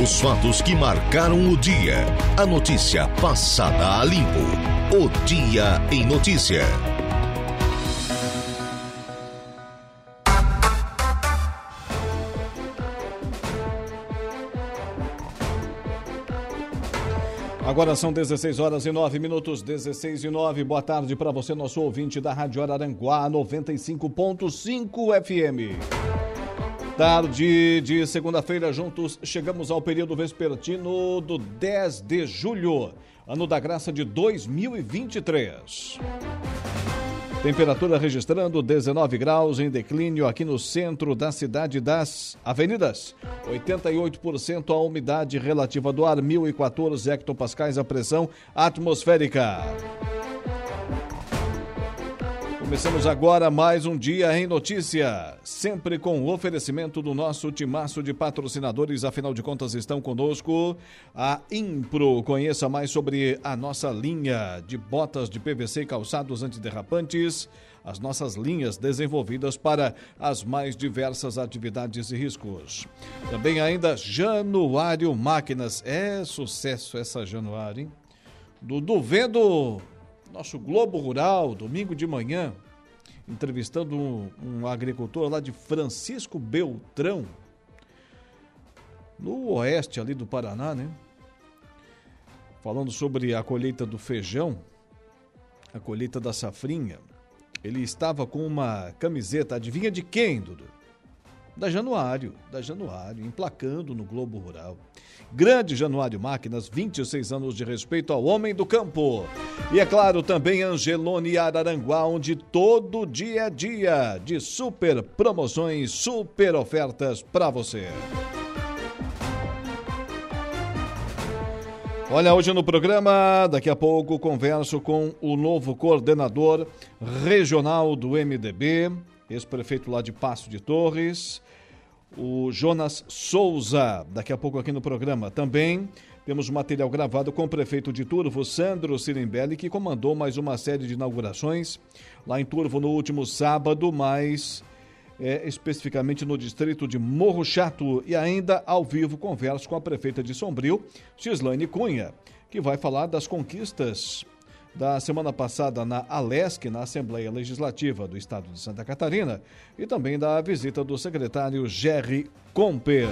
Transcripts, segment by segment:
Os fatos que marcaram o dia. A notícia passada a limpo. O Dia em Notícia. Agora são 16h09, 16h09. Boa tarde para você, nosso ouvinte da Rádio Araranguá 95.5 FM. Tarde de segunda-feira, juntos chegamos ao período vespertino do 10 de julho, ano da graça de 2023. Temperatura registrando 19 graus em declínio aqui no centro da cidade das avenidas. 88% a umidade relativa do ar, 1.014 hectopascais a pressão atmosférica. Começamos agora mais um Dia em Notícia, sempre com o oferecimento do nosso timaço de patrocinadores. Afinal de contas, estão conosco a Impro. Conheça mais sobre a nossa linha de botas de PVC e calçados antiderrapantes, as nossas linhas desenvolvidas para as mais diversas atividades e riscos. Também ainda Januário Máquinas. É sucesso essa Januário, hein? Dudu vendo nosso Globo Rural, domingo de manhã, entrevistando um agricultor lá de Francisco Beltrão, no oeste ali do Paraná, né? Falando sobre a colheita do feijão, a colheita da safrinha. Ele estava com uma camiseta, adivinha de quem, Dudu? Da Januário, emplacando no Globo Rural. Grande Januário Máquinas, 26 anos de respeito ao homem do campo. E é claro, também Angelone Araranguá, onde todo dia é dia de super promoções, super ofertas para você. Olha, hoje no programa, daqui a pouco, converso com o novo coordenador regional do MDB, ex-prefeito lá de Passo de Torres, o Jonas Souza, daqui a pouco aqui no programa. Também temos material gravado com o prefeito de Turvo, Sandro Sirimbelli, que comandou mais uma série de inaugurações lá em Turvo no último sábado, mas especificamente no distrito de Morro Chato. E ainda ao vivo converso com a prefeita de Sombrio, Gislaine Cunha, que vai falar das conquistas da semana passada na ALESC, na Assembleia Legislativa do Estado de Santa Catarina, e também da visita do secretário Gerry Comper.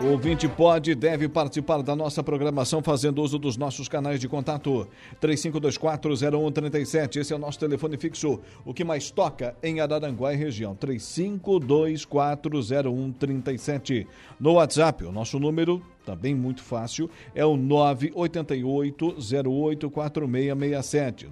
O ouvinte pode e deve participar da nossa programação fazendo uso dos nossos canais de contato. 35240137, esse é o nosso telefone fixo. O que mais toca em Araranguá e região, 35240137. No WhatsApp, o nosso número, também muito fácil, é o 988084667.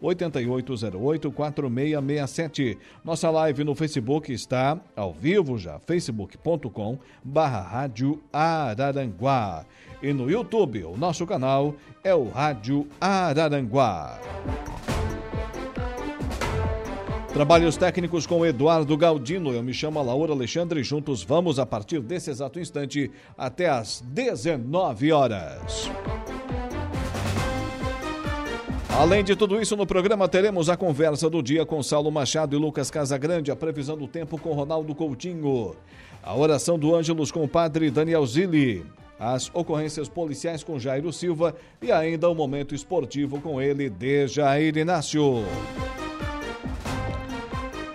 988084667. Nossa live no Facebook está ao vivo já, facebook.com/Rádio Araranguá. E no YouTube, o nosso canal é o Rádio Araranguá. Trabalhos técnicos com Eduardo Galdino. Eu me chamo Laura Alexandre. Juntos vamos, a partir desse exato instante, até às 19 horas. Além de tudo isso, no programa teremos a conversa do dia com Saulo Machado e Lucas Casagrande, a previsão do tempo com Ronaldo Coutinho, a oração do Ângelos com o padre Daniel Zilli, as ocorrências policiais com Jairo Silva e ainda o momento esportivo com ele, Dejair Inácio.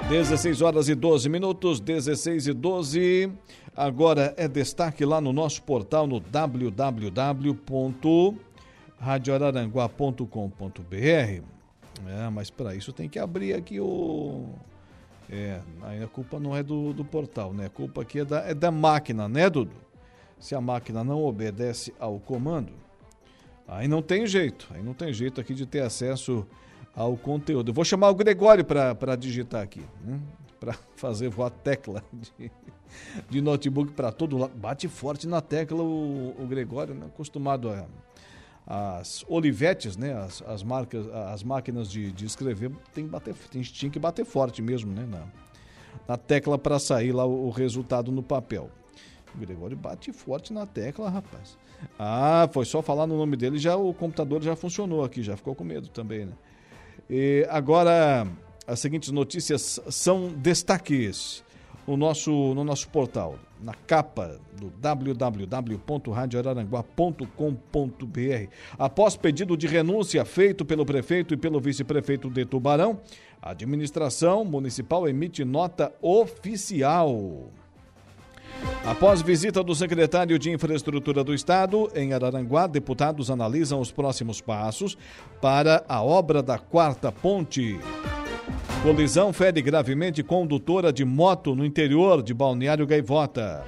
16h12, 16h12. Agora é destaque lá no nosso portal, no www.radioararanguá.com.br. Mas para isso tem que abrir aqui o... aí a culpa não é do portal, né? A culpa aqui é da máquina, né, Dudu? Se a máquina não obedece ao comando, aí não tem jeito aqui de ter acesso ao conteúdo. Eu vou chamar o Gregório para digitar aqui, né? Para fazer voar a tecla de notebook para todo lado. Bate forte na tecla o Gregório, né? Acostumado a... As Olivetes, né? As marcas, as máquinas de escrever, tinha que bater forte mesmo, né? Na tecla para sair lá o resultado no papel. O Gregório bate forte na tecla, rapaz. Foi só falar no nome dele, já o computador já funcionou aqui, já ficou com medo também, né? E agora, as seguintes notícias são destaques. no nosso portal, na capa do www.radioararanguá.com.br. Após pedido de renúncia feito pelo prefeito e pelo vice-prefeito de Tubarão, a administração municipal emite nota oficial. Após visita do secretário de Infraestrutura do Estado, em Araranguá, deputados analisam os próximos passos para a obra da Quarta Ponte. Colisão fere gravemente condutora de moto no interior de Balneário Gaivota.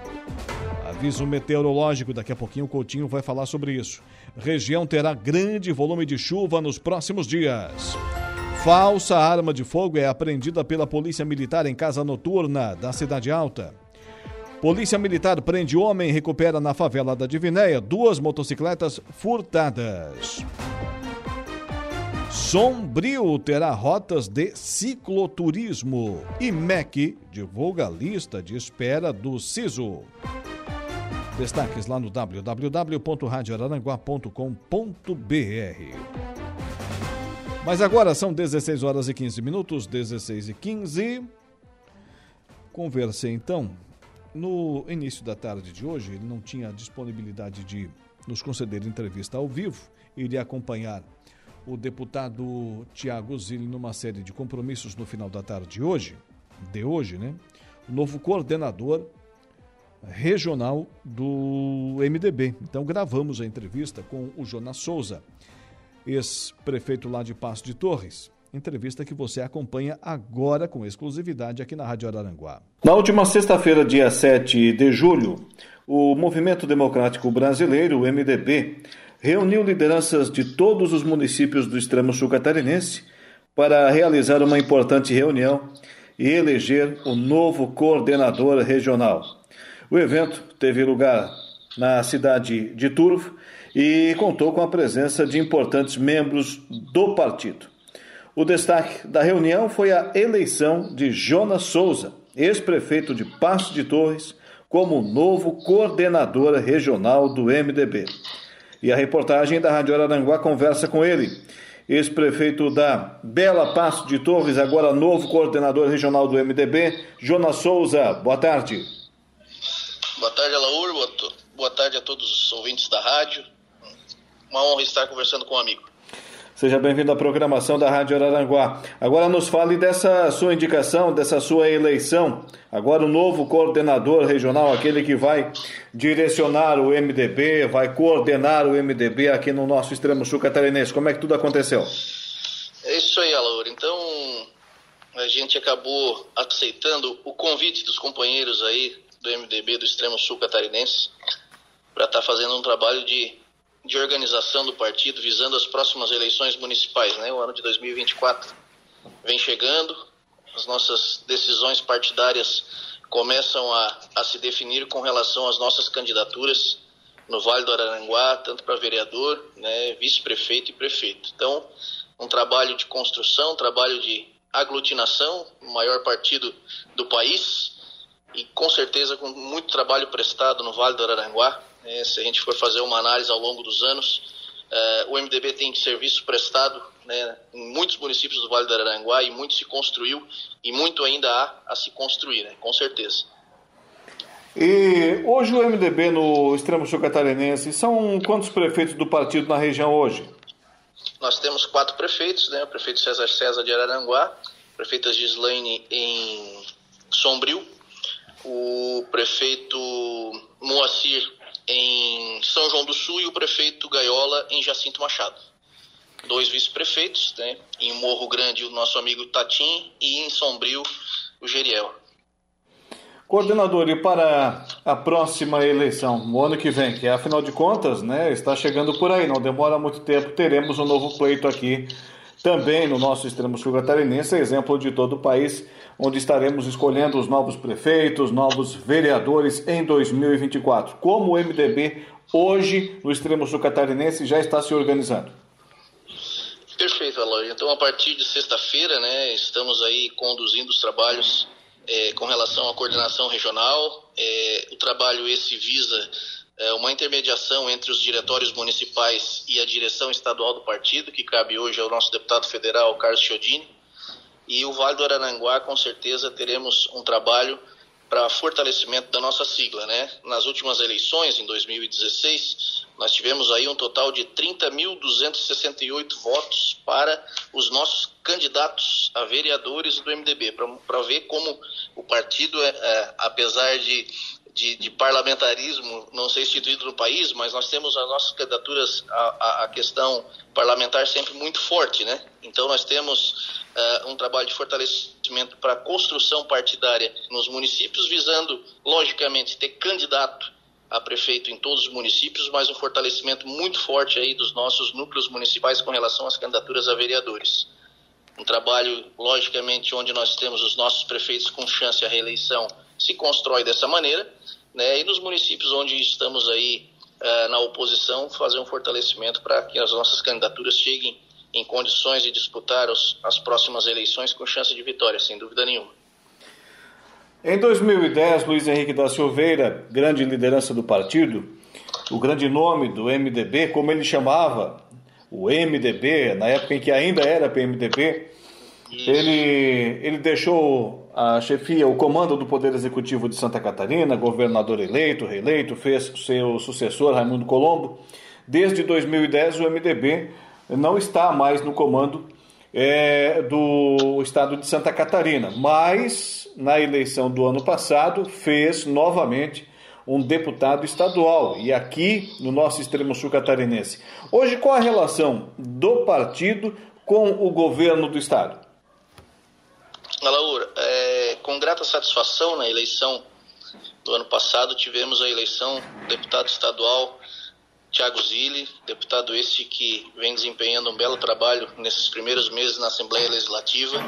Aviso meteorológico, daqui a pouquinho o Coutinho vai falar sobre isso. Região terá grande volume de chuva nos próximos dias. Falsa arma de fogo é apreendida pela Polícia Militar em casa noturna da Cidade Alta. Polícia Militar prende homem e recupera na favela da Divinéia 2 motocicletas furtadas. Sombrio terá rotas de cicloturismo. IMEC divulga a lista de espera do SISU. Destaques lá no www.radioararanguá.com.br. Mas agora são 16h15, 16h15. Conversei então. No início da tarde de hoje, ele não tinha disponibilidade de nos conceder entrevista ao vivo. Iria acompanhar o deputado Tiago Zilli numa série de compromissos no final da tarde de hoje, o novo coordenador regional do MDB. Então, gravamos a entrevista com o Jonas Souza, ex-prefeito lá de Passo de Torres. Entrevista que você acompanha agora com exclusividade aqui na Rádio Araranguá. Na última sexta-feira, dia 7 de julho, o Movimento Democrático Brasileiro, o MDB, reuniu lideranças de todos os municípios do extremo sul catarinense para realizar uma importante reunião e eleger o novo coordenador regional. O evento teve lugar na cidade de Turvo e contou com a presença de importantes membros do partido. O destaque da reunião foi a eleição de Jonas Souza, ex-prefeito de Passo de Torres, como novo coordenador regional do MDB. E a reportagem da Rádio Araranguá conversa com ele, ex-prefeito da Bela Passo de Torres, agora novo coordenador regional do MDB, Jonas Souza. Boa tarde. Boa tarde, Alaur. Boa tarde a todos os ouvintes da rádio. Uma honra estar conversando com um amigo. Seja bem-vindo à programação da Rádio Araranguá. Agora nos fale dessa sua indicação, dessa sua eleição. Agora o novo coordenador regional, aquele que vai direcionar o MDB, vai coordenar o MDB aqui no nosso extremo sul catarinense. Como é que tudo aconteceu? É isso aí, Alaura. Então, a gente acabou aceitando o convite dos companheiros aí do MDB do extremo sul catarinense para estar fazendo um trabalho de organização do partido, visando as próximas eleições municipais, né? O ano de 2024 vem chegando, as nossas decisões partidárias começam a se definir com relação às nossas candidaturas no Vale do Araranguá, tanto para vereador, né, vice-prefeito e prefeito. Então, um trabalho de construção, um trabalho de aglutinação, o maior partido do país, e com certeza com muito trabalho prestado no Vale do Araranguá. Se a gente for fazer uma análise ao longo dos anos, o MDB tem serviço prestado, né, em muitos municípios do Vale do Araranguá, e muito se construiu e muito ainda há a se construir, né, com certeza. E hoje o MDB no extremo sul catarinense, são quantos prefeitos do partido na região hoje? Nós temos 4 prefeitos, né, o prefeito César de Araranguá, prefeita Gislaine em Sombrio, o prefeito Moacir em São João do Sul e o prefeito Gaiola em Jacinto Machado. 2 vice-prefeitos, né? Em Morro Grande o nosso amigo Tatim e em Sombrio o Geriel. Coordenador, e para a próxima eleição, o ano que vem, que é, afinal de contas, né, está chegando por aí, não demora muito tempo, teremos um novo pleito aqui também no nosso extremo sul catarinense, exemplo de todo o país, onde estaremos escolhendo os novos prefeitos, novos vereadores em 2024. Como o MDB hoje no extremo sul catarinense já está se organizando? Perfeito, Aloy. Então, a partir de sexta-feira, né, estamos aí conduzindo os trabalhos com relação à coordenação regional. O trabalho esse visa uma intermediação entre os diretórios municipais e a direção estadual do partido, que cabe hoje ao nosso deputado federal, Carlos Chiodini. E o Vale do Araranguá, com certeza, teremos um trabalho para fortalecimento da nossa sigla, né? Nas últimas eleições, em 2016, nós tivemos aí um total de 30.268 votos para os nossos candidatos a vereadores do MDB, para ver como o partido, apesar de parlamentarismo não ser instituído no país, mas nós temos as nossas candidaturas à questão parlamentar sempre muito forte, né? Então nós temos um trabalho de fortalecimento para a construção partidária nos municípios, visando, logicamente, ter candidato a prefeito em todos os municípios, mas um fortalecimento muito forte aí dos nossos núcleos municipais com relação às candidaturas a vereadores. Um trabalho, logicamente, onde nós temos os nossos prefeitos com chance à reeleição, se constrói dessa maneira, né? E nos municípios onde estamos aí na oposição, fazer um fortalecimento para que as nossas candidaturas cheguem em condições de disputar as próximas eleições com chance de vitória, sem dúvida nenhuma. Em 2010, Luiz Henrique da Silveira, grande liderança do partido, o grande nome do MDB, como ele chamava, o MDB, na época em que ainda era PMDB, ele deixou a chefia, o comando do Poder Executivo de Santa Catarina, governador eleito, reeleito, fez seu sucessor, Raimundo Colombo. Desde 2010, o MDB não está mais no comando do estado de Santa Catarina, mas na eleição do ano passado fez novamente um deputado estadual, e aqui no nosso extremo sul catarinense. Hoje, qual a relação do partido com o governo do estado? Alaura, com grata satisfação, na eleição do ano passado tivemos a eleição do deputado estadual Thiago Zilli, deputado este que vem desempenhando um belo trabalho nesses primeiros meses na Assembleia Legislativa,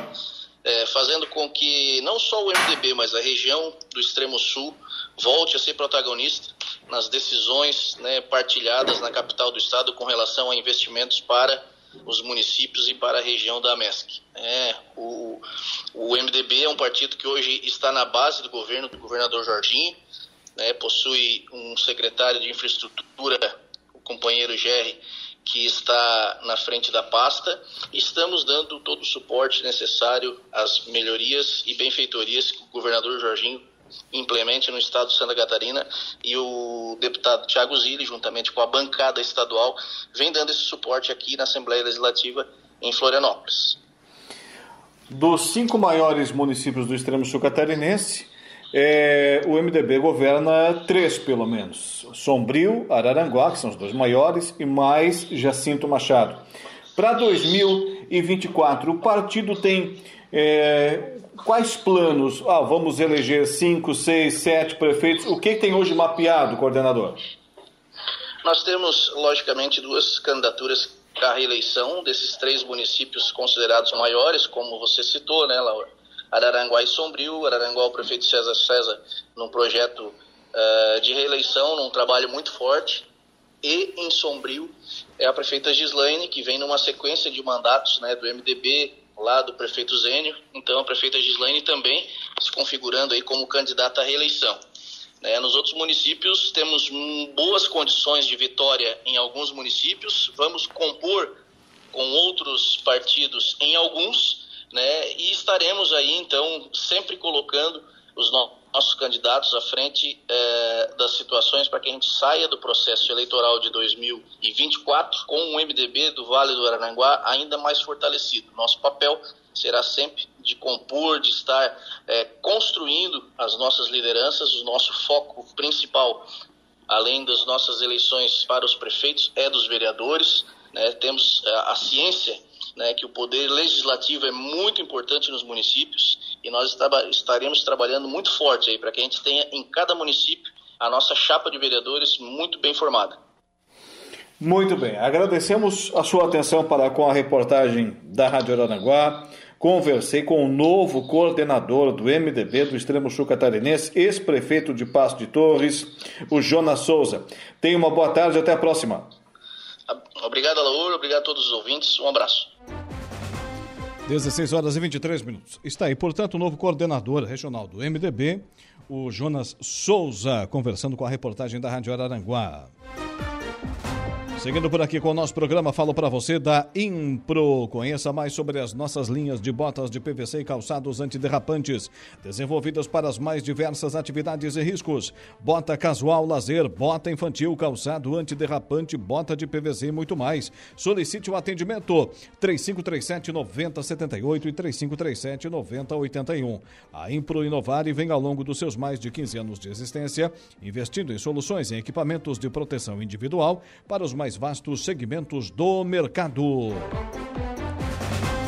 fazendo com que não só o MDB, mas a região do extremo sul volte a ser protagonista nas decisões, né, partilhadas na capital do estado com relação a investimentos para os municípios e para a região da AMESC. O MDB é um partido que hoje está na base do governo do governador Jorginho, né, possui um secretário de infraestrutura, o companheiro Gerry, que está na frente da pasta. Estamos dando todo o suporte necessário às melhorias e benfeitorias que o governador Jorginho implemente no estado de Santa Catarina, e o deputado Thiago Zilli, juntamente com a bancada estadual, vem dando esse suporte aqui na Assembleia Legislativa em Florianópolis. Dos 5 maiores municípios do extremo sul catarinense, o MDB governa 3, pelo menos: Sombrio, Araranguá, que são os 2 maiores, e mais Jacinto Machado. Para 2024, o partido tem quais planos? Vamos eleger 5, 6, 7 prefeitos. O que tem hoje mapeado, coordenador? Nós temos, logicamente, 2 candidaturas à reeleição desses 3 municípios considerados maiores, como você citou, né, Laura? Araranguá e Sombrio. Araranguá, o prefeito César, num projeto de reeleição, num trabalho muito forte. E em Sombrio é a prefeita Gislaine, que vem numa sequência de mandatos, né, do MDB, lá do prefeito Zênio. Então a prefeita Gislaine também se configurando aí como candidata à reeleição. Nos outros municípios temos boas condições de vitória em alguns municípios, vamos compor com outros partidos em alguns, né, e estaremos aí então sempre colocando os nossos candidatos à frente das situações, para que a gente saia do processo eleitoral de 2024 com o MDB do Vale do Araranguá ainda mais fortalecido. Nosso papel será sempre de compor, de estar construindo as nossas lideranças. O nosso foco principal, além das nossas eleições para os prefeitos, é dos vereadores, né? Temos a ciência, né, que o poder legislativo é muito importante nos municípios, e nós estaremos trabalhando muito forte aí para que a gente tenha em cada município a nossa chapa de vereadores muito bem formada. Muito bem, agradecemos a sua atenção para com a reportagem da Rádio Araranguá. Conversei com o novo coordenador do MDB do extremo sul catarinense, ex-prefeito de Passo de Torres, o Jonas Souza. Tenha uma boa tarde, até a próxima. Obrigado, Alaur, obrigado a todos os ouvintes, um abraço. 16h23. Está aí, portanto, o novo coordenador regional do MDB, o Jonas Souza, conversando com a reportagem da Rádio Araranguá. Seguindo por aqui com o nosso programa, falo para você da Impro. Conheça mais sobre as nossas linhas de botas de PVC e calçados antiderrapantes, desenvolvidas para as mais diversas atividades e riscos. Bota casual, lazer, bota infantil, calçado antiderrapante, bota de PVC e muito mais. Solicite o atendimento 3537-9078 e 3537-9081. A Impro Inovare vem ao longo dos seus mais de 15 anos de existência, investindo em soluções em equipamentos de proteção individual para os mais vastos segmentos do mercado.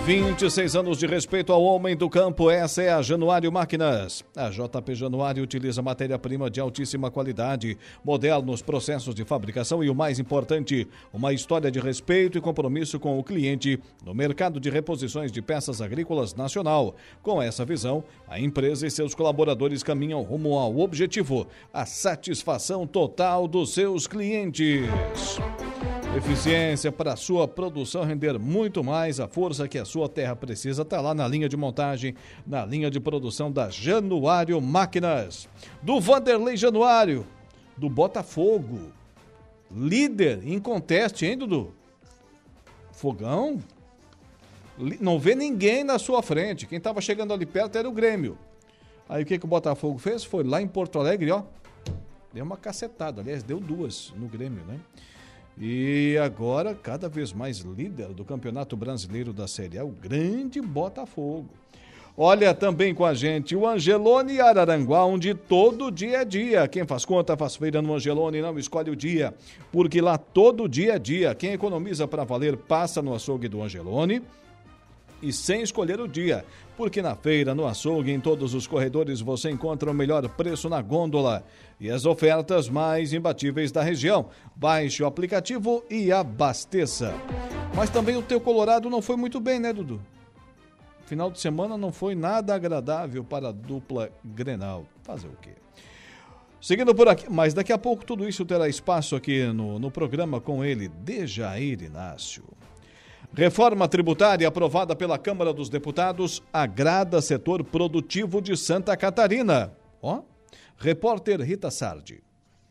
26 anos de respeito ao homem do campo, essa é a Januário Máquinas. A JP Januário utiliza matéria-prima de altíssima qualidade, modernos processos de fabricação e, o mais importante, uma história de respeito e compromisso com o cliente no mercado de reposições de peças agrícolas nacional. Com essa visão, a empresa e seus colaboradores caminham rumo ao objetivo, a satisfação total dos seus clientes. Eficiência para a sua produção render muito mais. A força que a sua terra precisa está lá na linha de montagem, na linha de produção da Januário Máquinas. Do Vanderlei Januário, do Botafogo, líder em conteste, hein, Dudu? Fogão? Não vê ninguém na sua frente. Quem estava chegando ali perto era o Grêmio. Aí o que o Botafogo fez? Foi lá em Porto Alegre, ó. Deu uma cacetada, aliás, deu duas no Grêmio, né? E agora, cada vez mais líder do Campeonato Brasileiro da Série A, o grande Botafogo. Olha também com a gente o Angelone Araranguá, onde todo dia é dia. Quem faz conta faz feira no Angelone, não escolhe o dia, porque lá todo dia é dia. Quem economiza para valer passa no açougue do Angelone e sem escolher o dia, porque na feira, no açougue, em todos os corredores você encontra o melhor preço na gôndola e as ofertas mais imbatíveis da região. Baixe o aplicativo e abasteça. Mas também o teu Colorado não foi muito bem, né, Dudu? Final de semana não foi nada agradável para a dupla Grenal. Fazer o quê? Seguindo por aqui, mas daqui a pouco tudo isso terá espaço aqui no programa com ele, Dejair Inácio. Reforma tributária aprovada pela Câmara dos Deputados agrada setor produtivo de Santa Catarina. Ó, repórter Rita Sardi.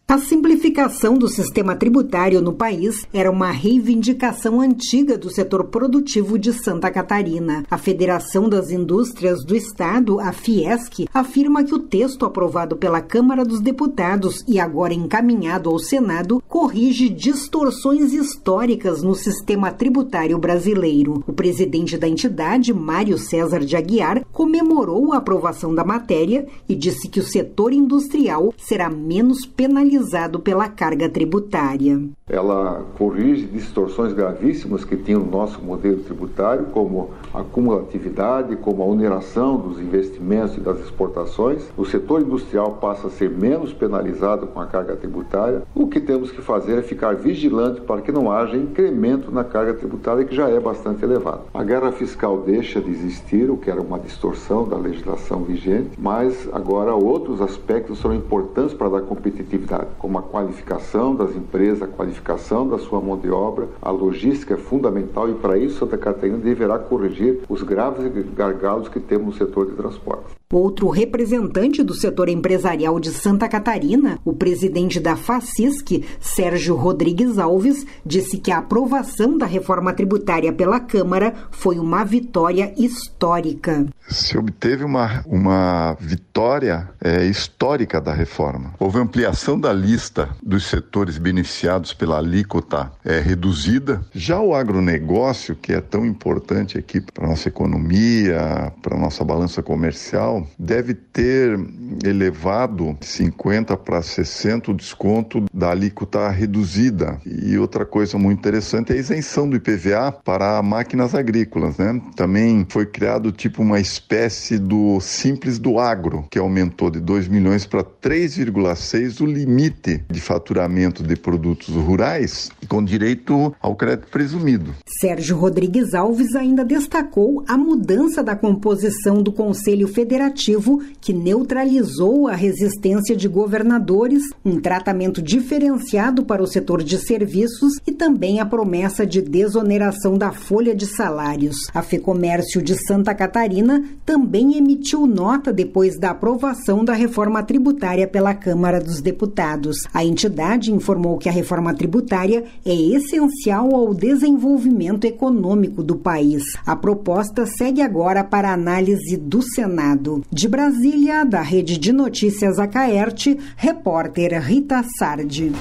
A simplificação do sistema tributário no país era uma reivindicação antiga do setor produtivo de Santa Catarina. A Federação das Indústrias do Estado, a Fiesc, afirma que o texto aprovado pela Câmara dos Deputados e agora encaminhado ao Senado corrige distorções históricas no sistema tributário brasileiro. O presidente da entidade, Mário César de Aguiar, comemorou a aprovação da matéria e disse que o setor industrial será menos penalizado pela carga tributária. Ela corrige distorções gravíssimas que tinha o nosso modelo tributário, como a cumulatividade, como a oneração dos investimentos e das exportações. O setor industrial passa a ser menos penalizado com a carga tributária. O que temos que fazer é ficar vigilante para que não haja incremento na carga tributária, que já é bastante elevada. A guerra fiscal deixa de existir, o que era uma distorção da legislação vigente, mas agora outros aspectos são importantes para dar competitividade, como a qualificação das empresas, a qualificação da sua mão de obra. A logística é fundamental e, para isso, Santa Catarina deverá corrigir os graves gargalos que temos no setor de transporte. Outro representante do setor empresarial de Santa Catarina, o presidente da FACISC, Sérgio Rodrigues Alves, disse que a aprovação da reforma tributária pela Câmara foi uma vitória histórica. Se obteve uma vitória histórica da reforma. Houve ampliação da lista dos setores beneficiados pela alíquota reduzida. Já o agronegócio, que é tão importante aqui para a nossa economia, para a nossa balança comercial, deve ter elevado 50% para 60% o desconto da alíquota reduzida. E outra coisa muito interessante é a isenção do IPVA para máquinas agrícolas, né? Também foi criado tipo uma espécie do Simples do Agro, que aumentou de 2 milhões para 3,6 o limite de faturamento de produtos rurais com direito ao crédito presumido. Sérgio Rodrigues Alves ainda destacou a mudança da composição do Conselho Federativo legislativo que neutralizou a resistência de governadores, um tratamento diferenciado para o setor de serviços e também a promessa de desoneração da folha de salários. A Fecomércio de Santa Catarina também emitiu nota depois da aprovação da reforma tributária pela Câmara dos Deputados. A entidade informou que a reforma tributária é essencial ao desenvolvimento econômico do país. A proposta segue agora para a análise do Senado. De Brasília, da Rede de Notícias Acaerte, repórter Rita Sardi.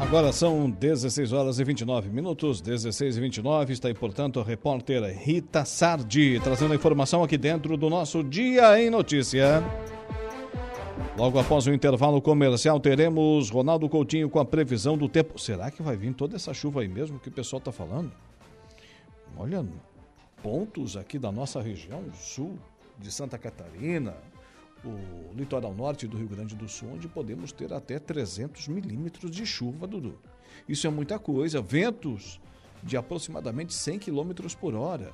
Agora são 16h29, 16h29, está aí, portanto, a repórter Rita Sardi, trazendo a informação aqui dentro do nosso Dia em Notícia. Logo após o intervalo comercial, teremos Ronaldo Coutinho com a previsão do tempo. Será que vai vir toda essa chuva aí mesmo que o pessoal está falando? Olha, pontos aqui da nossa região sul de Santa Catarina, o litoral norte do Rio Grande do Sul, onde podemos ter até 300 milímetros de chuva, Dudu. Isso é muita coisa. Ventos de aproximadamente 100 km por hora.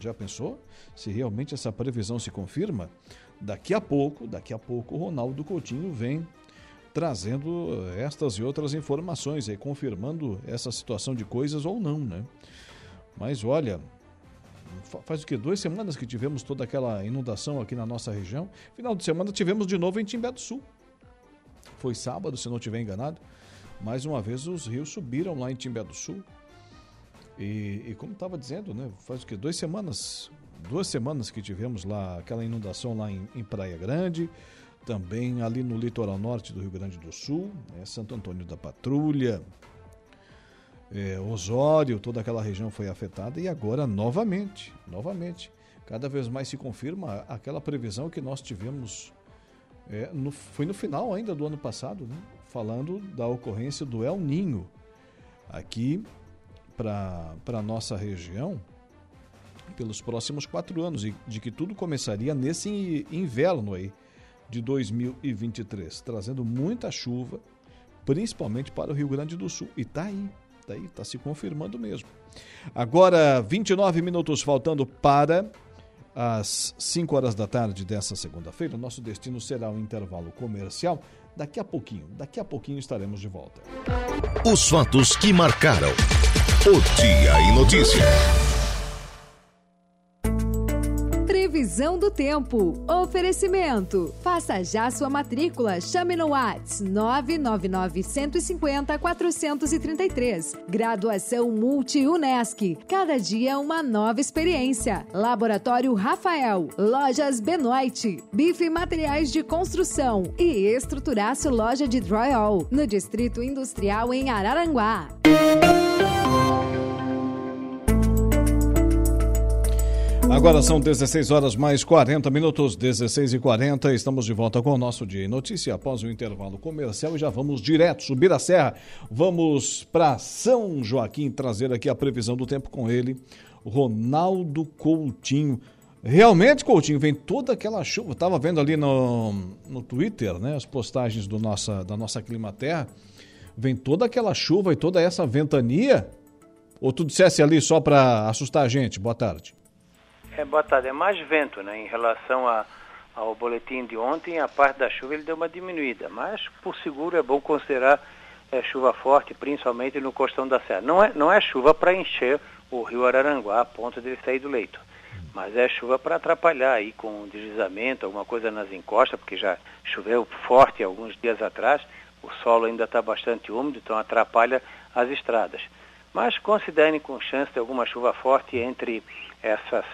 Já pensou? Se realmente essa previsão se confirma, daqui a pouco o Ronaldo Coutinho vem trazendo estas e outras informações aí, confirmando essa situação de coisas ou não, né? Mas olha, faz o que? 2 semanas que tivemos toda aquela inundação aqui na nossa região. Final de semana tivemos de novo em Timbé do Sul. Foi sábado, se não estiver enganado. Mais uma vez os rios subiram lá em Timbé do Sul. E como estava dizendo, né? Faz o que? 2 semanas que tivemos lá aquela inundação lá em Praia Grande, também ali no litoral norte do Rio Grande do Sul, né, Santo Antônio da Patrulha, Osório, toda aquela região foi afetada, e agora novamente, cada vez mais se confirma aquela previsão que nós tivemos, foi no final ainda do ano passado, né, falando da ocorrência do El Ninho aqui para a nossa região pelos próximos 4 anos, e de que tudo começaria nesse inverno aí de 2023, trazendo muita chuva, principalmente para o Rio Grande do Sul. E tá aí, tá se confirmando mesmo. Agora, 29 minutos faltando para as 5 horas da tarde dessa segunda-feira. Nosso destino será um intervalo comercial. Daqui a pouquinho estaremos de volta. Os fatos que marcaram o Dia em Notícias. Previsão do tempo. Oferecimento. Faça já sua matrícula. Chame no WhatsApp 999 150 433. Graduação Multi-UNESC. Cada dia uma nova experiência. Laboratório Rafael. Lojas Benoit. Bife Materiais de Construção. E Estruturaço Loja de Drywall. No Distrito Industrial em Araranguá. Agora são 16h40, 16h40. Estamos de volta com o nosso Dia em Notícia após o intervalo comercial, e já vamos direto subir a serra. Vamos para São Joaquim trazer aqui a previsão do tempo com ele, Ronaldo Coutinho. Realmente, Coutinho, vem toda aquela chuva. Estava vendo ali no Twitter, né, as postagens da nossa Climaterra. Vem toda aquela chuva e toda essa ventania. Ou tu dissesse ali só para assustar a gente? Boa tarde. Boa tarde. É mais vento, né? Em relação ao boletim de ontem, a parte da chuva ele deu uma diminuída, mas por seguro é bom considerar chuva forte, principalmente no costão da serra. Não é chuva para encher o rio Araranguá a ponto dele sair do leito, mas é chuva para atrapalhar aí com deslizamento, alguma coisa nas encostas, porque já choveu forte alguns dias atrás, o solo ainda está bastante úmido, então atrapalha as estradas. Mas considerem com chance de alguma chuva forte entre essa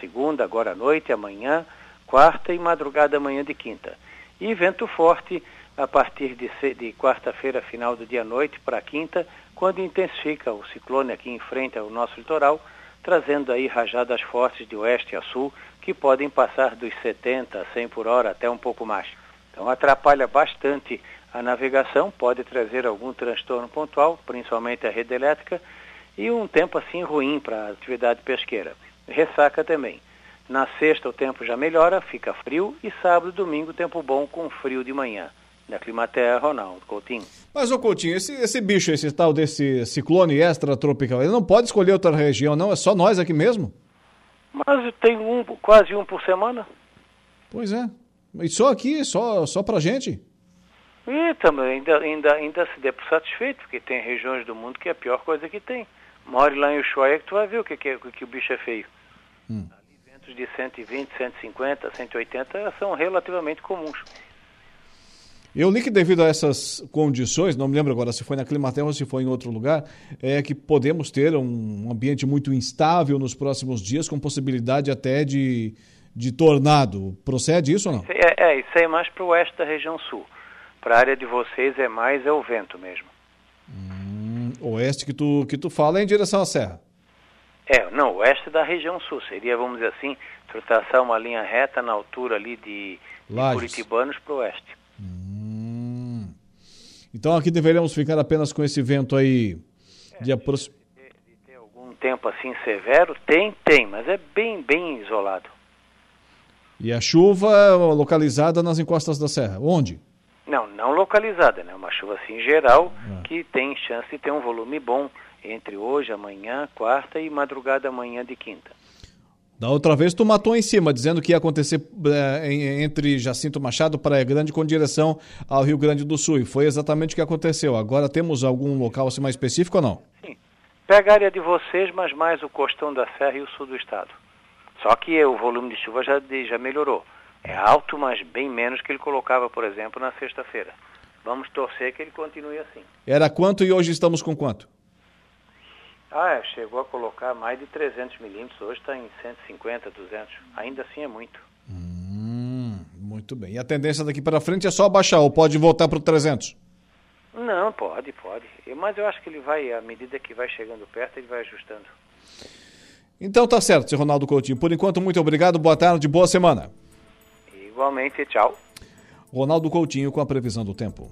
segunda, agora à noite, amanhã, quarta e madrugada amanhã de quinta. E vento forte a partir de quarta-feira, final do dia à noite, para quinta, quando intensifica o ciclone aqui em frente ao nosso litoral, trazendo aí rajadas fortes de oeste a sul, que podem passar dos 70 a 100 por hora, até um pouco mais. Então atrapalha bastante a navegação, pode trazer algum transtorno pontual, principalmente a rede elétrica, e um tempo assim ruim para a atividade pesqueira. Ressaca também. Na sexta o tempo já melhora, fica frio, e sábado e domingo tempo bom com frio de manhã. Da Climaterra, Ronaldo Coutinho. Mas, ô Coutinho, esse bicho, esse tal desse ciclone extratropical, ele não pode escolher outra região, não? É só nós aqui mesmo? Mas tem quase um por semana. Pois é. E só aqui, só pra gente? E também, ainda se der por satisfeito, porque tem regiões do mundo que é a pior coisa que tem. More lá em Ushuaia que tu vai ver o que o bicho é feio. Ali, ventos de 120, 150, 180 são relativamente comuns. Eu li que devido a essas condições, não me lembro agora se foi na Climaterra ou se foi em outro lugar, é que podemos ter um ambiente muito instável nos próximos dias, com possibilidade até de tornado. Procede isso ou não? Isso aí é mais para o oeste da região sul. Para a área de vocês é o vento mesmo. Oeste que tu fala é em direção à serra. Oeste da região sul. Seria, vamos dizer assim, traçar uma linha reta na altura ali de Curitibanos para o oeste. Então aqui deveríamos ficar apenas com esse vento aí de aproximação. De ter algum tempo assim severo, tem, mas é bem isolado. E a chuva localizada nas encostas da serra, onde? Não localizada, né? Uma chuva assim geral que tem chance de ter um volume bom entre hoje, amanhã, quarta e madrugada amanhã de quinta. Da outra vez tu matou em cima, dizendo que ia acontecer entre Jacinto Machado, Praia Grande, com direção ao Rio Grande do Sul. E foi exatamente o que aconteceu. Agora temos algum local assim mais específico ou não? Sim. Pega a área de vocês, mas mais o costão da serra e o sul do estado. Só que o volume de chuva já melhorou. É alto, mas bem menos que ele colocava, por exemplo, na sexta-feira. Vamos torcer que ele continue assim. Era quanto e hoje estamos com quanto? Chegou a colocar mais de 300 milímetros, hoje está em 150, 200, ainda assim é muito. Muito bem. E a tendência daqui para frente é só abaixar ou pode voltar para o 300? Não, pode. Mas eu acho que ele vai, à medida que vai chegando perto, ele vai ajustando. Então tá certo, seu Ronaldo Coutinho. Por enquanto, muito obrigado, boa tarde, boa semana. Igualmente, tchau. Ronaldo Coutinho com a previsão do tempo.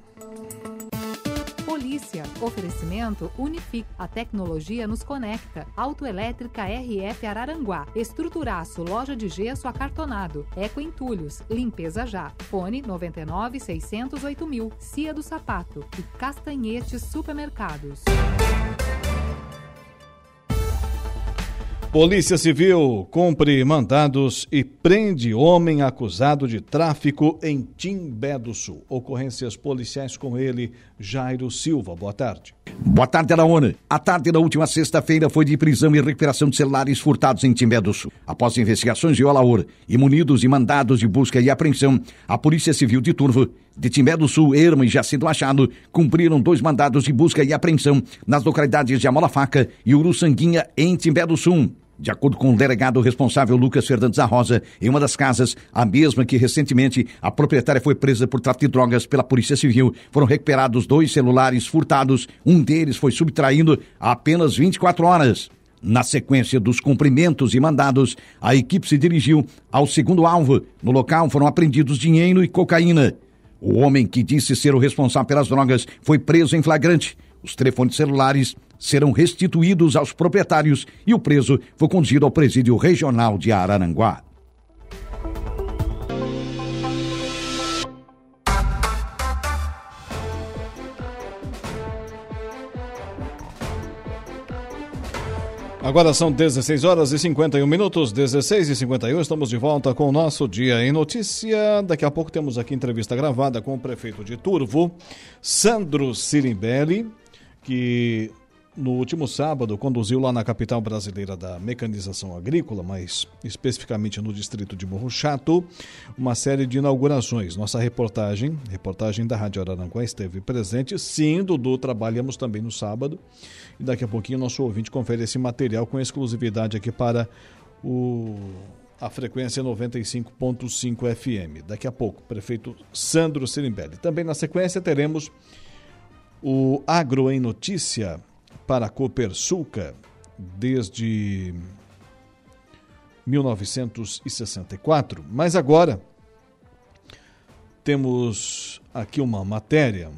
Polícia. Oferecimento Unific. A tecnologia nos conecta. Autoelétrica RF Araranguá. Estruturaço. Loja de gesso acartonado. Eco Entulhos. Limpeza já. Fone 99-608.000. Cia do Sapato. E Castanhetes Supermercados. Polícia Civil cumpre mandados e prende homem acusado de tráfico em Timbé do Sul. Ocorrências policiais com ele, Jairo Silva. Boa tarde. Boa tarde, Araúna. A tarde da última sexta-feira foi de prisão e recuperação de celulares furtados em Timbé do Sul. Após investigações de Olaor e munidos de mandados de busca e apreensão, a Polícia Civil de Turvo, de Timbé do Sul, Erma e Jacinto Machado, cumpriram 2 mandados de busca e apreensão nas localidades de Amalafaca e Uruçanguinha, em Timbé do Sul. De acordo com o delegado responsável Lucas Fernandes da Rosa, em uma das casas, a mesma que recentemente a proprietária foi presa por tráfico de drogas pela Polícia Civil, foram recuperados 2 celulares furtados, um deles foi subtraído há apenas 24 horas. Na sequência dos cumprimentos e mandados, a equipe se dirigiu ao segundo alvo. No local foram apreendidos dinheiro e cocaína. O homem que disse ser o responsável pelas drogas foi preso em flagrante. Os telefones celulares serão restituídos aos proprietários e o preso foi conduzido ao presídio regional de Araranguá. Agora são 16h51, 16h51, estamos de volta com o nosso Dia em Notícia. Daqui a pouco temos aqui entrevista gravada com o prefeito de Turvo, Sandro Sirimbelli, que no último sábado conduziu lá na capital brasileira da mecanização agrícola, mas especificamente no distrito de Morro Chato, uma série de inaugurações. Nossa reportagem da Rádio Araranguá esteve presente, sim, Dudu, trabalhamos também no sábado. E daqui a pouquinho o nosso ouvinte confere esse material com exclusividade aqui para a frequência 95.5 FM. Daqui a pouco, prefeito Sandro Sirimbelli. Também na sequência teremos o Agro em Notícia para a Copersuca desde 1964. Mas agora temos aqui uma matéria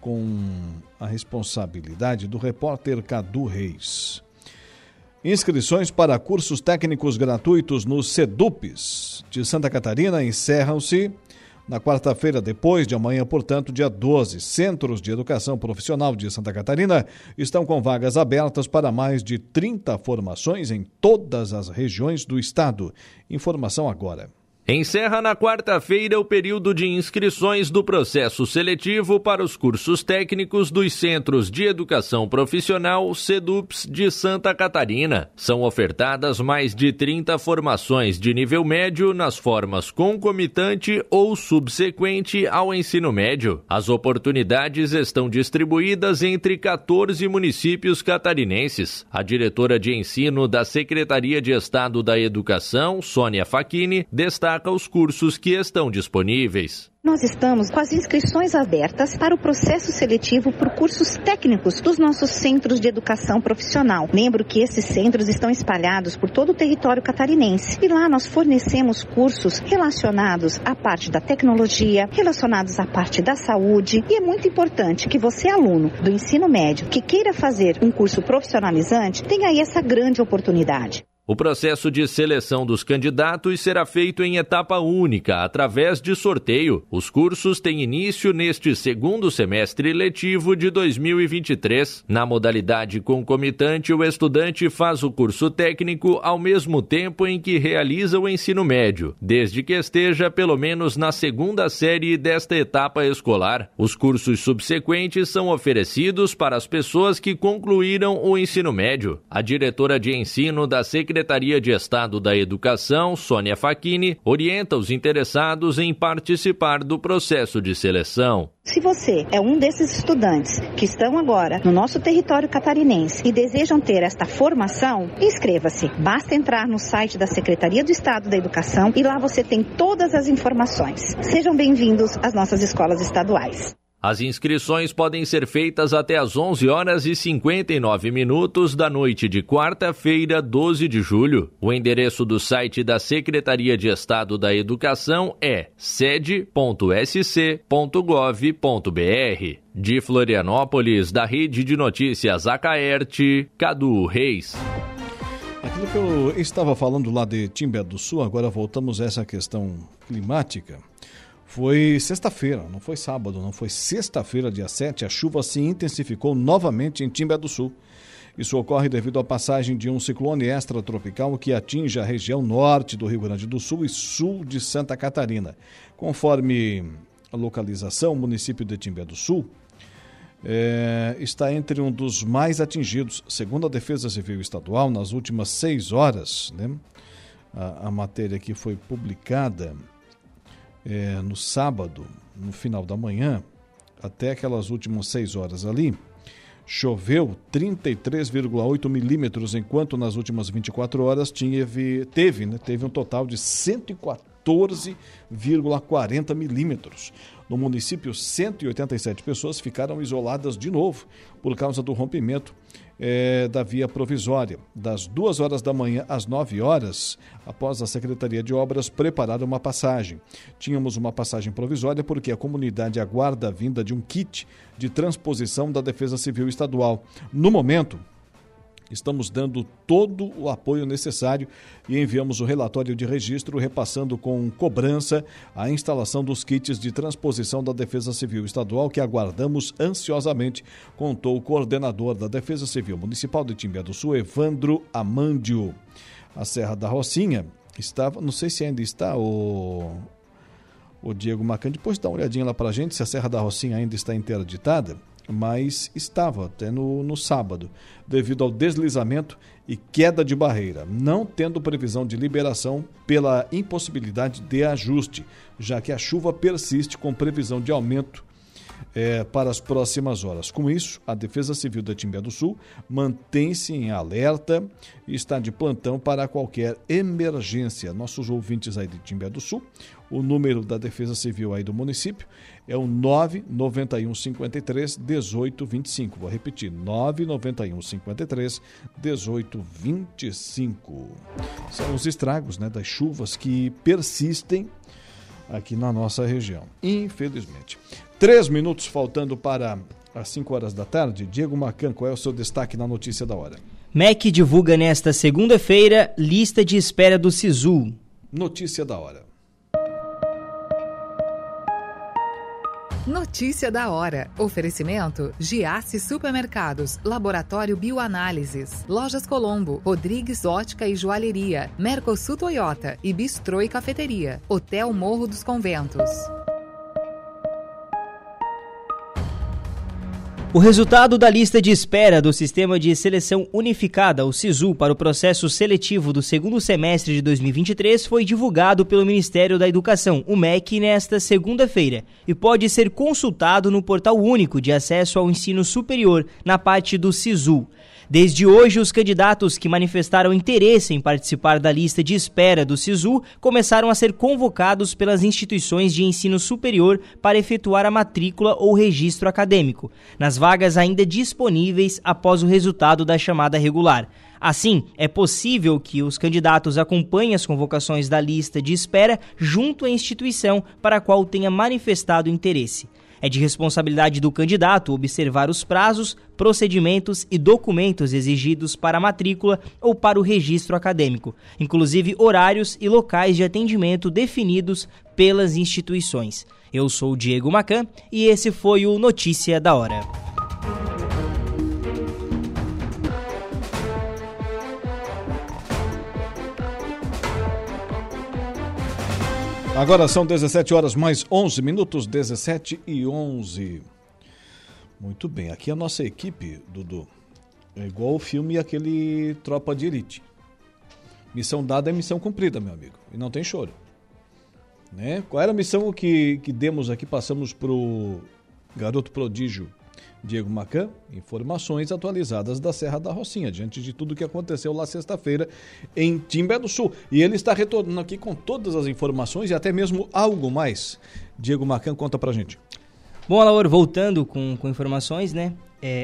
com a responsabilidade do repórter Cadu Reis. Inscrições para cursos técnicos gratuitos nos SEDUPs de Santa Catarina encerram-se Na quarta-feira, depois de amanhã, portanto, dia 12, centros de educação profissional de Santa Catarina estão com vagas abertas para mais de 30 formações em todas as regiões do estado. Informação agora. Encerra na quarta-feira o período de inscrições do processo seletivo para os cursos técnicos dos Centros de Educação Profissional CEDUPS de Santa Catarina. São ofertadas mais de 30 formações de nível médio nas formas concomitante ou subsequente ao ensino médio. As oportunidades estão distribuídas entre 14 municípios catarinenses. A diretora de ensino da Secretaria de Estado da Educação, Sônia Facchini, destaca os cursos que estão disponíveis. Nós estamos com as inscrições abertas para o processo seletivo por cursos técnicos dos nossos centros de educação profissional. Lembro que esses centros estão espalhados por todo o território catarinense e lá nós fornecemos cursos relacionados à parte da tecnologia, relacionados à parte da saúde, e é muito importante que você, aluno do ensino médio, que queira fazer um curso profissionalizante, tenha aí essa grande oportunidade. O processo de seleção dos candidatos será feito em etapa única, através de sorteio. Os cursos têm início neste segundo semestre letivo de 2023. Na modalidade concomitante, o estudante faz o curso técnico ao mesmo tempo em que realiza o ensino médio, desde que esteja pelo menos na segunda série desta etapa escolar. Os cursos subsequentes são oferecidos para as pessoas que concluíram o ensino médio. A diretora de ensino da Secretaria de Estado da Educação, Sônia Facchini, orienta os interessados em participar do processo de seleção. Se você é um desses estudantes que estão agora no nosso território catarinense e desejam ter esta formação, inscreva-se. Basta entrar no site da Secretaria do Estado da Educação e lá você tem todas as informações. Sejam bem-vindos às nossas escolas estaduais. As inscrições podem ser feitas até às 11h59 da noite de quarta-feira, 12 de julho. O endereço do site da Secretaria de Estado da Educação é sede.sc.gov.br. De Florianópolis, da Rede de Notícias Acaerte, Cadu Reis. Aquilo que eu estava falando lá de Timbé do Sul, agora voltamos a essa questão climática. Foi sexta-feira, não foi sábado, não foi sexta-feira, dia 7, a chuva se intensificou novamente em Timbé do Sul. Isso ocorre devido à passagem de um ciclone extratropical que atinge a região norte do Rio Grande do Sul e sul de Santa Catarina. Conforme a localização, o município de Timbé do Sul está entre um dos mais atingidos, segundo a Defesa Civil Estadual, nas últimas 6 horas. Né? A matéria que foi publicada no sábado, no final da manhã, até aquelas últimas 6 horas ali, choveu 33,8 milímetros, enquanto nas últimas 24 horas teve um total de 114,40 milímetros. No município, 187 pessoas ficaram isoladas de novo por causa do rompimento da via provisória. Das 2 horas da manhã às 9 horas, após a Secretaria de Obras preparar uma passagem. Tínhamos uma passagem provisória porque a comunidade aguarda a vinda de um kit de transposição da Defesa Civil Estadual. No momento, estamos dando todo o apoio necessário e enviamos o relatório de registro repassando com cobrança a instalação dos kits de transposição da Defesa Civil Estadual que aguardamos ansiosamente, contou o coordenador da Defesa Civil Municipal de Timbé do Sul, Evandro Amândio. A Serra da Rocinha estava, não sei se ainda está o Diego Macan, depois dá uma olhadinha lá pra gente se a Serra da Rocinha ainda está interditada, mas estava até no sábado, devido ao deslizamento e queda de barreira, não tendo previsão de liberação pela impossibilidade de ajuste, já que a chuva persiste com previsão de aumento para as próximas horas. Com isso, a Defesa Civil da Timbé do Sul mantém-se em alerta e está de plantão para qualquer emergência. Nossos ouvintes aí de Timbé do Sul, o número da Defesa Civil aí do município é o 99153-1825. Vou repetir, 99153-1825. São os estragos, né, das chuvas que persistem aqui na nossa região, infelizmente. 3 minutos faltando para as 5 horas da tarde. Diego Macan, qual é o seu destaque na notícia da hora? MEC divulga nesta segunda-feira lista de espera do SISU. Notícia da hora. Notícia da hora. Oferecimento: Giasse Supermercados, Laboratório Bioanálises, Lojas Colombo, Rodrigues Ótica e Joalheria, Mercosul Toyota e Bistrô e Cafeteria, Hotel Morro dos Conventos. O resultado da lista de espera do Sistema de Seleção Unificada, o SISU, para o processo seletivo do segundo semestre de 2023 foi divulgado pelo Ministério da Educação, o MEC, nesta segunda-feira e pode ser consultado no Portal Único de Acesso ao Ensino Superior, na parte do SISU. Desde hoje, os candidatos que manifestaram interesse em participar da lista de espera do SISU começaram a ser convocados pelas instituições de ensino superior para efetuar a matrícula ou registro acadêmico, nas vagas ainda disponíveis após o resultado da chamada regular. Assim, é possível que os candidatos acompanhem as convocações da lista de espera junto à instituição para a qual tenha manifestado interesse. É de responsabilidade do candidato observar os prazos, procedimentos e documentos exigidos para a matrícula ou para o registro acadêmico, inclusive horários e locais de atendimento definidos pelas instituições. Eu sou o Diego Macan e esse foi o Notícia da Hora. Agora são 17 horas mais 11 minutos, 17 e 11. Muito bem, aqui a nossa equipe, Dudu, é igual o filme aquele Tropa de Elite. Missão dada é missão cumprida, meu amigo, e não tem choro. Né? Qual era a missão que demos aqui, passamos pro garoto prodígio Diego Macan? Informações atualizadas da Serra da Rocinha, diante de tudo o que aconteceu lá sexta-feira em Timbé do Sul. E ele está retornando aqui com todas as informações e até mesmo algo mais. Diego Macan, conta pra gente. Bom, Alaor, voltando com informações, né?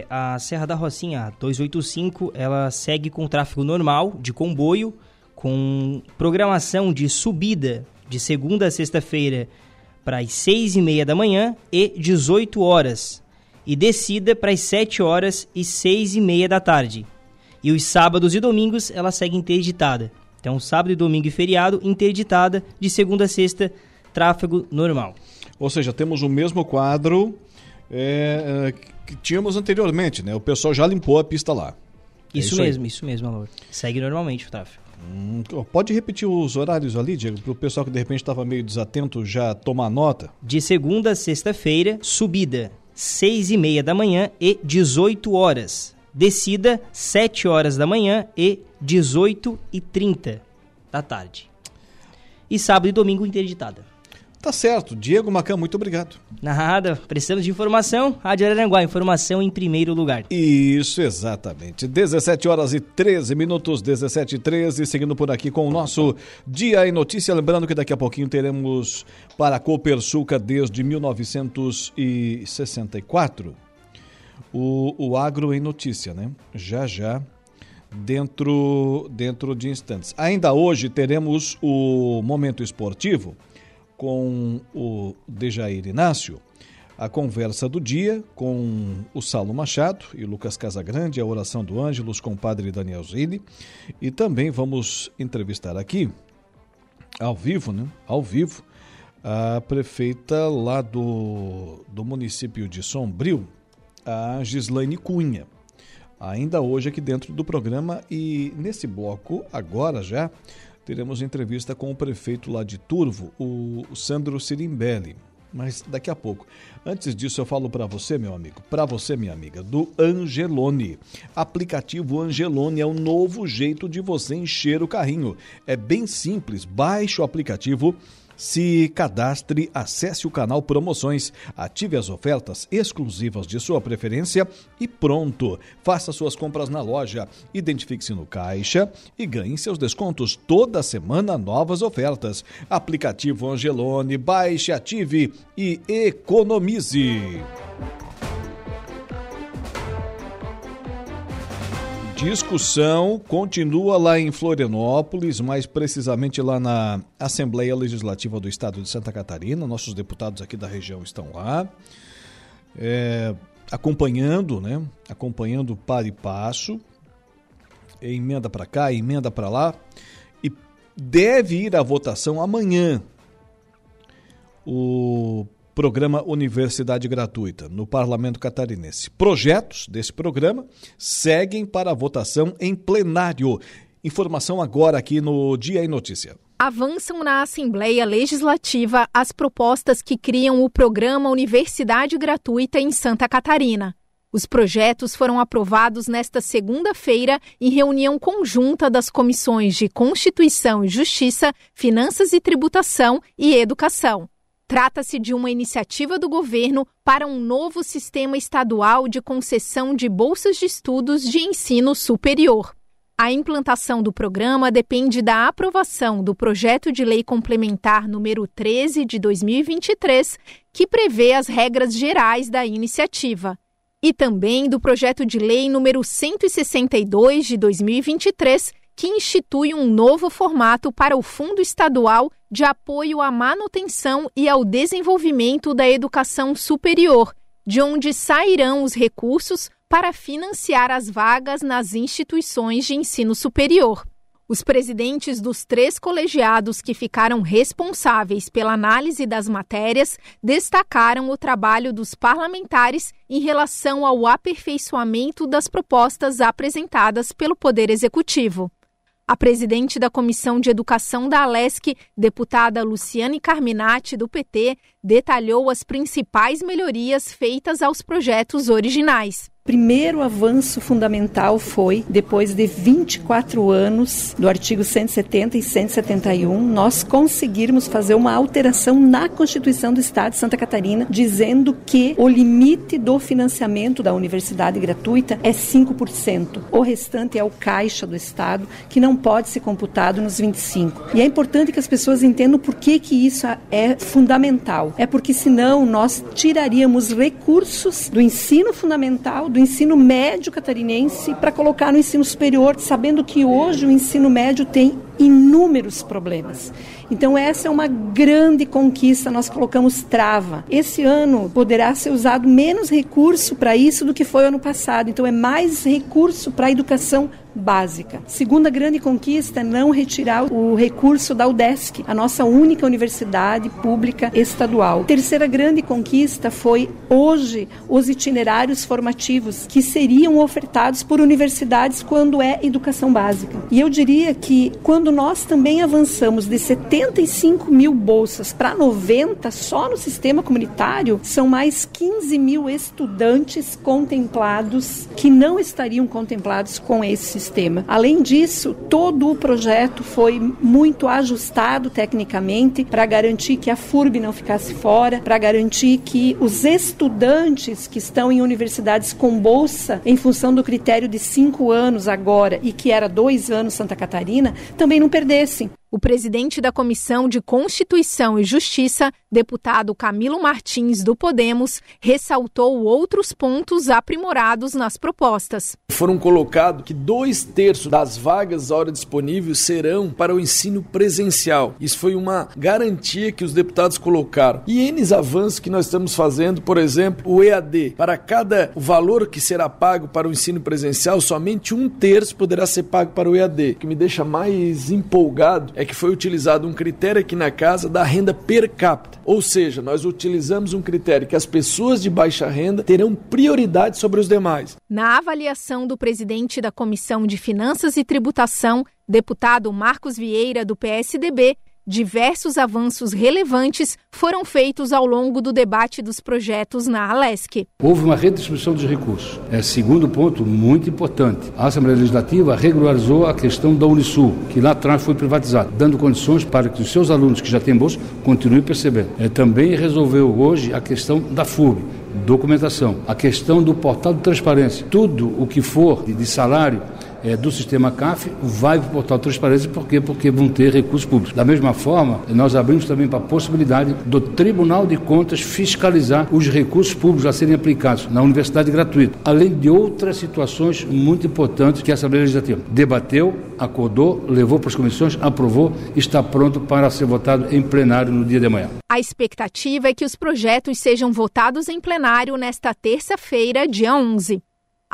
A Serra da Rocinha, a 285, ela segue com tráfego normal de comboio, com programação de subida de segunda a sexta-feira para as 6h30 da manhã e 18 horas. E descida para as 7 horas e 6h30 da tarde. E os sábados e domingos ela segue interditada. Então, sábado e domingo e feriado, interditada, de segunda a sexta, tráfego normal. Ou seja, temos o mesmo quadro que tínhamos anteriormente, né? O pessoal já limpou a pista lá. Isso mesmo, Alô. Segue normalmente o tráfego. Pode repetir os horários ali, Diego, para o pessoal que de repente estava meio desatento já tomar nota? De segunda a sexta-feira, subida 6h30 da manhã e 18 horas. Descida, 7 horas da manhã e 18h30 da tarde. E sábado e domingo interditada. Tá certo. Diego Macan, muito obrigado. Nada, precisamos de informação. Rádio Araranguá, informação em primeiro lugar. Isso, exatamente. 17 horas e 13 minutos, 17 e 13, seguindo por aqui com o nosso Dia em Notícia. Lembrando que daqui a pouquinho teremos para a Copersuca desde 1964 o Agro em Notícia, né? Já. Dentro de instantes. Ainda hoje teremos o Momento Esportivo com o Dejair Inácio, a conversa do dia com o Saulo Machado e Lucas Casagrande, a oração do Ângelos com o padre Daniel Zilli, e também vamos entrevistar aqui, ao vivo, a prefeita lá do município de Sombrio, a Gislaine Cunha, ainda hoje aqui dentro do programa. E nesse bloco, agora já, teremos entrevista com o prefeito lá de Turvo, o Sandro Sirimbelli, mas daqui a pouco. Antes disso, eu falo para você, meu amigo, para você, minha amiga, do Angelone. Aplicativo Angelone é um novo jeito de você encher o carrinho. É bem simples, baixe o aplicativo, se cadastre, acesse o canal Promoções, ative as ofertas exclusivas de sua preferência e pronto. Faça suas compras na loja, identifique-se no caixa e ganhe seus descontos. Toda semana, novas ofertas. Aplicativo Angelone, baixe, ative e economize. Discussão continua lá em Florianópolis, mais precisamente lá na Assembleia Legislativa do Estado de Santa Catarina. Nossos deputados aqui da região estão lá, acompanhando para e passo, emenda para cá, emenda para lá, e deve ir à votação amanhã o Programa Universidade Gratuita, no Parlamento Catarinense. Projetos desse programa seguem para votação em plenário. Informação agora aqui no Dia em Notícia. Avançam na Assembleia Legislativa as propostas que criam o Programa Universidade Gratuita em Santa Catarina. Os projetos foram aprovados nesta segunda-feira em reunião conjunta das Comissões de Constituição e Justiça, Finanças e Tributação e Educação. Trata-se de uma iniciativa do governo para um novo sistema estadual de concessão de bolsas de estudos de ensino superior. A implantação do programa depende da aprovação do Projeto de Lei Complementar número 13 de 2023, que prevê as regras gerais da iniciativa, e também do Projeto de Lei número 162 de 2023, que institui um novo formato para o Fundo Estadual de Apoio à Manutenção e ao Desenvolvimento da Educação Superior, de onde sairão os recursos para financiar as vagas nas instituições de ensino superior. Os presidentes dos três colegiados que ficaram responsáveis pela análise das matérias destacaram o trabalho dos parlamentares em relação ao aperfeiçoamento das propostas apresentadas pelo Poder Executivo. A presidente da Comissão de Educação da ALESC, deputada Luciane Carminati, do PT, detalhou as principais melhorias feitas aos projetos originais. Primeiro avanço fundamental foi, depois de 24 anos do artigo 170 e 171, nós conseguirmos fazer uma alteração na Constituição do Estado de Santa Catarina, dizendo que o limite do financiamento da universidade gratuita é 5%. O restante é o caixa do Estado, que não pode ser computado nos 25%. E é importante que as pessoas entendam por que isso é fundamental. É porque senão nós tiraríamos recursos do ensino fundamental, do ensino médio catarinense, para colocar no ensino superior, sabendo que hoje o ensino médio tem inúmeros problemas. Então essa é uma grande conquista, nós colocamos trava. Esse ano poderá ser usado menos recurso para isso do que foi ano passado, então é mais recurso para a educação básica. Segunda grande conquista é não retirar o recurso da UDESC, a nossa única universidade pública estadual. Terceira grande conquista foi hoje os itinerários formativos que seriam ofertados por universidades quando é educação básica. E eu diria que quando nós também avançamos de 75.000 bolsas para 90 só no sistema comunitário, são mais 15.000 estudantes contemplados que não estariam contemplados com esse sistema. Além disso, todo o projeto foi muito ajustado tecnicamente para garantir que a FURB não ficasse fora, para garantir que os estudantes que estão em universidades com bolsa, em função do critério de 5 anos agora e que era 2 anos Santa Catarina, também não perdessem. O presidente da Comissão de Constituição e Justiça, deputado Camilo Martins, do Podemos, ressaltou outros pontos aprimorados nas propostas. Foram colocados que 2/3 das vagas à hora disponível serão para o ensino presencial. Isso foi uma garantia que os deputados colocaram. E N avanços que nós estamos fazendo, por exemplo, o EAD. Para cada valor que será pago para o ensino presencial, somente 1/3 poderá ser pago para o EAD. O que me deixa mais empolgado é que foi utilizado um critério aqui na casa da renda per capita. Ou seja, nós utilizamos um critério que as pessoas de baixa renda terão prioridade sobre os demais. Na avaliação do presidente da Comissão de Finanças e Tributação, deputado Marcos Vieira, do PSDB, diversos avanços relevantes foram feitos ao longo do debate dos projetos na ALESC. Houve uma redistribuição dos recursos. É segundo ponto muito importante. A Assembleia Legislativa regularizou a questão da Unisul, que lá atrás foi privatizada, dando condições para que os seus alunos que já têm bolsa continuem percebendo. Também resolveu hoje a questão da FURB, documentação, a questão do portal de transparência. Tudo o que for de salário do sistema CAF vai para o portal de transparência, porque vão ter recursos públicos. Da mesma forma, nós abrimos também para a possibilidade do Tribunal de Contas fiscalizar os recursos públicos a serem aplicados na universidade gratuita, além de outras situações muito importantes que a Assembleia Legislativa debateu, acordou, levou para as comissões, aprovou e está pronto para ser votado em plenário no dia de amanhã. A expectativa é que os projetos sejam votados em plenário nesta terça-feira, dia 11.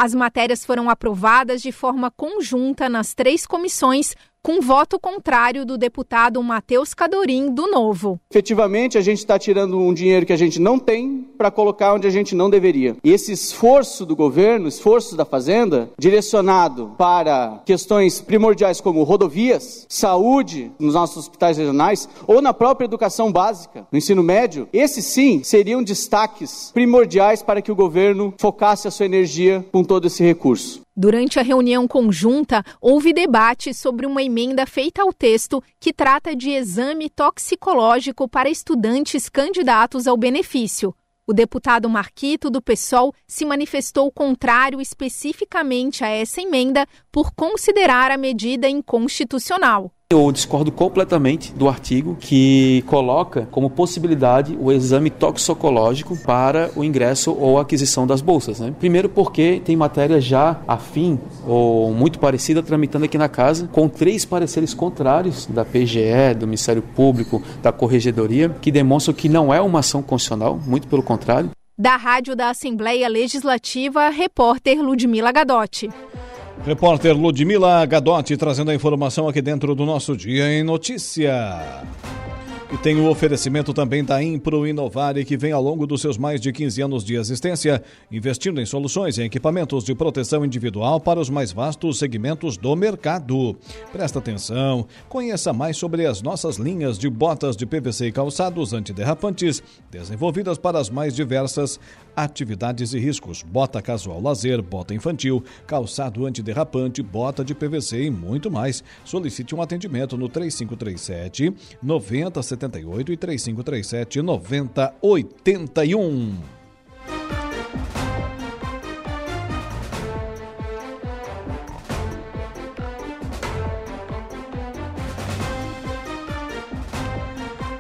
As matérias foram aprovadas de forma conjunta nas três comissões, com voto contrário do deputado Matheus Cadorim, do Novo. Efetivamente, a gente está tirando um dinheiro que a gente não tem para colocar onde a gente não deveria. E esse esforço do governo, esforço da Fazenda, direcionado para questões primordiais como rodovias, saúde nos nossos hospitais regionais ou na própria educação básica, no ensino médio, esses sim seriam destaques primordiais para que o governo focasse a sua energia com todo esse recurso. Durante a reunião conjunta, houve debate sobre uma emenda feita ao texto que trata de exame toxicológico para estudantes candidatos ao benefício. O deputado Marquito, do PSOL, se manifestou contrário especificamente a essa emenda por considerar a medida inconstitucional. Eu discordo completamente do artigo que coloca como possibilidade o exame toxicológico para o ingresso ou aquisição das bolsas, né? Primeiro porque tem matéria já afim ou muito parecida tramitando aqui na casa, com 3 pareceres contrários da PGE, do Ministério Público, da Corregedoria, que demonstram que não é uma ação constitucional, muito pelo contrário. Da Rádio da Assembleia Legislativa, repórter Ludmila Gadotti. Repórter Ludmila Gadotti trazendo a informação aqui dentro do nosso Dia em Notícia. E tem o oferecimento também da Impro Inovare, que vem ao longo dos seus mais de 15 anos de existência, investindo em soluções e equipamentos de proteção individual para os mais vastos segmentos do mercado. Presta atenção, conheça mais sobre as nossas linhas de botas de PVC e calçados antiderrapantes, desenvolvidas para as mais diversas atividades e riscos. Bota casual lazer, bota infantil, calçado antiderrapante, bota de PVC e muito mais. Solicite um atendimento no 3537-9070. 78 e 3537 9081.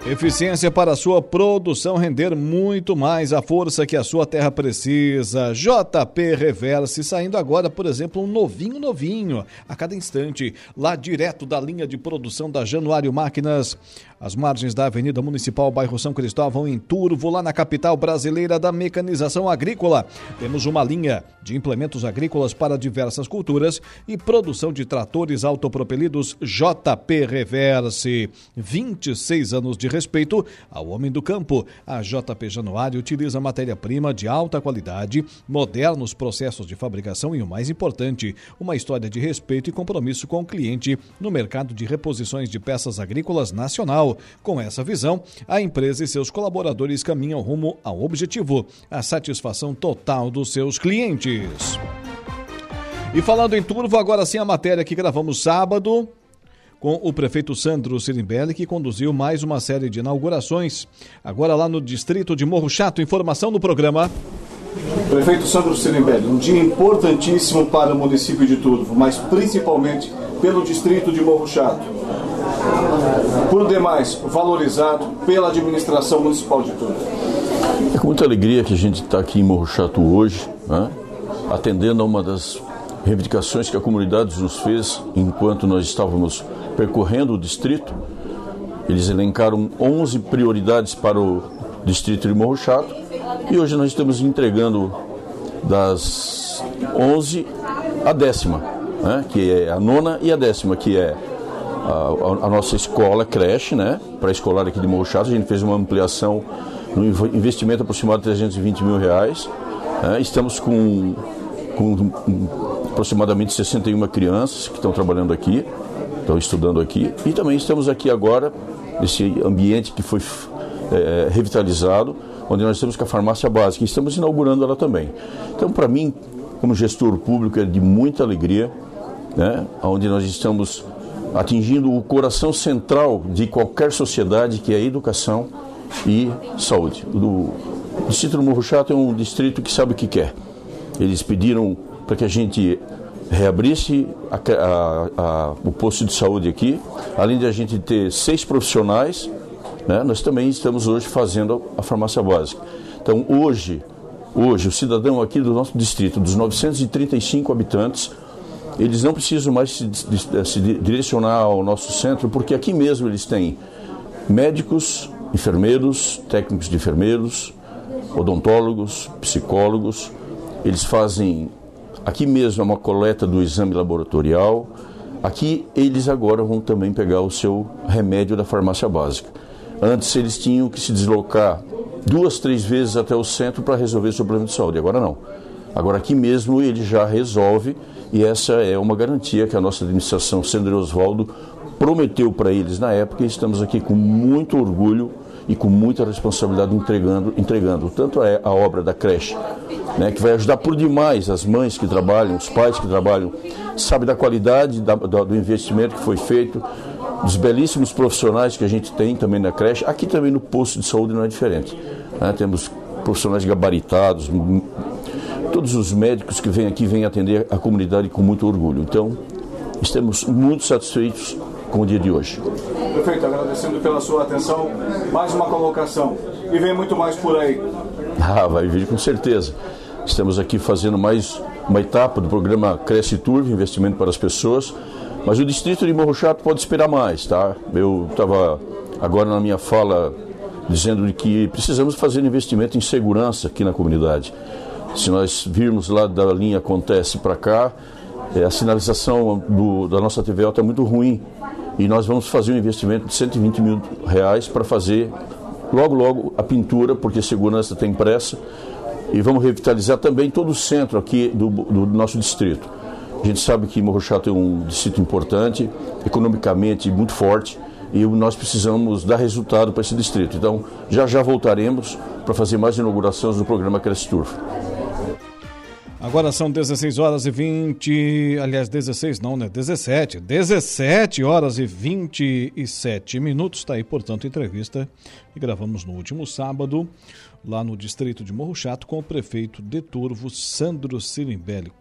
Eficiência para a sua produção render muito mais, a força que a sua terra precisa. JP Reverse, saindo agora, por exemplo, um novinho, a cada instante, lá direto da linha de produção da Januário Máquinas, às margens da Avenida Municipal, bairro São Cristóvão, em Turvo, lá na capital brasileira da mecanização agrícola. Temos uma linha de implementos agrícolas para diversas culturas e produção de tratores autopropelidos JP Reverse. 26 anos de respeito ao homem do campo. A JP Januário utiliza matéria-prima de alta qualidade, modernos processos de fabricação e, o mais importante, uma história de respeito e compromisso com o cliente no mercado de reposições de peças agrícolas nacional. Com essa visão, a empresa e seus colaboradores caminham rumo ao objetivo, a satisfação total dos seus clientes. E falando em Turvo, agora sim a matéria que gravamos sábado com o prefeito Sandro Sirimbelli, que conduziu mais uma série de inaugurações, agora lá no distrito de Morro Chato. Informação no programa. Prefeito Sandro Sirimbelli, um dia importantíssimo para o município de Turvo, mas principalmente pelo distrito de Morro Chato. Por demais, valorizado pela administração municipal de Turvo. É com muita alegria que a gente está aqui em Morro Chato hoje, né, atendendo a uma das reivindicações que a comunidade nos fez enquanto nós estávamos percorrendo o distrito. Eles elencaram 11 prioridades para o distrito de Morro Chato e hoje nós estamos entregando das 11 a 10ª, né, que é a 9ª e a 10ª, que é a nossa escola, creche, né, pré-escolar aqui de Morro Chato. A gente fez uma ampliação no investimento aproximado de R$320 mil, né, estamos com aproximadamente 61 crianças que estão trabalhando aqui, estão estudando aqui, e também estamos aqui agora, nesse ambiente que foi revitalizado, onde nós estamos com a farmácia básica, e estamos inaugurando ela também. Então, para mim, como gestor público, é de muita alegria, né, onde nós estamos atingindo o coração central de qualquer sociedade, que é a educação e saúde. O distrito do Morro Chato é um distrito que sabe o que quer. Eles pediram para que a gente reabrisse o posto de saúde aqui. Além de a gente ter 6 profissionais, né, nós também estamos hoje fazendo a farmácia básica. Então, hoje o cidadão aqui do nosso distrito, dos 935 habitantes, eles não precisam mais se direcionar ao nosso centro, porque aqui mesmo eles têm médicos, enfermeiros, técnicos de enfermeiros, odontólogos, psicólogos. Eles fazem aqui mesmo uma coleta do exame laboratorial, Aqui eles agora vão também pegar o seu remédio da farmácia básica. Antes eles tinham que se deslocar 2, 3 vezes até o centro para resolver seu problema de saúde, agora não. Agora aqui mesmo ele já resolve, e essa é uma garantia que a nossa administração Sandro Oswaldo prometeu para eles na época, e estamos aqui com muito orgulho e com muita responsabilidade entregando tanto a obra da creche, né, que vai ajudar por demais as mães que trabalham, os pais que trabalham, sabe da qualidade do investimento que foi feito, dos belíssimos profissionais que a gente tem também na creche. Aqui também no posto de saúde não é diferente, né? Temos profissionais gabaritados, todos os médicos que vêm aqui vêm atender a comunidade com muito orgulho. Então, estamos muito satisfeitos com o dia de hoje. Prefeito, agradecendo pela sua atenção, mais uma colocação, e vem muito mais por aí. Ah, vai vir com certeza. Estamos aqui fazendo mais uma etapa do programa Cresce Turva, investimento para as pessoas, mas o distrito de Morro Chato pode esperar mais, tá? Eu estava agora na minha fala dizendo que precisamos fazer um investimento em segurança aqui na comunidade. Se nós virmos lá da linha Acontece para cá, a sinalização da nossa TVO está muito ruim, e nós vamos fazer um investimento de R$120 mil para fazer logo a pintura, porque segurança tem pressa, e vamos revitalizar também todo o centro aqui do nosso distrito. A gente sabe que Morro Chato é um distrito importante, economicamente muito forte, e nós precisamos dar resultado para esse distrito. Então, já voltaremos para fazer mais inaugurações do programa Cresce Turva. Agora são 17 horas e 27 minutos. Está aí, portanto, a entrevista que gravamos no último sábado, lá no distrito de Morro Chato, com o prefeito de Turvo, Sandro Sirimbelli,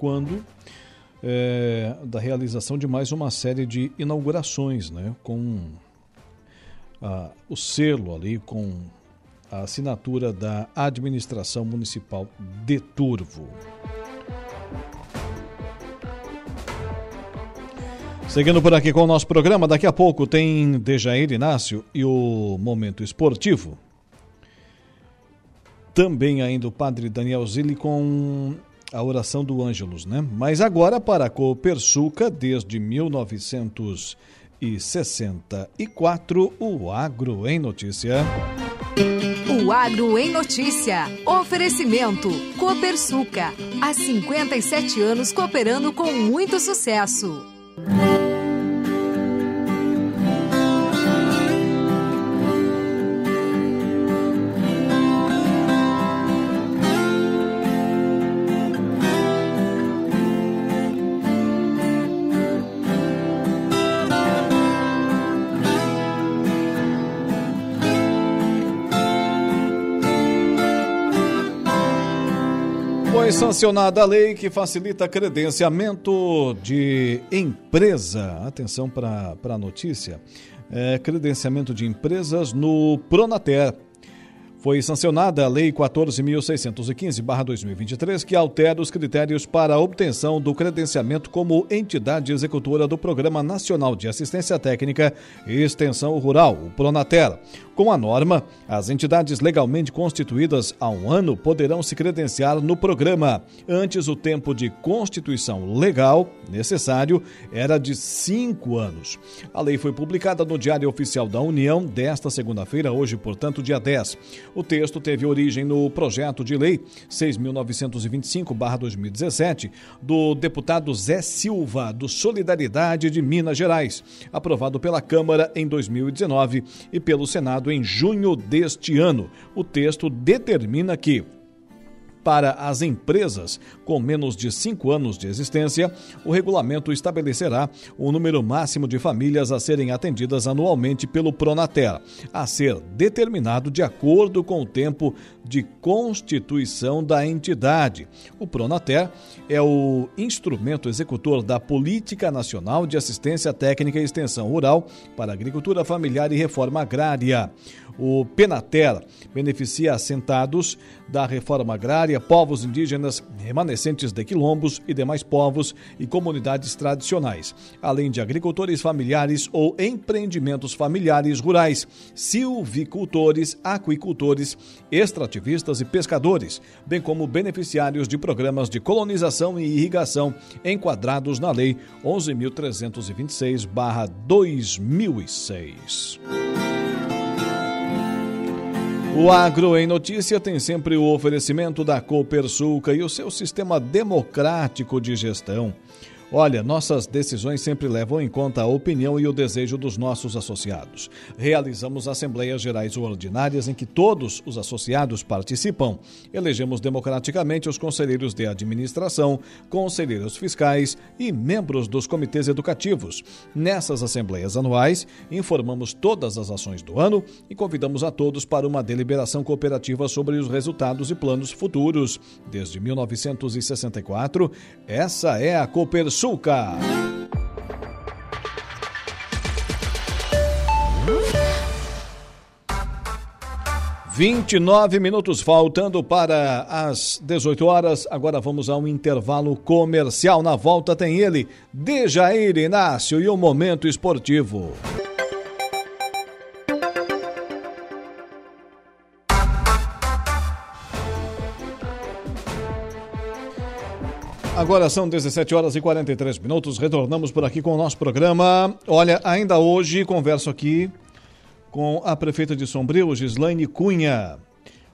da realização de mais uma série de inaugurações, né, com o selo ali, com a assinatura da administração municipal de Turvo. Seguindo por aqui com o nosso programa, daqui a pouco tem Dejair Inácio e o Momento Esportivo. Também ainda o padre Daniel Zilli com a oração do Ângelus, né? Mas agora para a Copersuca, desde 1964, o Agro em Notícia. O Agro em Notícia. Oferecimento Copersuca. Há 57 anos cooperando com muito sucesso. Foi sancionada a lei que facilita credenciamento de empresa. Atenção para a notícia. Credenciamento de empresas no Pronater. Foi sancionada a Lei 14.615/2023, que altera os critérios para a obtenção do credenciamento como entidade executora do Programa Nacional de Assistência Técnica e Extensão Rural, o Pronater. Com a norma, as entidades legalmente constituídas há um ano poderão se credenciar no programa. Antes, o tempo de constituição legal necessário era de 5 anos. A lei foi publicada no Diário Oficial da União desta segunda-feira, hoje, portanto, dia 10. O texto teve origem no projeto de lei 6.925/2017 do deputado Zé Silva, do Solidariedade de Minas Gerais, aprovado pela Câmara em 2019 e pelo Senado em junho deste ano. O texto determina que, para as empresas com menos de 5 anos de existência, o regulamento estabelecerá o número máximo de famílias a serem atendidas anualmente pelo Pronater, a ser determinado de acordo com o tempo de constituição da entidade. O Pronater é o instrumento executor da Política Nacional de Assistência Técnica e Extensão Rural para Agricultura Familiar e Reforma Agrária. O Penater beneficia assentados da reforma agrária, povos indígenas, remanescentes de quilombos e demais povos e comunidades tradicionais, além de agricultores familiares ou empreendimentos familiares rurais, silvicultores, aquicultores, extrativistas e pescadores, bem como beneficiários de programas de colonização e irrigação enquadrados na Lei 11.326/2006. O Agro em Notícia tem sempre o oferecimento da Copersuca e o seu sistema democrático de gestão. Olha, nossas decisões sempre levam em conta a opinião e o desejo dos nossos associados. Realizamos assembleias gerais ordinárias em que todos os associados participam. Elegemos democraticamente os conselheiros de administração, conselheiros fiscais e membros dos comitês educativos. Nessas assembleias anuais, informamos todas as ações do ano e convidamos a todos para uma deliberação cooperativa sobre os resultados e planos futuros. Desde 1964, essa é a Copersuca. Suca 29 minutos faltando para as 18 horas. Agora vamos a um intervalo comercial. Na volta tem ele, Dejair Inácio, e o Momento Esportivo. Agora são 17 horas e 43 minutos, retornamos por aqui com o nosso programa. Olha, ainda hoje converso aqui com a prefeita de Sombrio, Gislaine Cunha,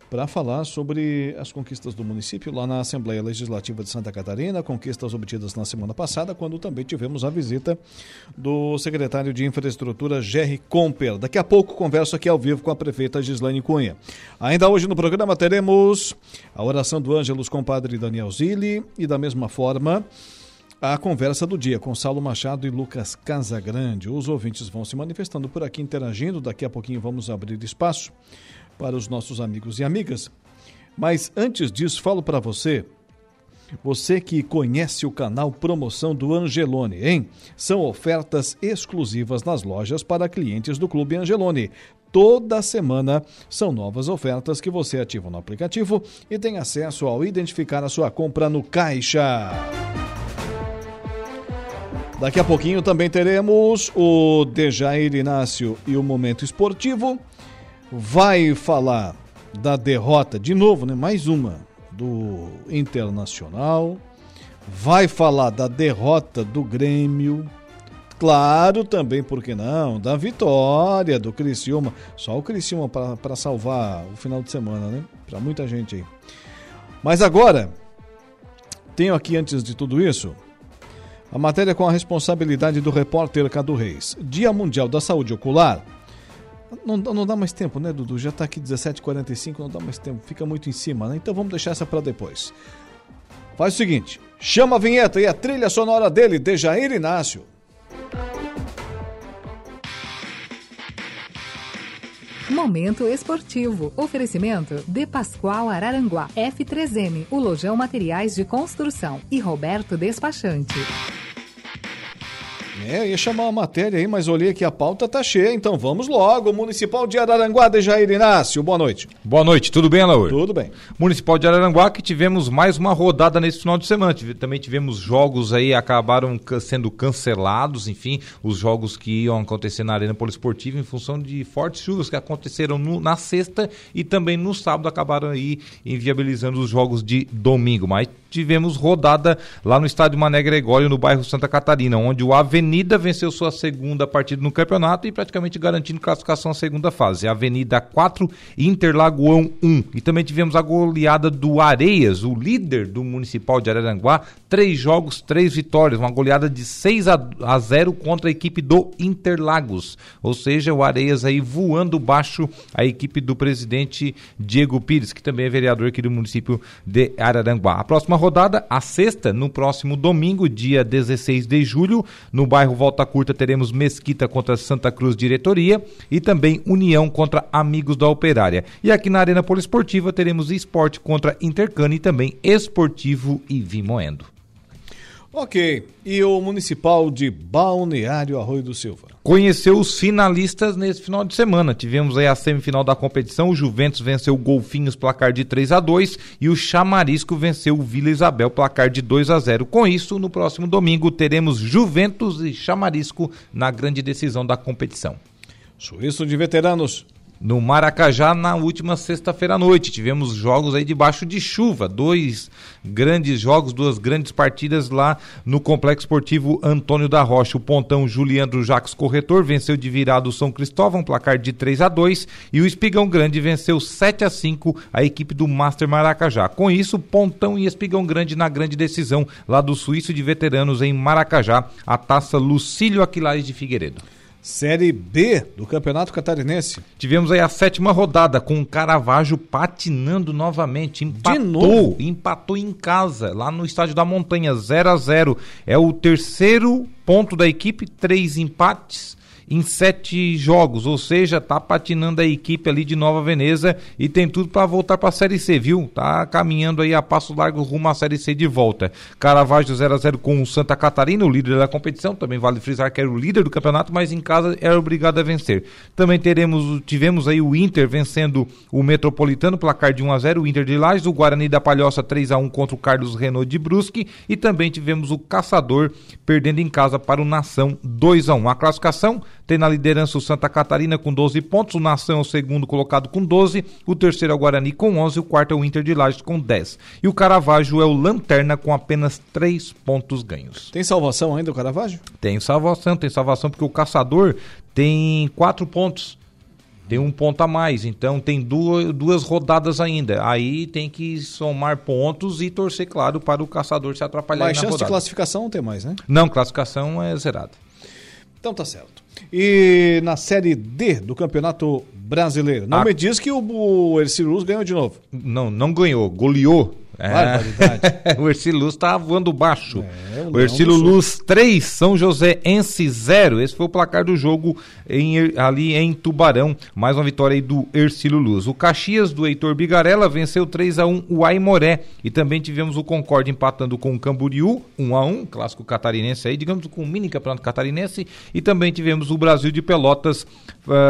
para falar sobre as conquistas do município lá na Assembleia Legislativa de Santa Catarina, conquistas obtidas na semana passada, quando também tivemos a visita do secretário de Infraestrutura, Gerry Comper. Daqui a pouco converso aqui ao vivo com a prefeita Gislaine Cunha. Ainda hoje no programa teremos a oração do Ângelus com o padre Daniel Zilli e, da mesma forma, a conversa do dia com Saulo Machado e Lucas Casagrande. Os ouvintes vão se manifestando por aqui, interagindo. Daqui a pouquinho vamos abrir espaço para os nossos amigos e amigas. Mas antes disso, falo para você, você que conhece o canal Promoção do Angelone, hein? São ofertas exclusivas nas lojas para clientes do Clube Angelone. Toda semana são novas ofertas que você ativa no aplicativo e tem acesso ao identificar a sua compra no caixa. Daqui a pouquinho também teremos o Dejair Inácio e o Momento Esportivo. Vai falar da derrota, de novo, né? Mais uma, do Internacional. Vai falar da derrota do Grêmio. Claro, também, por que não, da vitória do Criciúma. Só o Criciúma para salvar o final de semana, né? Para muita gente aí. Mas agora, tenho aqui, antes de tudo isso, a matéria com a responsabilidade do repórter Cadu Reis. Dia Mundial da Saúde Ocular. Não dá mais tempo, né, Dudu? Já está aqui 17h45, não dá mais tempo. Fica muito em cima, né? Então vamos deixar essa para depois. Faz o seguinte, chama a vinheta e a trilha sonora dele, Dejair Inácio. Momento Esportivo. Oferecimento de Pascoal Araranguá, F3M, o Lojão Materiais de Construção e Roberto Despachante. É, ia chamar uma matéria aí, mas olhei que a pauta tá cheia, então vamos logo. Municipal de Araranguá, Dejair Inácio, boa noite. Boa noite, tudo bem, Laura? Tudo bem. Municipal de Araranguá, que tivemos mais uma rodada nesse final de semana, também tivemos jogos aí, acabaram sendo cancelados, enfim, os jogos que iam acontecer na Arena Poliesportiva em função de fortes chuvas que aconteceram na sexta e também no sábado, acabaram aí inviabilizando os jogos de domingo, mas tivemos rodada lá no estádio Mané Gregório, no bairro Santa Catarina, onde o Avenida venceu sua segunda partida no campeonato e praticamente garantindo classificação à segunda fase. Avenida 4, Interlagoão 1. E também tivemos a goleada do Areias, o líder do Municipal de Araranguá, 3 jogos, 3 vitórias, uma goleada de 6-0 contra a equipe do Interlagos. Ou seja, o Areias aí voando baixo a equipe do presidente Diego Pires, que também é vereador aqui do município de Araranguá. A próxima rodada, a sexta, no próximo domingo, dia 16 de julho, no bairro Volta Curta teremos Mesquita contra Santa Cruz Diretoria e também União contra Amigos da Operária. E aqui na Arena Poliesportiva teremos Esporte contra Intercana e também Esportivo e Vimoendo. Ok, e o Municipal de Balneário Arroio do Silva conheceu os finalistas nesse final de semana. Tivemos aí a semifinal da competição, o Juventus venceu o Golfinhos, placar de 3-2, e o Chamarisco venceu o Vila Isabel, placar de 2-0. Com isso, no próximo domingo, teremos Juventus e Chamarisco na grande decisão da competição. Suíço de Veteranos. No Maracajá, na última sexta-feira à noite, tivemos jogos aí debaixo de chuva, duas grandes partidas lá no Complexo Esportivo Antônio da Rocha. O Pontão Juliandro Jacques Corretor venceu de virada o São Cristóvão, placar de 3-2, e o Espigão Grande venceu 7-5 a equipe do Master Maracajá. Com isso, Pontão e Espigão Grande na grande decisão lá do Suíço de Veteranos em Maracajá, a taça Lucílio Aquilares de Figueiredo. Série B do Campeonato Catarinense. Tivemos aí a sétima rodada com o Caravaggio patinando novamente. Empatou em casa, lá no Estádio da Montanha, 0-0. É o terceiro ponto da equipe, 3 empates. Em 7 jogos, ou seja, tá patinando a equipe ali de Nova Veneza e tem tudo para voltar para a Série C, viu? Tá caminhando aí a passo largo rumo à Série C de volta. Caravaggio 0-0 com o Santa Catarina, o líder da competição, também vale frisar que era o líder do campeonato, mas em casa era obrigado a vencer. Também tivemos aí o Inter vencendo o Metropolitano, placar de 1-0, o Inter de Lages, o Guarani da Palhoça 3-1 contra o Carlos Renault de Brusque, e também tivemos o Caçador perdendo em casa para o Nação 2-1. A classificação tem na liderança o Santa Catarina com 12 pontos, o Nação é o segundo colocado com 12, o terceiro é o Guarani com 11, o quarto é o Inter de Lages com 10. E o Caravaggio é o lanterna com apenas 3 pontos ganhos. Tem salvação ainda o Caravaggio? Tem salvação porque o Caçador tem 4 pontos. Tem 1 ponto a mais, então tem duas rodadas ainda. Aí tem que somar pontos e torcer, claro, para o Caçador se atrapalhar na rodada. Mas chance de classificação não tem mais, né? Não, classificação é zerada. Então tá certo. E na Série D do Campeonato Brasileiro, não me diz que o Ercílio Luz ganhou de novo. Não ganhou, goleou. O Ercílio Luz tá voando baixo. O Ercílio Luz 3, São Joséense 0. Esse foi o placar do jogo ali em Tubarão. Mais uma vitória aí do Ercílio Luz. O Caxias do Heitor Bigarella venceu 3-1 o Aimoré. E também tivemos o Concórdia empatando com o Camboriú 1-1, clássico catarinense aí, digamos, com o mini campeonato catarinense. E também tivemos o Brasil de Pelotas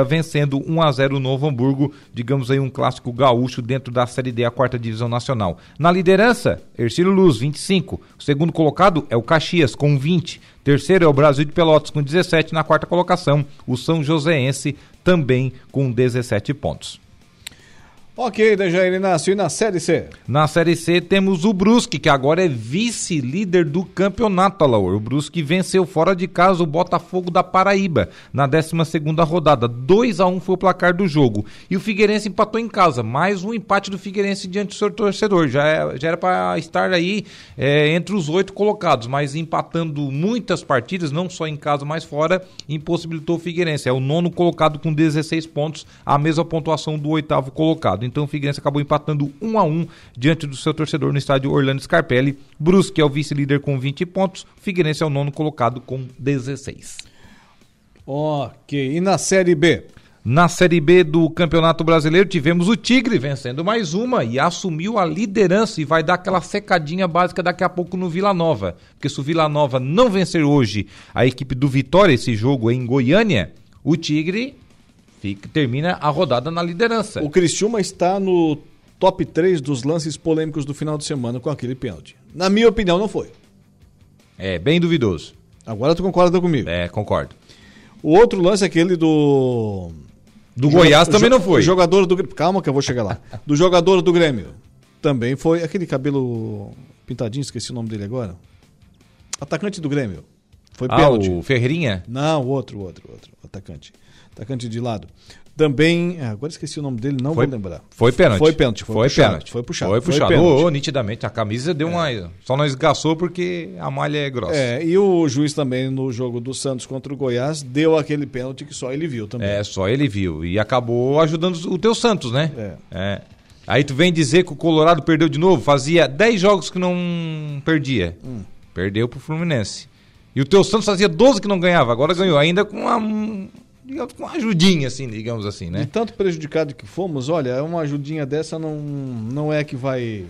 vencendo 1-0 o Novo Hamburgo, digamos aí um clássico gaúcho dentro da Série D, a quarta divisão nacional. Na liderança, Ercílio Luz, 25. O segundo colocado é o Caxias, com 20. Terceiro é o Brasil de Pelotas, com 17. Na quarta colocação, o São Joséense, também com 17 pontos. Ok, Dejair Inácio, e na Série C? Na Série C temos o Brusque, que agora é vice-líder do campeonato, Alaor. O Brusque venceu fora de casa o Botafogo da Paraíba na 12ª rodada, 2-1 foi o placar do jogo. E o Figueirense empatou em casa, mais um empate do Figueirense diante do seu torcedor. Já era para estar aí entre os 8 colocados, mas empatando muitas partidas, não só em casa, mas fora, impossibilitou o Figueirense. É o 9º colocado com 16 pontos, a mesma pontuação do 8º colocado. Então o Figueirense acabou empatando 1-1 diante do seu torcedor no estádio Orlando Scarpelli. Brusque é o vice-líder com 20 pontos, o Figueirense é o 9º colocado com 16. Ok, e na Série B? Na Série B do Campeonato Brasileiro tivemos o Tigre vencendo mais uma e assumiu a liderança e vai dar aquela secadinha básica daqui a pouco no Vila Nova, porque se o Vila Nova não vencer hoje a equipe do Vitória, esse jogo em Goiânia, o Tigre termina a rodada na liderança. O Criciúma está no top 3 dos lances polêmicos do final de semana com aquele pênalti. Na minha opinião, não foi. É, bem duvidoso. Agora tu concorda comigo? É, concordo. O outro lance é aquele do Goiás também não foi. Calma que eu vou chegar lá. Do jogador do Grêmio. Também foi. Aquele cabelo pintadinho, esqueci o nome dele agora. Atacante do Grêmio. Foi pênalti. O Ferreirinha? Não, outro atacante. Atacante de lado. Também, agora esqueci o nome dele, vou lembrar. Foi pênalti. Nitidamente, a camisa deu uma... Só não esgaçou porque a malha é grossa. E o juiz também no jogo do Santos contra o Goiás deu aquele pênalti que só ele viu também. Só ele viu e acabou ajudando o teu Santos, né? Aí tu vem dizer que o Colorado perdeu de novo, fazia 10 jogos que não perdia. Perdeu pro Fluminense. E o teu Santos fazia 12 que não ganhava, agora ganhou ainda com uma ajudinha, assim, digamos assim, né? De tanto prejudicado que fomos, olha, uma ajudinha dessa não é que vai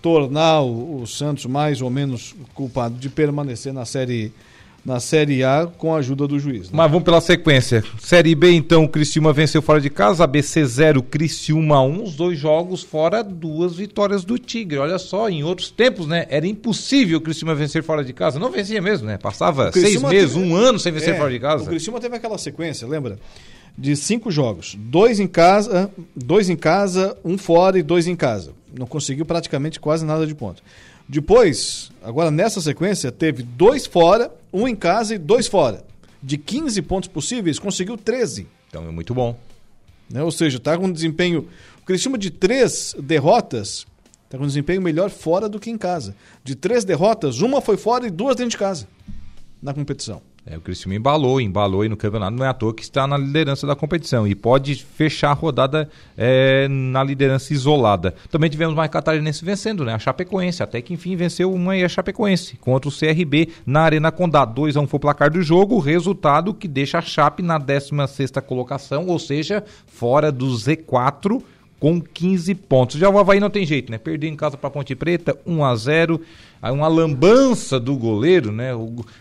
tornar o Santos mais ou menos culpado de permanecer na Série A com a ajuda do juiz. Né? Mas vamos pela sequência. Série B, então, o Criciúma venceu fora de casa, ABC 0, Criciúma 1, os dois jogos fora, duas vitórias do Tigre. Olha só, em outros tempos, né? Era impossível o Criciúma vencer fora de casa. Não vencia mesmo, né? Passava 6 meses, um ano sem vencer fora de casa. O Criciúma teve aquela sequência, lembra? De 5 jogos. 2 em casa, 1 fora e 2 em casa. Não conseguiu praticamente quase nada de ponto. Depois, agora nessa sequência, teve 2 fora, 1 em casa e 2 fora. De 15 pontos possíveis, conseguiu 13. Então é muito bom. Né? Ou seja, está com um desempenho... O Criciúma de 3 derrotas, está com um desempenho melhor fora do que em casa. De 3 derrotas, 1 foi fora e 2 dentro de casa, na competição. O Criciúma embalou aí no campeonato, não é à toa que está na liderança da competição e pode fechar a rodada na liderança isolada. Também tivemos mais catarinense vencendo, né? A Chapecoense, até que enfim venceu uma e a Chapecoense contra o CRB na Arena Condá. 2-1 foi o placar do jogo, resultado que deixa a Chape na 16ª colocação, ou seja, fora do Z4 com 15 pontos. Já o Avaí não tem jeito, né? Perdeu em casa para Ponte Preta, 1-0. Aí uma lambança do goleiro, né?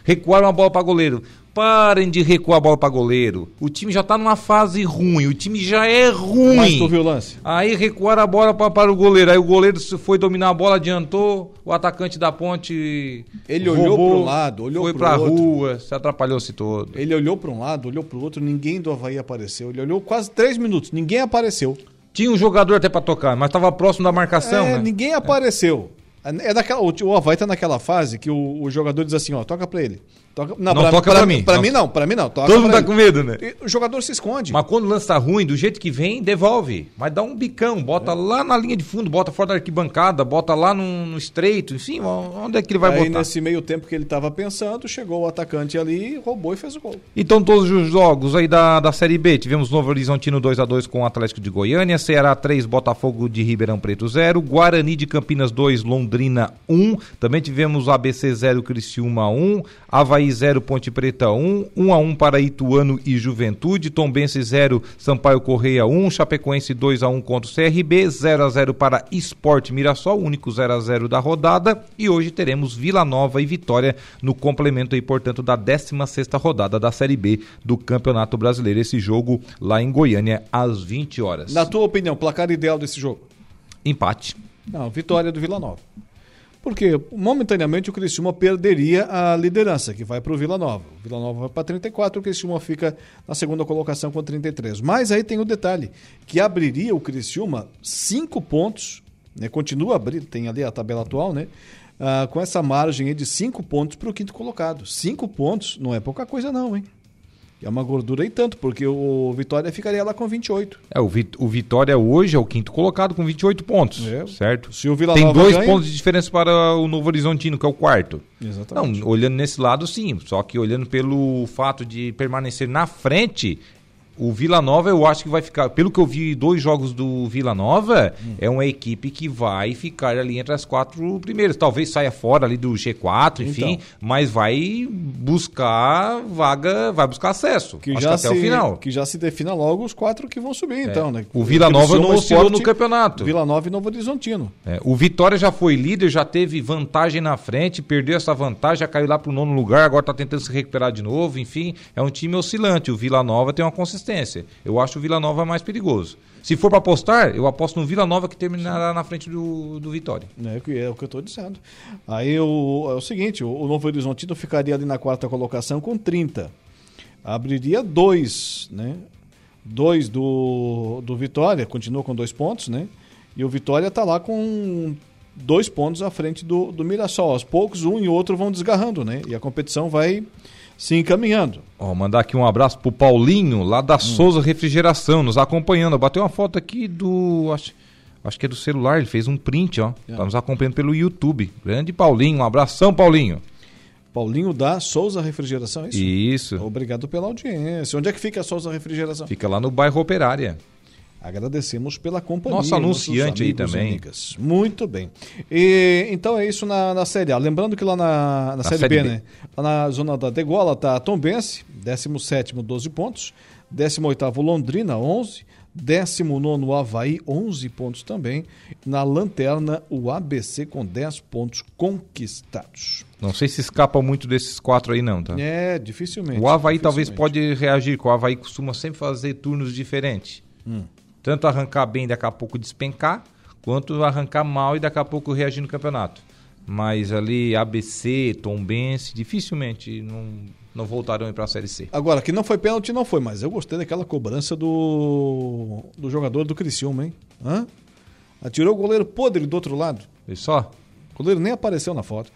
Recuaram a bola para goleiro. Parem de recuar a bola para goleiro. O time já tá numa fase ruim, o time já é ruim. Mas tu viu o lance? Aí recuaram a bola para o goleiro. Aí o goleiro foi dominar a bola, adiantou. O atacante da Ponte olhou para um lado, olhou para o outro. Foi para a rua, se atrapalhou-se todo. Ele olhou para um lado, olhou para o outro, ninguém do Avaí apareceu. Ele olhou quase 3 minutos, ninguém apareceu. Tinha um jogador até para tocar, mas estava próximo da marcação, né? Ninguém apareceu. O Avaí tá naquela fase que o jogador diz assim, ó, toca pra ele. Não, toca pra mim. Pra mim não. Todo mundo tá com medo, né? E o jogador se esconde. Mas quando lança ruim, do jeito que vem, devolve. Mas dá um bicão, bota lá na linha de fundo, bota fora da arquibancada, bota lá no estreito, enfim, onde é que ele vai botar? Aí nesse meio tempo que ele tava pensando, chegou o atacante ali, roubou e fez o gol. Então todos os jogos aí da Série B, tivemos Novo Horizontino 2-2 com o Atlético de Goiânia, Ceará 3, Botafogo de Ribeirão Preto 0, Guarani de Campinas 2, Londrina 1, também tivemos ABC 0, Criciúma 1, Avaí 0, Ponte Preta 1, 1-1 para Ituano e Juventude, Tombense 0, Sampaio Correia 1, Chapecoense 2-1 contra o CRB, 0-0 para Sport Mirassol, único 0-0 da rodada, e hoje teremos Vila Nova e Vitória no complemento aí, portanto, da 16ª rodada da Série B do Campeonato Brasileiro, esse jogo lá em Goiânia às 20 horas. Na tua opinião, placar ideal desse jogo? Empate. Não, vitória do Vila Nova. Porque, momentaneamente, o Criciúma perderia a liderança, que vai para o Vila Nova. O Vila Nova vai para 34, o Criciúma fica na segunda colocação com 33. Mas aí tem o detalhe, que abriria o Criciúma 5 pontos, né? Continua abrindo, tem ali a tabela atual, né? Com essa margem aí de 5 pontos para o quinto colocado. 5 pontos não é pouca coisa não, hein? É uma gordura e tanto, porque o Vitória ficaria lá com 28. O Vitória hoje é o quinto colocado com 28 pontos, certo? Se o Vila Nova tem 2 pontos de diferença para o Novo Horizontino, que é o quarto. Exatamente. Não, olhando nesse lado, sim. Só que olhando pelo fato de permanecer na frente, o Vila Nova eu acho que vai ficar... Pelo que eu vi 2 jogos do Vila Nova, é uma equipe que vai ficar ali entre as 4 primeiras. Talvez saia fora ali do G4, enfim, então. Mas vai buscar vaga, vai buscar acesso. Até o final. Que já se defina logo os 4 que vão subir, então, né? O Vila Nova não oscilou no campeonato. Vila Nova e Novo Horizontino. O Vitória já foi líder, já teve vantagem na frente, perdeu essa vantagem, já caiu lá pro 9º lugar, agora tá tentando se recuperar de novo, enfim, é um time oscilante. O Vila Nova tem uma consistência. Eu acho o Vila Nova mais perigoso. Se for para apostar, eu aposto no Vila Nova, que terminará na frente do Vitória. É o que eu estou dizendo. Aí é o seguinte, o Novo Horizontino ficaria ali na 4ª colocação com 30. Abriria 2, né? 2 do Vitória, continua com 2 pontos, né? E o Vitória está lá com 2 pontos à frente do Mirassol. Aos poucos, um e outro vão desgarrando, né? E a competição vai... se encaminhando. Ó, mandar aqui um abraço pro Paulinho, lá da Souza Refrigeração, nos acompanhando. Bateu uma foto aqui do... Acho que é do celular, ele fez um print, ó. É. Tá nos acompanhando pelo YouTube. Grande Paulinho, um abração, Paulinho. Paulinho da Souza Refrigeração, é isso? Isso. Obrigado pela audiência. Onde é que fica a Souza Refrigeração? Fica lá no bairro Operária. Agradecemos pela companhia. Nosso anunciante aí também. Amigas. Muito bem. E, então é isso na Série A. Lembrando que lá na Série B, né? Lá na zona da degola tá a Tombense, 17º, 12 pontos. 18º, Londrina, 11. 19º Avaí, 11 pontos também. Na lanterna, o ABC com 10 pontos conquistados. Não sei se escapa muito desses quatro aí não, tá? É, dificilmente. O Avaí talvez pode reagir, porque o Avaí costuma sempre fazer turnos diferentes. Tanto arrancar bem e daqui a pouco despencar, quanto arrancar mal e daqui a pouco reagir no campeonato. Mas ali ABC, Tombense, dificilmente não voltarão para a Série C. Agora, que não foi pênalti, não foi, mas eu gostei daquela cobrança do jogador do Criciúma, hein? Atirou o goleiro podre do outro lado. E só? O goleiro nem apareceu na foto.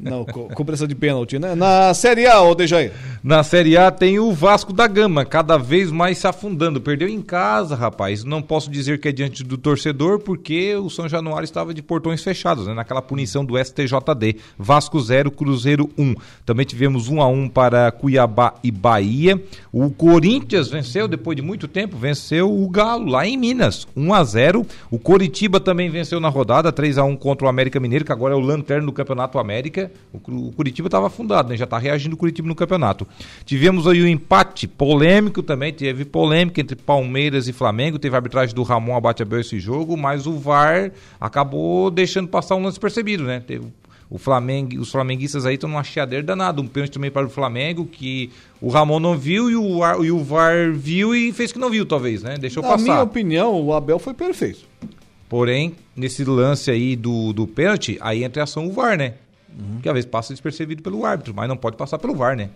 Não, cobrança de pênalti, né? Na Série A, ô Dejair? Na Série A tem o Vasco da Gama, cada vez mais se afundando. Perdeu em casa, rapaz. Não posso dizer que é diante do torcedor, porque o São Januário estava de portões fechados, né? Naquela punição do STJD. Vasco 0, Cruzeiro 1. Também tivemos 1-1 para Cuiabá e Bahia. O Corinthians venceu, depois de muito tempo, venceu o Galo, lá em Minas, 1-0. O Coritiba também venceu na rodada, 3-1 contra o América Mineiro, que agora é o lanterna do campeonato América. O Curitiba estava afundado, né? Já está reagindo o Curitiba no campeonato. Tivemos aí um empate polêmico também, teve polêmica entre Palmeiras e Flamengo, teve a arbitragem do Ramon Abateabel esse jogo, mas o VAR acabou deixando passar um lance percebido, né? Teve os flamenguistas aí estão numa chiadeira danada, um pênalti também para o Flamengo que o Ramon não viu e o VAR viu e fez que não viu, talvez, né? Deixou passar. Na minha opinião, o Abel foi perfeito. Porém, nesse lance aí do pênalti, aí entra em ação o VAR, né? Que às vezes passa despercebido pelo árbitro, mas não pode passar pelo VAR, né?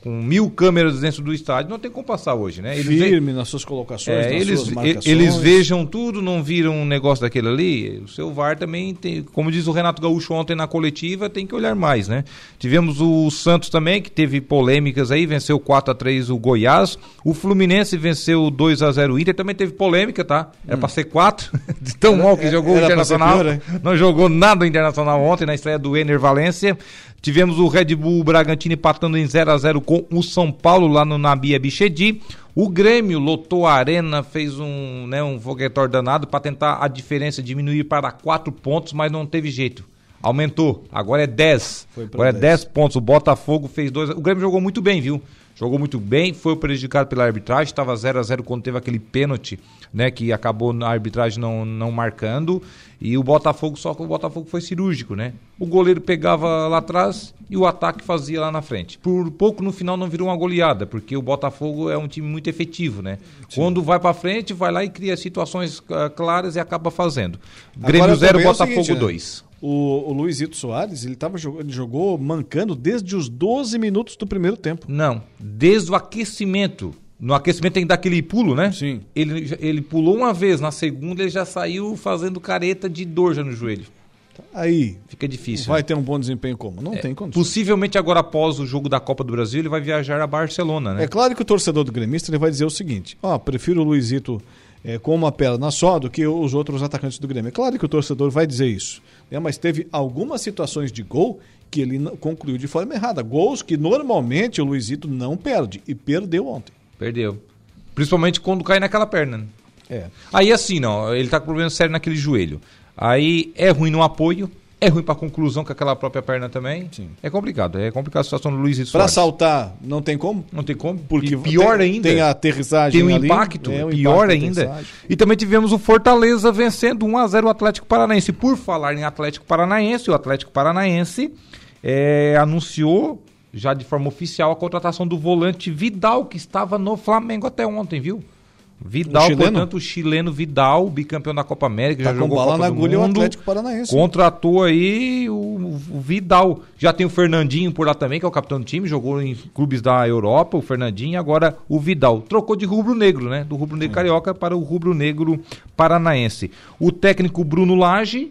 Com 1000 câmeras dentro do estádio, não tem como passar hoje, né? Firme nas suas colocações, nas suas marcações. Eles vejam tudo, não viram um negócio daquele ali. O seu VAR também tem, como diz o Renato Gaúcho ontem na coletiva, tem que olhar mais, né? Tivemos o Santos também, que teve polêmicas aí, venceu 4-3 o Goiás. O Fluminense venceu 2-0 o Inter, também teve polêmica, tá? Era pra ser 4, de tão mal que jogou o Internacional. Pior, não jogou nada o Internacional ontem, na estreia do Ener Valência. Tivemos o Red Bull Bragantino empatando em 0-0 com o São Paulo lá no Nabi Abichedi. O Grêmio lotou a arena, fez um foguetório danado para tentar a diferença diminuir para 4 pontos, mas não teve jeito. Aumentou, agora é 10. Agora 10. É 10 pontos. O Botafogo fez 2. O Grêmio jogou muito bem, viu? Jogou muito bem, foi prejudicado pela arbitragem, estava 0-0 quando teve aquele pênalti, né, que acabou na arbitragem não marcando, e o Botafogo, só que o Botafogo foi cirúrgico, né? O goleiro pegava lá atrás e o ataque fazia lá na frente. Por pouco no final não virou uma goleada, porque o Botafogo é um time muito efetivo, né? Sim. Quando vai pra frente, vai lá e cria situações claras e acaba fazendo. Grêmio 0, Botafogo 2. O Luizito Soares, ele jogou mancando desde os 12 minutos do primeiro tempo. Não, desde o aquecimento. No aquecimento tem que dar aquele pulo, né? Sim. Ele pulou uma vez, na segunda ele já saiu fazendo careta de dor já no joelho. Aí fica difícil. Vai ter um bom desempenho como? Não tem condição. Possivelmente agora após o jogo da Copa do Brasil ele vai viajar a Barcelona, né? É claro que o torcedor do gremista ele vai dizer o seguinte, prefiro o Luizito... com uma perna só do que os outros atacantes do Grêmio. É claro que o torcedor vai dizer isso, né? Mas teve algumas situações de gol que ele concluiu de forma errada. Gols que normalmente o Luizito não perde, e perdeu ontem. Perdeu. Principalmente quando cai naquela perna. É. Aí assim, não, ele tá com problema sério naquele joelho. Aí é ruim no apoio, é ruim pra conclusão com aquela própria perna também. Sim. É complicado a situação do Luizito Soares. Pra saltar, não tem como? Não tem como, porque pior ainda. Tem a aterrissagem ali. Tem um impacto, pior ainda. E também tivemos o Fortaleza vencendo 1-0 o Atlético Paranaense. Por falar em Atlético Paranaense, o Atlético Paranaense anunciou já de forma oficial a contratação do volante Vidal, que estava no Flamengo até ontem, viu? Vidal, portanto, o chileno Vidal, bicampeão da Copa América, já jogou bola na agulha, o Atlético Paranaense. Contratou aí o Vidal. Já tem o Fernandinho por lá também, que é o capitão do time, jogou em clubes da Europa, o Fernandinho, e agora o Vidal. Trocou de rubro-negro, né? Do rubro-negro carioca para o rubro-negro paranaense. O técnico Bruno Lage,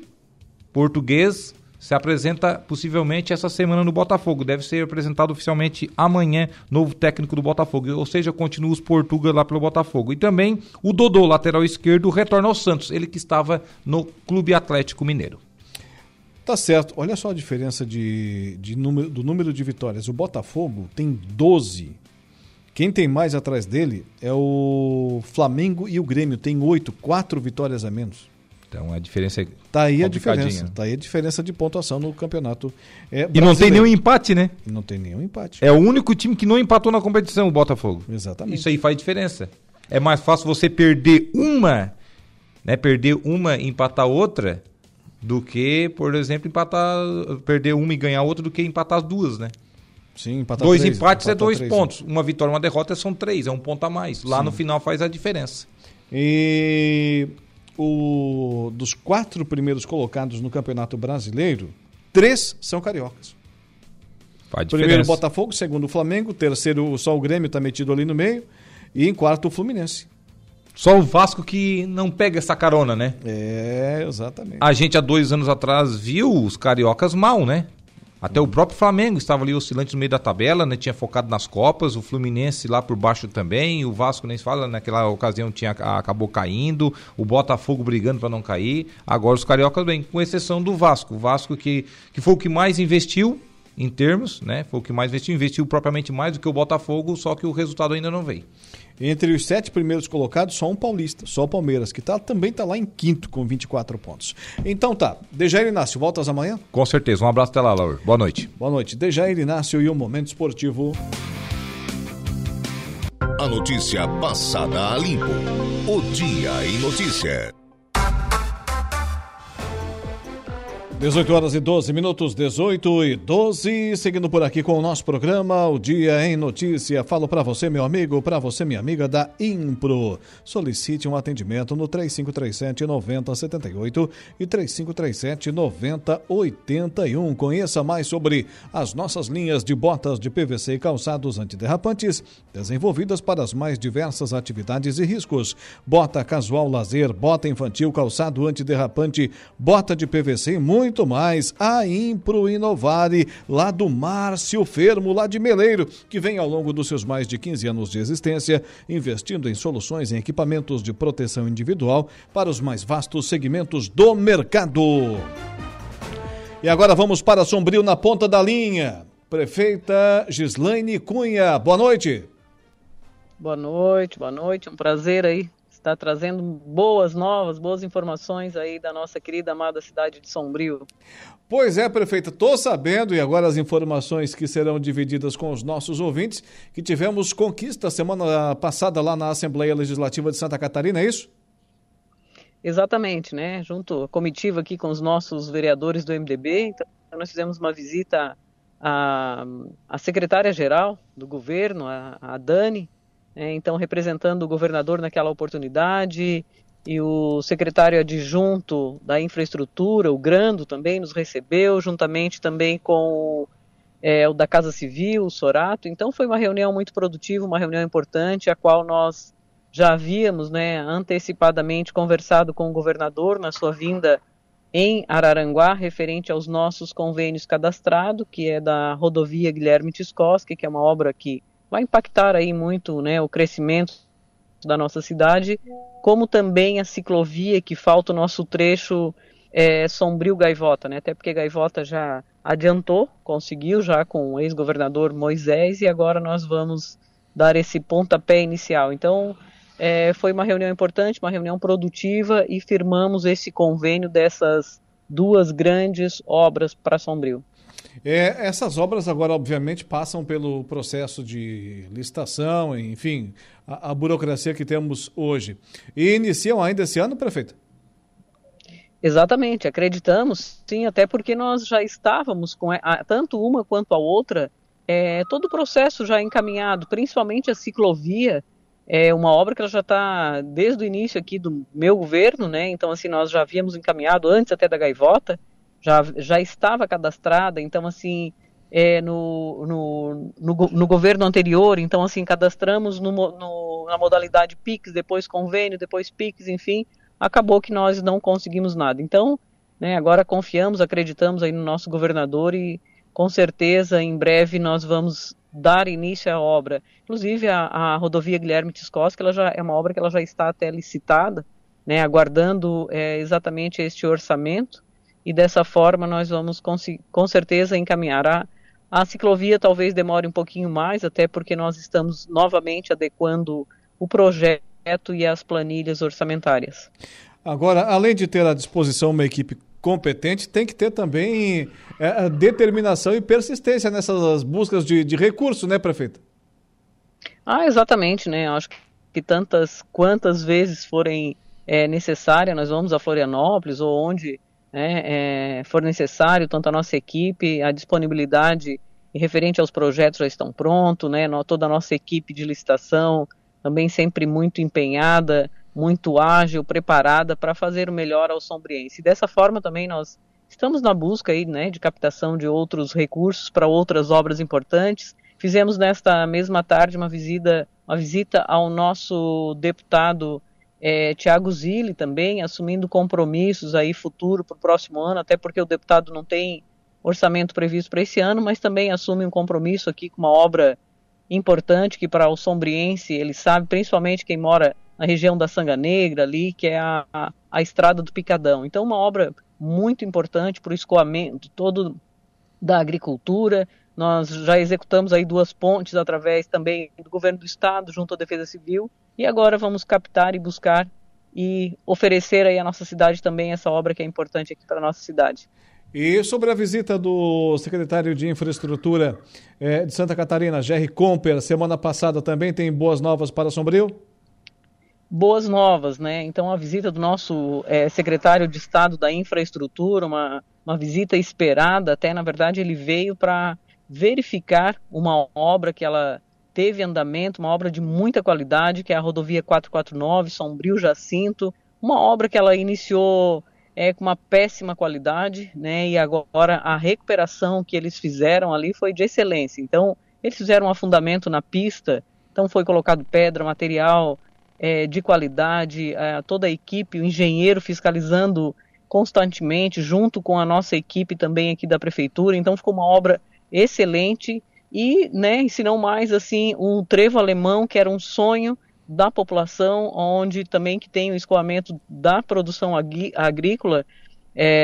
português, se apresenta possivelmente essa semana no Botafogo, deve ser apresentado oficialmente amanhã, novo técnico do Botafogo, ou seja, continua os portugueses lá pelo Botafogo. E também o Dodô, lateral esquerdo, retorna ao Santos, ele que estava no Clube Atlético Mineiro. Tá certo, olha só a diferença do número de vitórias, o Botafogo tem 12, quem tem mais atrás dele é o Flamengo e o Grêmio, tem 8, 4 vitórias a menos. Então a diferença é Tá aí a diferença de pontuação no campeonato brasileiro. E não tem nenhum empate, né? Não tem nenhum empate. É o único time que não empatou na competição, o Botafogo. Exatamente. Isso aí faz diferença. é mais fácil você perder uma, né? Perder uma e empatar outra, do que, por exemplo, perder uma e ganhar outra, do que empatar as duas, né? Sim, empatar dois três, empates empatar é dois três, pontos. Né? Uma vitória, uma derrota são três, é um ponto a mais. Lá, sim, no final faz a diferença. E dos 4 primeiros colocados no Campeonato Brasileiro, 3 são cariocas. Faz diferença. Primeiro o Botafogo, segundo o Flamengo, terceiro só o Grêmio está metido ali no meio e em quarto o Fluminense. Só o Vasco que não pega essa carona, né? É, exatamente. A gente há 2 anos atrás viu os cariocas mal, né? Até o próprio Flamengo estava ali oscilante no meio da tabela, né? Tinha focado nas Copas, o Fluminense lá por baixo também, o Vasco nem se fala, naquela ocasião acabou caindo, o Botafogo brigando para não cair, agora os cariocas bem, com exceção do Vasco. O Vasco que foi o que mais investiu em termos, né? Foi o que mais investiu propriamente mais do que o Botafogo, só que o resultado ainda não veio. Entre os 7 primeiros colocados, só um paulista, só o Palmeiras, que também está lá em quinto com 24 pontos. Então tá, Dejair Inácio, voltas amanhã? Com certeza, um abraço até lá, Laura. Boa noite. Boa noite, Dejair Inácio e o Momento Esportivo. A notícia passada a limpo, o Dia em Notícia. 18h12, 18h12, seguindo por aqui com o nosso programa, o Dia em Notícia. Falo para você, meu amigo, para você, minha amiga da Impro. Solicite um atendimento no 3537-9078 e 3537-9081. Conheça mais sobre as nossas linhas de botas de PVC e calçados antiderrapantes, desenvolvidas para as mais diversas atividades e riscos. Bota casual lazer, bota infantil, calçado antiderrapante, bota de PVC e muito mais. A Impro Inovare, lá do Márcio Fermo, lá de Meleiro, que vem ao longo dos seus mais de 15 anos de existência, investindo em soluções em equipamentos de proteção individual para os mais vastos segmentos do mercado. E agora vamos para Sombrio na ponta da linha. Prefeita Gislaine Cunha, boa noite. Boa noite, boa noite. Um prazer aí. Está trazendo boas novas, boas informações aí da nossa querida, amada cidade de Sombrio. Pois é, prefeito, estou sabendo, e agora as informações que serão divididas com os nossos ouvintes, que tivemos conquista semana passada lá na Assembleia Legislativa de Santa Catarina, é isso? Exatamente, né? Junto à comitiva aqui com os nossos vereadores do MDB, então nós fizemos uma visita à secretária-geral do governo, a Dani, então representando o governador naquela oportunidade, e o secretário adjunto da infraestrutura, o Grando, também nos recebeu, juntamente também com o da Casa Civil, o Sorato. Então foi uma reunião muito produtiva, uma reunião importante, a qual nós já havíamos, né, antecipadamente conversado com o governador na sua vinda em Araranguá, referente aos nossos convênios cadastrados, que é da rodovia Guilherme Tiscoski, que é uma obra que vai impactar aí muito, né, o crescimento da nossa cidade, como também a ciclovia que falta o nosso trecho Sombrio-Gaivota, né? Até porque Gaivota já adiantou, conseguiu já com o ex-governador Moisés, e agora nós vamos dar esse pontapé inicial. Então, foi uma reunião importante, uma reunião produtiva, e firmamos esse convênio dessas 2 grandes obras para Sombrio. Essas obras agora, obviamente, passam pelo processo de licitação, enfim, a burocracia que temos hoje. E iniciam ainda esse ano, prefeito? Exatamente, acreditamos, sim, até porque nós já estávamos com tanto uma quanto a outra, todo o processo já encaminhado, principalmente a ciclovia, é uma obra que ela já está desde o início aqui do meu governo, né? Então, assim, nós já havíamos encaminhado antes até da Gaivota, já estava cadastrada, então, assim, no governo anterior, então, assim, cadastramos na modalidade PIX, depois convênio, depois PIX, enfim, acabou que nós não conseguimos nada. Então, né, agora confiamos, acreditamos aí no nosso governador e, com certeza, em breve nós vamos dar início à obra. Inclusive, a rodovia Guilherme Tiscoski, ela já é uma obra que ela já está até licitada, né, aguardando exatamente este orçamento. E dessa forma nós vamos com certeza encaminhar. A ciclovia talvez demore um pouquinho mais, até porque nós estamos novamente adequando o projeto e as planilhas orçamentárias. Agora, além de ter à disposição uma equipe competente, tem que ter também determinação e persistência nessas buscas de recurso, né, prefeito? Exatamente, né? Acho que que tantas quantas vezes forem necessária, nós vamos a Florianópolis ou onde for necessário, tanto a nossa equipe, a disponibilidade referente aos projetos já estão prontos, né? Toda a nossa equipe de licitação também sempre muito empenhada, muito ágil, preparada para fazer o melhor ao sombriense. E dessa forma também nós estamos na busca aí, né, de captação de outros recursos para outras obras importantes. Fizemos nesta mesma tarde uma visita ao nosso deputado Tiago Zilli também, assumindo compromissos aí futuro para o próximo ano, até porque o deputado não tem orçamento previsto para esse ano, mas também assume um compromisso aqui com uma obra importante que para o sombriense, ele sabe, principalmente quem mora na região da Sanga Negra ali, que é a Estrada do Picadão. Então uma obra muito importante para o escoamento todo da agricultura. Nós já executamos aí 2 pontes através também do governo do estado junto à Defesa Civil e agora vamos captar e buscar e oferecer aí à nossa cidade também essa obra que é importante aqui para a nossa cidade. E sobre a visita do secretário de Infraestrutura de Santa Catarina, Jerry Comper, semana passada também tem boas novas para Sombrio? Boas novas, né? Então a visita do nosso secretário de Estado da Infraestrutura, uma visita esperada, até na verdade ele veio para verificar uma obra que ela teve andamento, uma obra de muita qualidade, que é a rodovia 449, Sombrio-Jacinto, uma obra que ela iniciou com uma péssima qualidade, né? E agora a recuperação que eles fizeram ali foi de excelência. Então, eles fizeram um afundamento na pista, então foi colocado pedra, material de qualidade, toda a equipe, o engenheiro fiscalizando constantemente, junto com a nossa equipe também aqui da prefeitura. Então, ficou uma obra excelente e, né, se não mais, assim, um trevo alemão que era um sonho da população, onde também que tem o escoamento da produção agrícola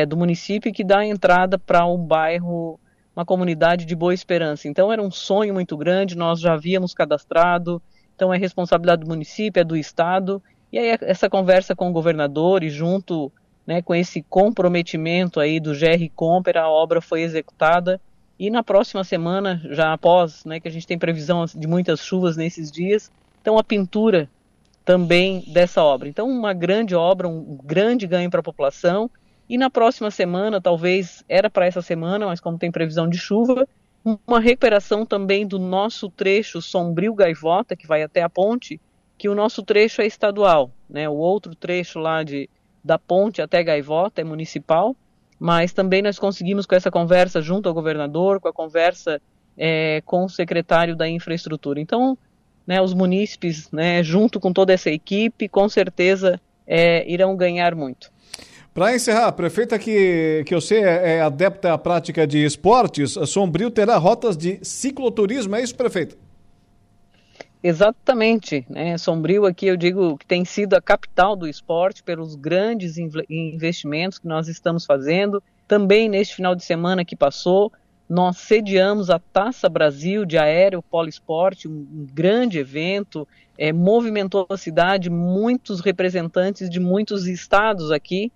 do município, que dá entrada para um bairro, uma comunidade de Boa Esperança. Então era um sonho muito grande, nós já havíamos cadastrado, então é responsabilidade do município, é do estado, e aí essa conversa com o governador e junto, né, com esse comprometimento aí do Jerry Comper, a obra foi executada, e na próxima semana, já após, né, que a gente tem previsão de muitas chuvas nesses dias, então a pintura também dessa obra. Então uma grande obra, um grande ganho para a população. E na próxima semana, talvez era para essa semana, mas como tem previsão de chuva, uma recuperação também do nosso trecho Sombrio-Gaivota, que vai até a ponte, que o nosso trecho é estadual, né? O outro trecho lá da ponte até Gaivota é municipal, mas também nós conseguimos com essa conversa junto ao governador, com a conversa com o secretário da Infraestrutura. Então, né, os munícipes, né, junto com toda essa equipe, com certeza irão ganhar muito. Para encerrar, prefeita, que você é adepta à prática de esportes, Sombrio terá rotas de cicloturismo, é isso, prefeita? Exatamente, né? Sombrio aqui eu digo que tem sido a capital do esporte pelos grandes investimentos que nós estamos fazendo. Também neste final de semana que passou, nós sediamos a Taça Brasil de Aéreo Poliesporte, um grande evento, movimentou a cidade, muitos representantes de muitos estados aqui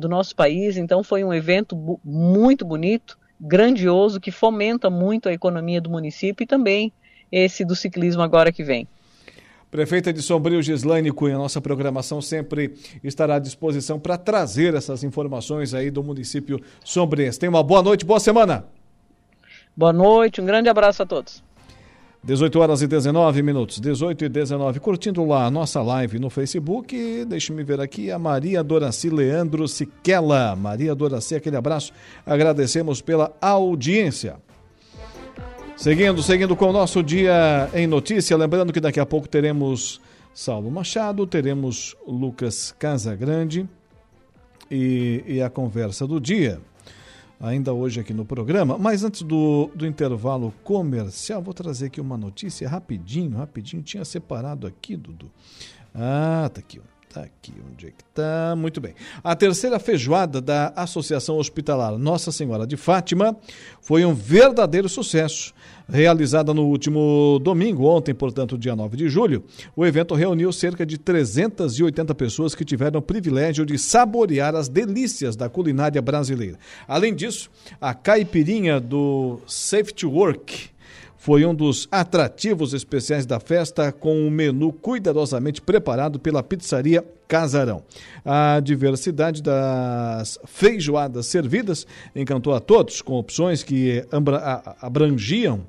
do nosso país. Então foi um evento muito bonito, grandioso, que fomenta muito a economia do município e também esse do ciclismo agora que vem. Prefeita de Sombrio, Gislaine Cunha, nossa programação sempre estará à disposição para trazer essas informações aí do município sombriense. Tenha uma boa noite, boa semana. Boa noite, um grande abraço a todos. 18h19, 18h19, curtindo lá a nossa live no Facebook, deixe-me ver aqui a Maria Doraci Leandro Siquela. Maria Doraci, aquele abraço, agradecemos pela audiência. Seguindo com o nosso Dia em Notícia, lembrando que daqui a pouco teremos Saulo Machado, teremos Lucas Casagrande e a conversa do dia, ainda hoje aqui no programa. Mas antes do intervalo comercial, vou trazer aqui uma notícia rapidinho, tinha separado aqui, Dudu. Ah, tá aqui, ó. Tá aqui, onde é que tá? Muito bem. A terceira feijoada da Associação Hospitalar Nossa Senhora de Fátima foi um verdadeiro sucesso. Realizada no último domingo, ontem, portanto, dia 9 de julho, o evento reuniu cerca de 380 pessoas que tiveram o privilégio de saborear as delícias da culinária brasileira. Além disso, a caipirinha do Safety Work foi um dos atrativos especiais da festa, com um menu cuidadosamente preparado pela pizzaria Casarão. A diversidade das feijoadas servidas encantou a todos, com opções que abrangiam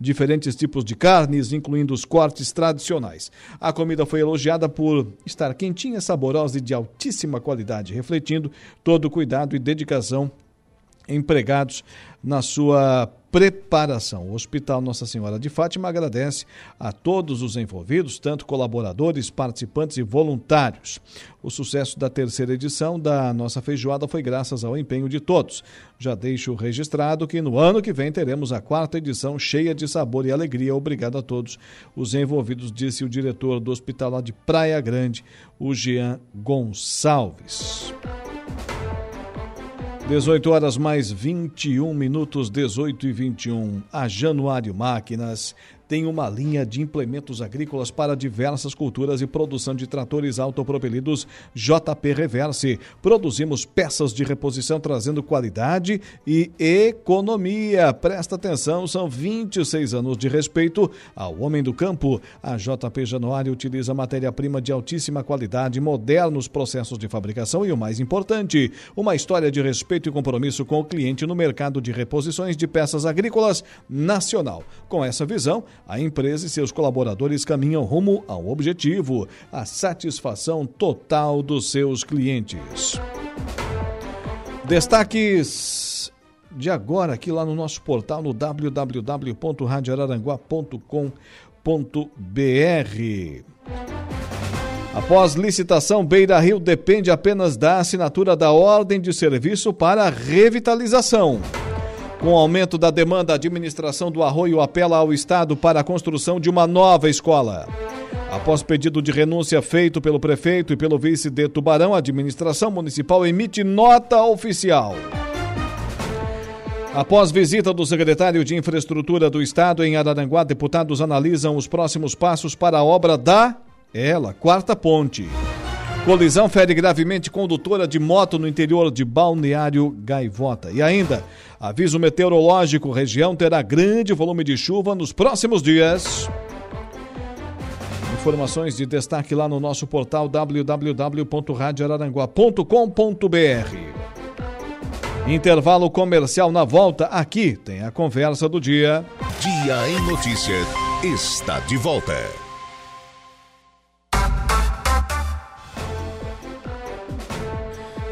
diferentes tipos de carnes, incluindo os cortes tradicionais. A comida foi elogiada por estar quentinha, saborosa e de altíssima qualidade, refletindo todo o cuidado e dedicação empregados na sua preparação. O Hospital Nossa Senhora de Fátima agradece a todos os envolvidos, tanto colaboradores, participantes e voluntários. O sucesso da terceira edição da nossa feijoada foi graças ao empenho de todos. Já deixo registrado que no ano que vem teremos a quarta edição cheia de sabor e alegria. Obrigado a todos os envolvidos, disse o diretor do hospital lá de Praia Grande, o Jean Gonçalves. 18h21, 18h21. A Januário Máquinas tem uma linha de implementos agrícolas para diversas culturas e produção de tratores autopropelidos JP Reverse. Produzimos peças de reposição trazendo qualidade e economia. Presta atenção, são 26 anos de respeito ao homem do campo. A JP Januário utiliza matéria-prima de altíssima qualidade, modernos processos de fabricação e, o mais importante, uma história de respeito e compromisso com o cliente no mercado de reposições de peças agrícolas nacional. Com essa visão, a empresa e seus colaboradores caminham rumo ao objetivo, a satisfação total dos seus clientes. Destaques de agora aqui lá no nosso portal no www.radioararanguá.com.br. Após licitação, Beira Rio depende apenas da assinatura da ordem de serviço para revitalização. Com o aumento da demanda, a administração do Arroio apela ao Estado para a construção de uma nova escola. Após pedido de renúncia feito pelo prefeito e pelo vice de Tubarão, a administração municipal emite nota oficial. Após visita do secretário de Infraestrutura do Estado em Araranguá, deputados analisam os próximos passos para a obra da Quarta Ponte. Colisão fere gravemente condutora de moto no interior de Balneário Gaivota. E ainda, aviso meteorológico, região terá grande volume de chuva nos próximos dias. Informações de destaque lá no nosso portal www.radioararanguá.com.br. Intervalo comercial, na volta, aqui tem a conversa do dia. Dia em Notícia está de volta.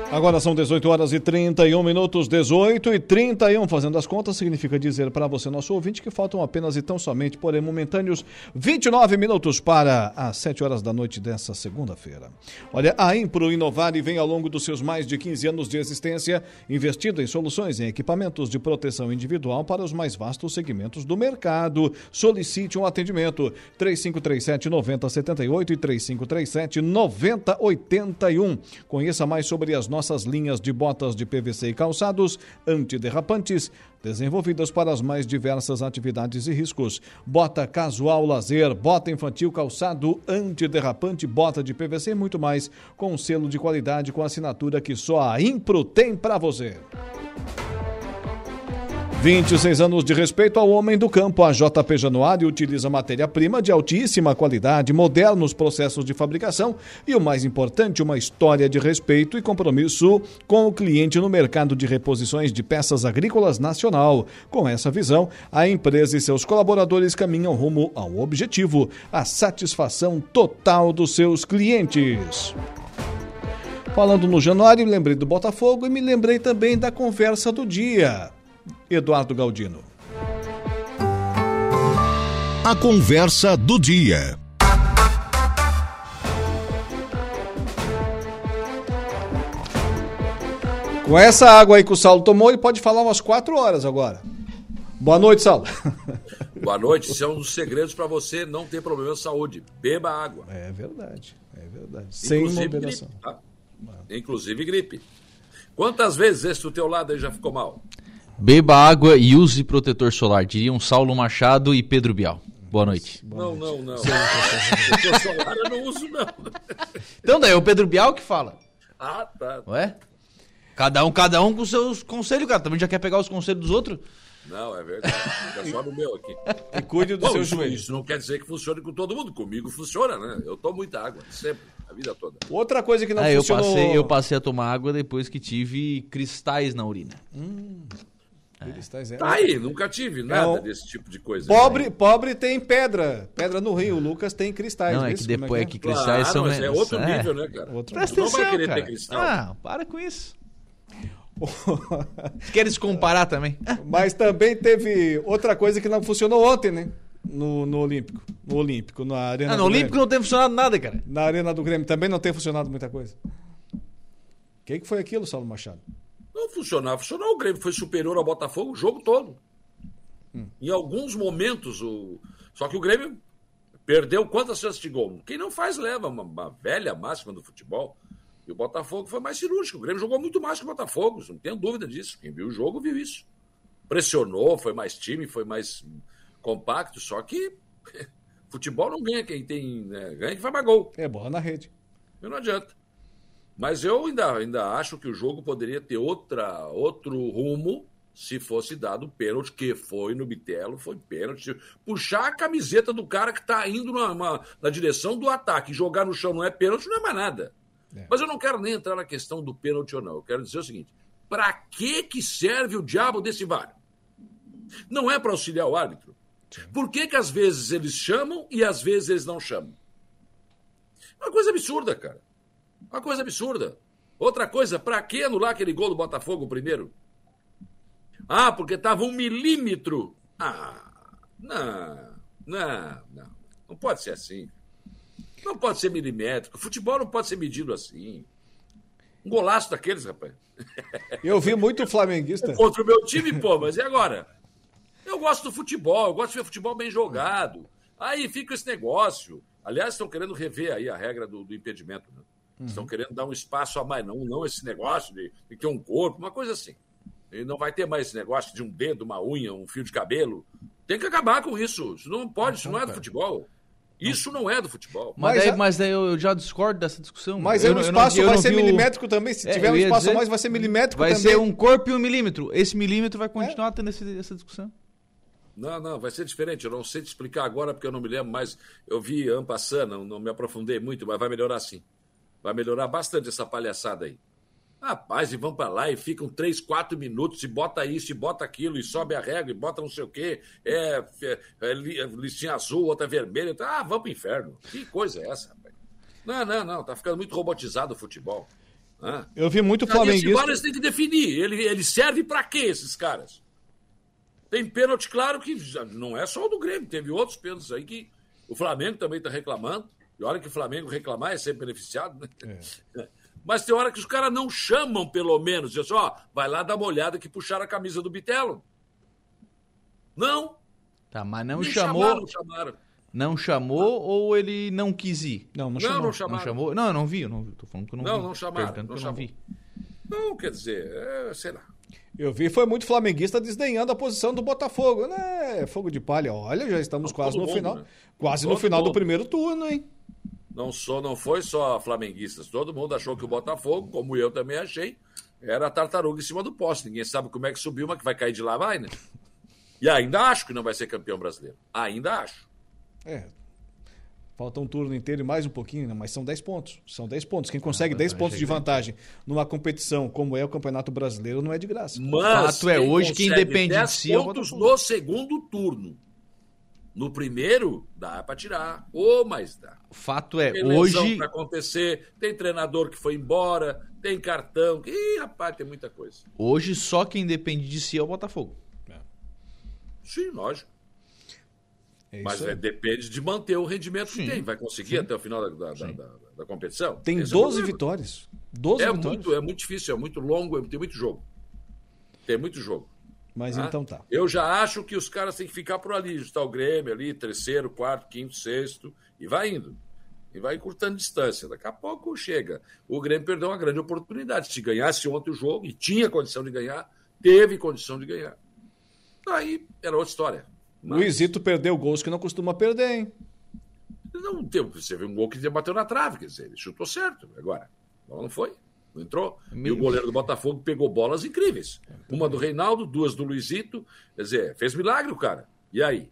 Agora são 18h31, 18h31. Fazendo as contas, significa dizer para você, nosso ouvinte, que faltam apenas e tão somente, porém momentâneos, 29 minutos para as 7 horas da noite dessa segunda-feira. Olha, a Impro Inovare vem ao longo dos seus mais de 15 anos de existência investindo em soluções em equipamentos de proteção individual para os mais vastos segmentos do mercado. Solicite um atendimento 3537-9078 e 3537-9081. Conheça mais sobre as nossas linhas de botas de PVC e calçados antiderrapantes, desenvolvidas para as mais diversas atividades e riscos. Bota casual lazer, bota infantil, calçado antiderrapante, bota de PVC e muito mais, com um selo de qualidade, com a assinatura que só a Impro tem para você. 26 anos de respeito ao homem do campo. A JP Januário utiliza matéria-prima de altíssima qualidade, modernos processos de fabricação e, o mais importante, uma história de respeito e compromisso com o cliente no mercado de reposições de peças agrícolas nacional. Com essa visão, a empresa e seus colaboradores caminham rumo ao objetivo, a satisfação total dos seus clientes. Falando no Januário, lembrei do Botafogo e me lembrei também da conversa do dia. Eduardo Galdino. A conversa do dia. Com essa água aí que o Saulo tomou, ele pode falar umas 4 horas agora. Boa noite, Saulo. Boa noite. Isso é um dos segredos para você não ter problema de saúde. Beba água. É verdade, é verdade. Sem moderação. Gripe, tá? Inclusive gripe. Quantas vezes esse do teu lado aí já ficou mal? Beba água e use protetor solar, diriam Saulo Machado e Pedro Bial. Boa noite. Não. Protetor solar eu não uso, não. Então daí é o Pedro Bial que fala. Ah, tá. Ué? Cada um com seus conselhos, cara. Também já quer pegar os conselhos dos outros. Não, é verdade. Fica só no meu aqui. E cuide do seu joelho. Isso não quer dizer que funcione com todo mundo. Comigo funciona, né? Eu tomo muita água, sempre, a vida toda. Outra coisa que não funcionou... Eu passei a tomar água depois que tive cristais na urina. Tá aí, nunca tive nada desse tipo de coisa. Pobre tem pedra no rio, o Lucas tem cristais. Não, é que depois é que cristais são... Mas é outro nível, né, cara? Presta atenção, não vai querer ter cristal. Ah, para com isso. Queres comparar também? Mas também teve outra coisa que não funcionou ontem, né? No Olímpico. No Olímpico, na Arena do Grêmio. No Olímpico não tem funcionado nada, cara. Na Arena do Grêmio também não tem funcionado muita coisa. O que foi aquilo, Saulo Machado? Não funcionou. O Grêmio foi superior ao Botafogo o jogo todo. Em alguns momentos, só que o Grêmio perdeu quantas chances de gol? Quem não faz leva, uma velha máxima do futebol. E o Botafogo foi mais cirúrgico. O Grêmio jogou muito mais que o Botafogo, não tenho dúvida disso. Quem viu o jogo, viu isso. Pressionou, foi mais time, foi mais compacto, só que futebol não ganha quem tem... Né? Ganha quem faz mais gol. É bola na rede. Não adianta. Mas eu ainda acho que o jogo poderia ter outro rumo se fosse dado pênalti, que foi no Bitello, foi pênalti. Puxar a camiseta do cara que está indo na direção do ataque, jogar no chão não é pênalti, não é mais nada. Mas eu não quero nem entrar na questão do pênalti ou não. Eu quero dizer o seguinte: para que serve o diabo desse VAR? Não é para auxiliar o árbitro. Por que às vezes eles chamam e às vezes eles não chamam? Uma coisa absurda, cara. Uma coisa absurda. Outra coisa, para que anular aquele gol do Botafogo primeiro? Ah, porque estava 1 milímetro. Ah, não. Não pode ser assim. Não pode ser milimétrico. Futebol não pode ser medido assim. Um golaço daqueles, rapaz. Eu vi muito flamenguista. Contra o meu time, pô, mas e agora? Eu gosto do futebol, eu gosto de ver futebol bem jogado. Aí fica esse negócio. Aliás, estão querendo rever aí a regra do impedimento, né? Estão querendo dar um espaço a mais, não esse negócio de ter um corpo, uma coisa assim. E não vai ter mais esse negócio de um dedo, uma unha, um fio de cabelo. Tem que acabar com isso. Isso não pode, isso não é do futebol. Isso não é do futebol. Mas daí eu já discordo dessa discussão. Mas aí o espaço vai ser milimétrico também. Se tiver um espaço a mais, vai ser milimétrico também. Vai ser um corpo e 1 milímetro. Esse milímetro vai continuar tendo essa discussão. Não, vai ser diferente. Eu não sei te explicar agora porque eu não me lembro mais. Eu vi ano passando, não me aprofundei muito, mas vai melhorar sim. Vai melhorar bastante essa palhaçada aí. Rapaz, e vão pra lá e ficam 3, 4 minutos e bota isso, e bota aquilo, e sobe a regra, e bota não sei o quê, listinha azul, outra vermelha, vamos pro inferno. Que coisa é essa, rapaz? Não, tá ficando muito robotizado o futebol. Eu vi muito flamenguista... Esse VAR eles têm que definir, ele serve pra quê, esses caras? Tem pênalti, claro que não é só o do Grêmio, teve outros pênaltis aí que o Flamengo também tá reclamando, e olha que o Flamengo reclamar é sempre beneficiado, né? É. Mas tem hora que os caras não chamam, pelo menos. Diz assim, vai lá dar uma olhada que puxaram a camisa do Bitello. Não. Tá, mas não chamou. Chamaram. Não chamou ou ele não quis ir? Não chamou. Não chamou. Não, eu não vi. Tô falando que eu não vi. Não chamaram. Não, quer dizer, sei lá. Eu vi, foi muito flamenguista desdenhando a posição do Botafogo, né? Fogo de palha. Olha, já estamos quase no final. Né? Quase no final do primeiro turno, hein? Não foi só flamenguistas. Todo mundo achou que o Botafogo, como eu também achei, era a tartaruga em cima do poste. Ninguém sabe como é que subiu, mas que vai cair de lá, vai, né? E ainda acho que não vai ser campeão brasileiro. Ainda acho. Falta um turno inteiro e mais um pouquinho, né? Mas são 10 pontos. Quem consegue 10 pontos de vantagem numa competição como é o Campeonato Brasileiro não é de graça. Mas o fato é hoje que independe de si... 10 pontos no segundo turno. No primeiro, dá para tirar. Mas dá. O fato é, tem hoje... Tem pra acontecer, tem treinador que foi embora, tem cartão. Ih, rapaz, tem muita coisa. Hoje, só quem depende de si é o Botafogo. Sim, lógico. Mas depende de manter o rendimento que tem. Vai conseguir até o final da competição. Tem 12 vitórias. 12 vitórias. É muito difícil, é muito longo, tem muito jogo. Mas então tá. Eu já acho que os caras têm que ficar por ali, está o Grêmio ali, terceiro, quarto, quinto, sexto, e vai indo. E vai encurtando distância. Daqui a pouco chega. O Grêmio perdeu uma grande oportunidade. Se ganhasse ontem o jogo, e tinha condição de ganhar, teve condição de ganhar. Daí era outra história. Mas... Luizito perdeu gols que não costuma perder, hein? Não, você viu um gol que bateu na trave, quer dizer, ele chutou certo agora. Não foi. entrou. E o goleiro do Botafogo pegou bolas incríveis. Uma do Reinaldo, duas do Luizito. Quer dizer, fez milagre o cara. E aí?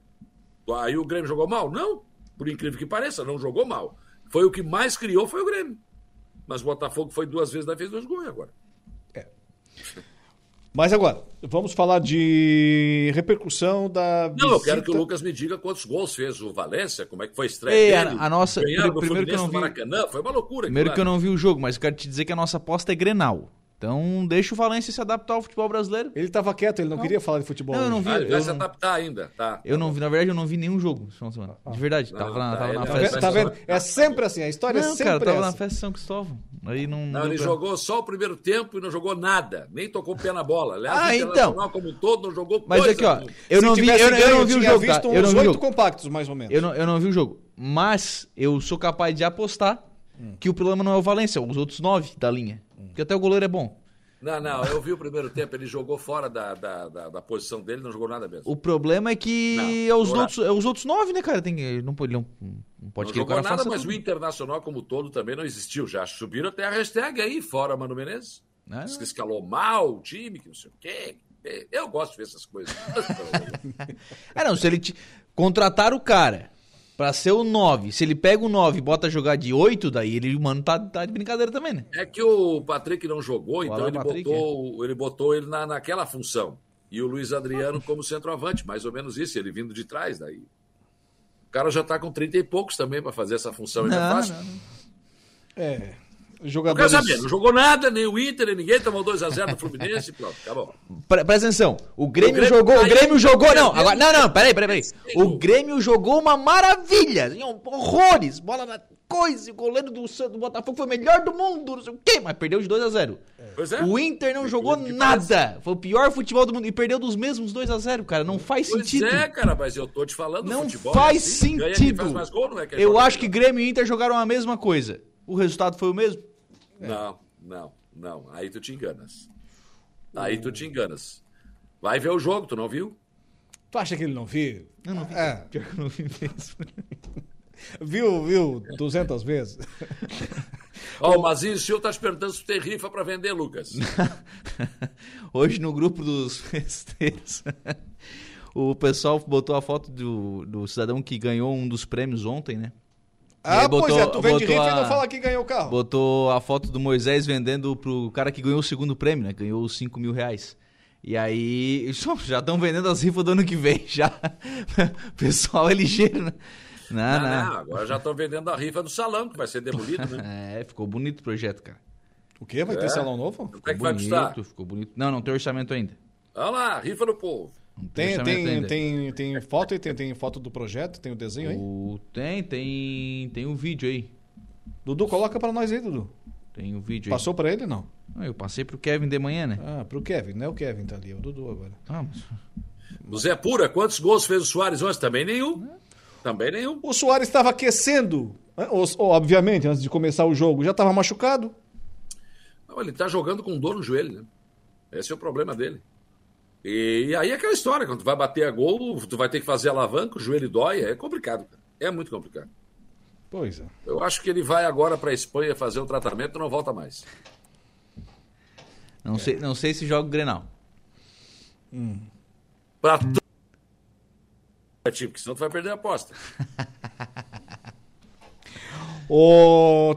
Aí o Grêmio jogou mal? Não. Por incrível que pareça, não jogou mal. Foi o que mais criou, foi o Grêmio. Mas o Botafogo foi duas vezes, daí fez dois gols agora. É. Mas agora, vamos falar de repercussão da visita. Não, eu quero que o Lucas me diga quantos gols fez o Valência, como é que foi a estreia dele. A nossa... Primeiro que eu não vi... Maracanã, foi uma loucura. Primeiro que eu não vi o jogo, mas eu quero te dizer que a nossa aposta é Grenal. Então, deixa o Valência se adaptar ao futebol brasileiro. Ele estava quieto, ele não queria falar de futebol. Não, eu não vi. Ele vai se adaptar ainda, tá? Eu não vi, na verdade, eu não vi nenhum jogo. De verdade, tava na festa. Tá vendo? É sempre assim, a história é sempre essa. Não, cara, tava na festa de São Cristóvão. Aí não ele jogou só o primeiro tempo e não jogou nada. Nem tocou o pé na bola. Aliás, Internacional como um todo, não jogou coisa. Mas aqui, ó, eu não vi o jogo. Tá? Eu não vi o jogo. 8 compactos, mais ou menos. Eu não vi o jogo. Mas eu sou capaz de apostar que o problema não é o Valência, os outros 9 da linha. Porque até o goleiro é bom. Não, eu vi o primeiro tempo, ele jogou fora da posição dele, não jogou nada mesmo. O problema é que os outros 9, né, cara? Não pode não jogou nada, mas tudo. O Internacional como todo também não existiu já. Subiram até a hashtag aí, fora Mano Menezes. É. Diz que escalou mal o time, que não sei o quê. Eu gosto de ver essas coisas. Se ele contratar o cara... Pra ser o 9. Se ele pega o 9 e bota jogar de 8, daí ele, mano, tá de brincadeira também, né? É que o Patrick não jogou, então ele botou ele naquela função. E o Luiz Adriano como centroavante, mais ou menos isso, ele vindo de trás daí. O cara já tá com 30 e poucos também pra fazer essa função, ele é fácil. É... Jogadores... Não quero saber, não jogou nada, nem o Inter, nem ninguém, tomou 2-0 do Fluminense, pronto, tá bom. Presta atenção, o Grêmio jogou, peraí. O Grêmio jogou uma maravilha, horrores, bola na coisa, o goleiro do Botafogo foi o melhor do mundo, não sei o quê, mas perdeu de 2-0. O Inter não jogou nada, foi o pior futebol do mundo e perdeu dos mesmos 2-0, cara, não faz sentido. Pois é, cara, mas eu tô te falando, não futebol, faz assim, sentido. Ganha, faz gol, não é que eu acho que Grêmio e Inter jogaram a mesma coisa. O resultado foi o mesmo? Não. Aí tu te enganas. Vai ver o jogo, tu não viu? Tu acha que ele não viu? Eu não vi. É. Pior que eu não vi mesmo. Viu 200 vezes. Ó, o Mazinho Silva tá te perguntando se tu tem rifa pra vender, Lucas. Hoje no grupo dos festeiros, o pessoal botou a foto do cidadão que ganhou um dos prêmios ontem, né? Tu vende rifa e não fala quem ganhou o carro. Botou a foto do Moisés vendendo pro cara que ganhou o segundo prêmio, né? Ganhou os 5 mil reais. E aí, já estão vendendo as rifas do ano que vem, já. O pessoal é ligeiro, né? Não, agora já estão vendendo a rifa do salão, que vai ser demolido, né? É, ficou bonito o projeto, cara. O quê? Vai ter salão novo? Quanto é que vai custar? Ficou bonito. Não tem orçamento ainda. Olha lá, rifa do povo. Tem foto aí? Tem foto do projeto? Tem o desenho aí? Tem um vídeo aí. Dudu, coloca pra nós aí, Dudu. Tem um vídeo aí. Passou pra ele, não? Eu passei pro Kevin de manhã, né? Ah, pro Kevin, né? O Kevin tá ali, é o Dudu agora. O Zé Pura, quantos gols fez o Soares ontem? Também nenhum. O Soares estava aquecendo, obviamente, antes de começar o jogo. Já estava machucado? Não, ele tá jogando com dor no joelho, né? Esse é o problema dele. E aí é aquela história, quando tu vai bater a gol, tu vai ter que fazer alavanca, o joelho dói, é complicado, cara. É muito complicado. Pois é. Eu acho que ele vai agora pra Espanha fazer um tratamento e não volta mais. Não sei se joga o Grenal. Pra tu... Porque senão tu vai perder a aposta.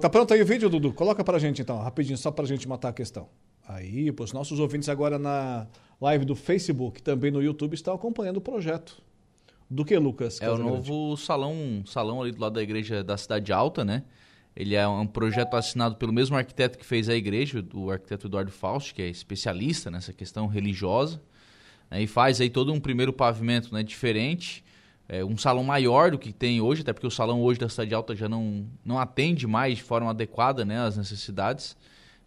Tá pronto aí o vídeo, Dudu? Coloca pra gente então, rapidinho, só pra gente matar a questão. Aí, pros nossos ouvintes agora na live do Facebook, também no YouTube, estão acompanhando o projeto. Do que, Lucas? É o novo salão ali do lado da igreja da Cidade Alta, né? Ele é um projeto assinado pelo mesmo arquiteto que fez a igreja, o arquiteto Eduardo Faust, que é especialista nessa questão religiosa, né? E faz aí todo um primeiro pavimento, né, diferente, um salão maior do que tem hoje, até porque o salão hoje da Cidade Alta já não atende mais de forma adequada, né, as necessidades.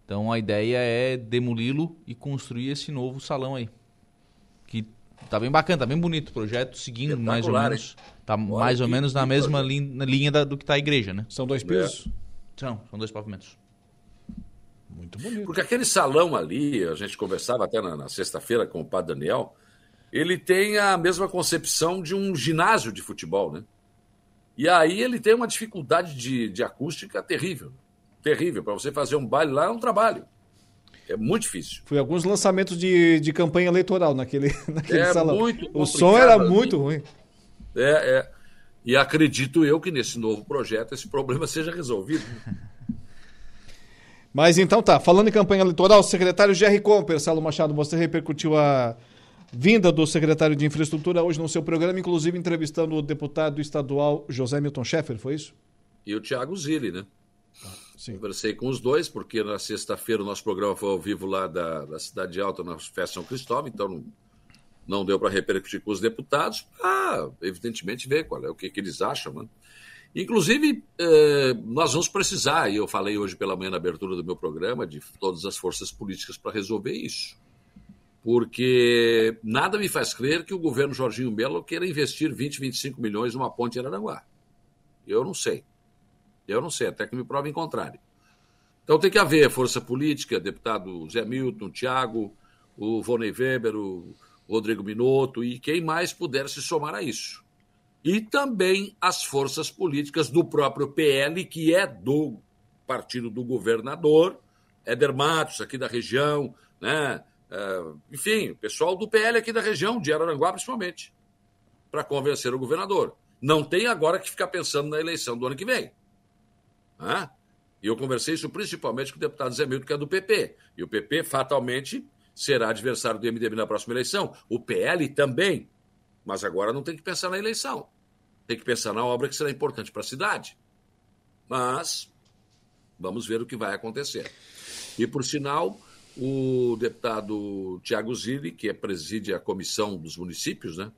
Então, a ideia é demoli-lo e construir esse novo salão aí. Que tá bem bacana, tá bem bonito o projeto, seguindo mais ou menos. Tá mais ou menos na mesma linha do que tá a igreja, né? São 2 pisos? São 2 pavimentos. Muito bonito. Porque aquele salão ali, a gente conversava até na sexta-feira com o Padre Daniel, ele tem a mesma concepção de um ginásio de futebol, né? E aí ele tem uma dificuldade de acústica terrível. Terrível, para você fazer um baile lá é um trabalho. É muito difícil. Foi alguns lançamentos de campanha eleitoral naquele salão. Muito o som era muito ruim. E acredito eu que nesse novo projeto esse problema seja resolvido. Mas então tá, falando em campanha eleitoral, secretário Jerry Comper, Saulo Machado, você repercutiu a vinda do secretário de Infraestrutura hoje no seu programa, inclusive entrevistando o deputado estadual José Milton Schaeffer, foi isso? E o Thiago Zilli, né? Sim. Conversei com os dois, porque na sexta-feira o nosso programa foi ao vivo lá da Cidade Alta, na Festa São Cristóvão, então não deu para repercutir com os deputados. Evidentemente ver qual é o que eles acham, mano. Inclusive, nós vamos precisar, e eu falei hoje pela manhã na abertura do meu programa, de todas as forças políticas para resolver isso. Porque nada me faz crer que o governo Jorginho Melo queira investir 20, 25 milhões numa ponte em Araranguá. Eu não sei, até que me provem contrário. Então tem que haver força política, deputado Zé Milton, Thiago, o Vonei Weber, o Rodrigo Minotto e quem mais puder se somar a isso. E também as forças políticas do próprio PL, que é do partido do governador, Éder Matos, aqui da região, né? Enfim, o pessoal do PL aqui da região, de Araranguá principalmente, para convencer o governador. Não tem agora que ficar pensando na eleição do ano que vem. Né? E eu conversei isso principalmente com o deputado Zé Milton, que é do PP. E o PP, fatalmente, será adversário do MDB na próxima eleição. O PL também. Mas agora não tem que pensar na eleição. Tem que pensar na obra que será importante para a cidade. Mas vamos ver o que vai acontecer. E, por sinal, o deputado Thiago Zilli, que preside a comissão dos municípios, né,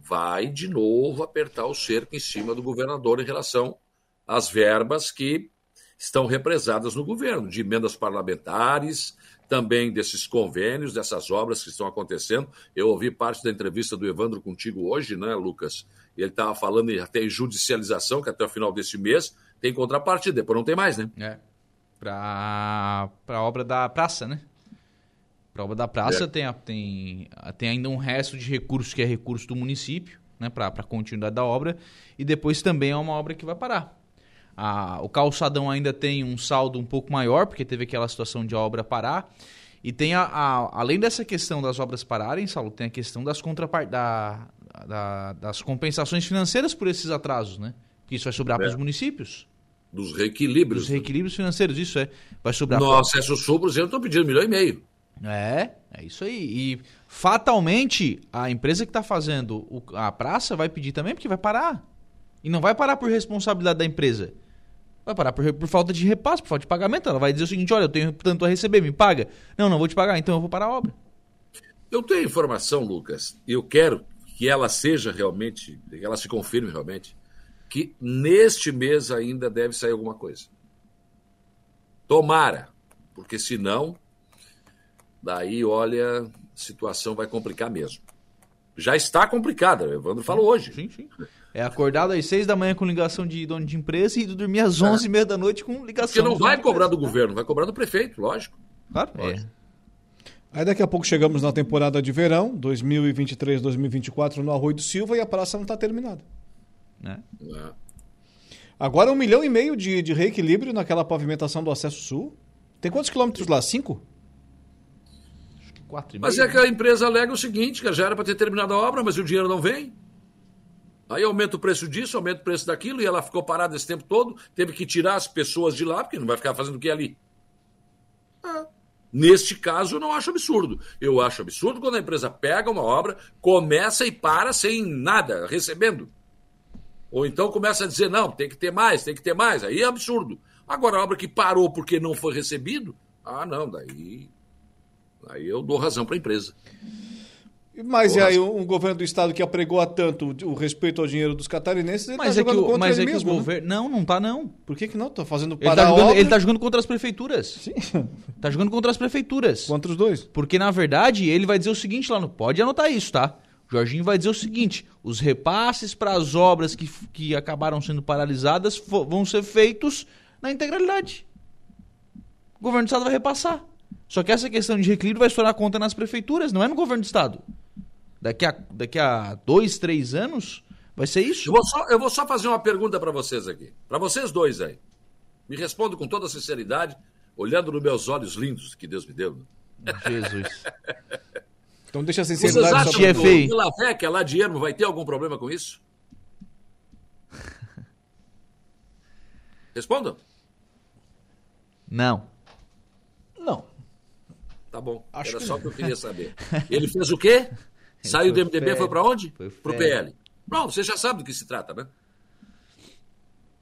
vai de novo apertar o cerco em cima do governador em relação às verbas que estão represadas no governo, de emendas parlamentares, também desses convênios, dessas obras que estão acontecendo. Eu ouvi parte da entrevista do Evandro contigo hoje, né, Lucas? Ele estava falando até em judicialização, que até o final desse mês tem contrapartida, depois não tem mais, né? Para a obra da praça, né? Para a obra da praça tem ainda um resto de recurso, que é recurso do município, né, para a continuidade da obra, e depois também é uma obra que vai parar. O calçadão ainda tem um saldo um pouco maior, porque teve aquela situação de a obra parar. E tem, além dessa questão das obras pararem, Saulo, tem a questão das compensações financeiras por esses atrasos, né? Que isso vai sobrar para os municípios. Dos reequilíbrios. Dos reequilíbrios financeiros, isso é. Vai sobrar para... Nossa, esses sobros eu estou pedindo 1,5 milhão. É isso aí. E fatalmente, a empresa que está fazendo a praça vai pedir também, porque vai parar. E não vai parar por responsabilidade da empresa. Vai parar por falta de repasse, por falta de pagamento. Ela vai dizer o seguinte: olha, eu tenho tanto a receber, me paga. Não vou te pagar, então eu vou parar a obra. Eu tenho informação, Lucas, e eu quero que ela seja realmente, que ela se confirme realmente, que neste mês ainda deve sair alguma coisa. Tomara, porque senão, daí, olha, a situação vai complicar mesmo. Já está complicada, o Evandro falou hoje. Sim. É acordado às 6 da manhã com ligação de dono de empresa e dormir às 11h30 da noite com ligação. Porque não vai cobrar do governo, vai cobrar do prefeito, lógico. Claro. Lógico. Aí daqui a pouco chegamos na temporada de verão, 2023-2024, no Arroio do Silva, e a praça não está terminada. É. Agora 1,5 milhão de reequilíbrio naquela pavimentação do Acesso Sul. Tem quantos quilômetros lá? 5? Acho que 4,5. Mas é que a empresa alega o seguinte, que já era para ter terminado a obra, mas o dinheiro não vem. Aí aumenta o preço disso, aumenta o preço daquilo, e ela ficou parada esse tempo todo, teve que tirar as pessoas de lá, porque não vai ficar fazendo o que ali. Neste caso, eu não acho absurdo. Eu acho absurdo quando a empresa pega uma obra, começa e para sem nada, recebendo. Ou então começa a dizer, não, tem que ter mais, aí é absurdo. Agora, a obra que parou porque não foi recebido, não, daí eu dou razão para a empresa. Mas e aí um governo do Estado que apregou há tanto o respeito ao dinheiro dos catarinenses, ele está jogando contra ele mesmo. Não está não. Por que não? Está fazendo parar a obra. Ele está jogando contra as prefeituras. Sim. Está jogando contra as prefeituras. Contra os dois. Porque, na verdade, ele vai dizer o seguinte lá, pode anotar isso, tá? O Jorginho vai dizer o seguinte, os repasses para as obras que acabaram sendo paralisadas vão ser feitos na integralidade. O governo do Estado vai repassar. Só que essa questão de reequilíbrio vai estourar a conta nas prefeituras, não é no governo do Estado. Daqui a 2-3 anos, vai ser isso? Eu vou só fazer uma pergunta para vocês aqui. Para vocês dois aí. Me respondo com toda sinceridade, olhando nos meus olhos lindos que Deus me deu. Jesus. Então deixa sem ser nada. Vocês acham que o Laveca lá de Ermo vai ter algum problema com isso? Respondam. Não. Não. Tá bom. Acho Era só o que eu queria saber. Ele fez o quê? Saiu do MDB e foi para onde? Foi pro PL. Pronto, você já sabe do que se trata, né?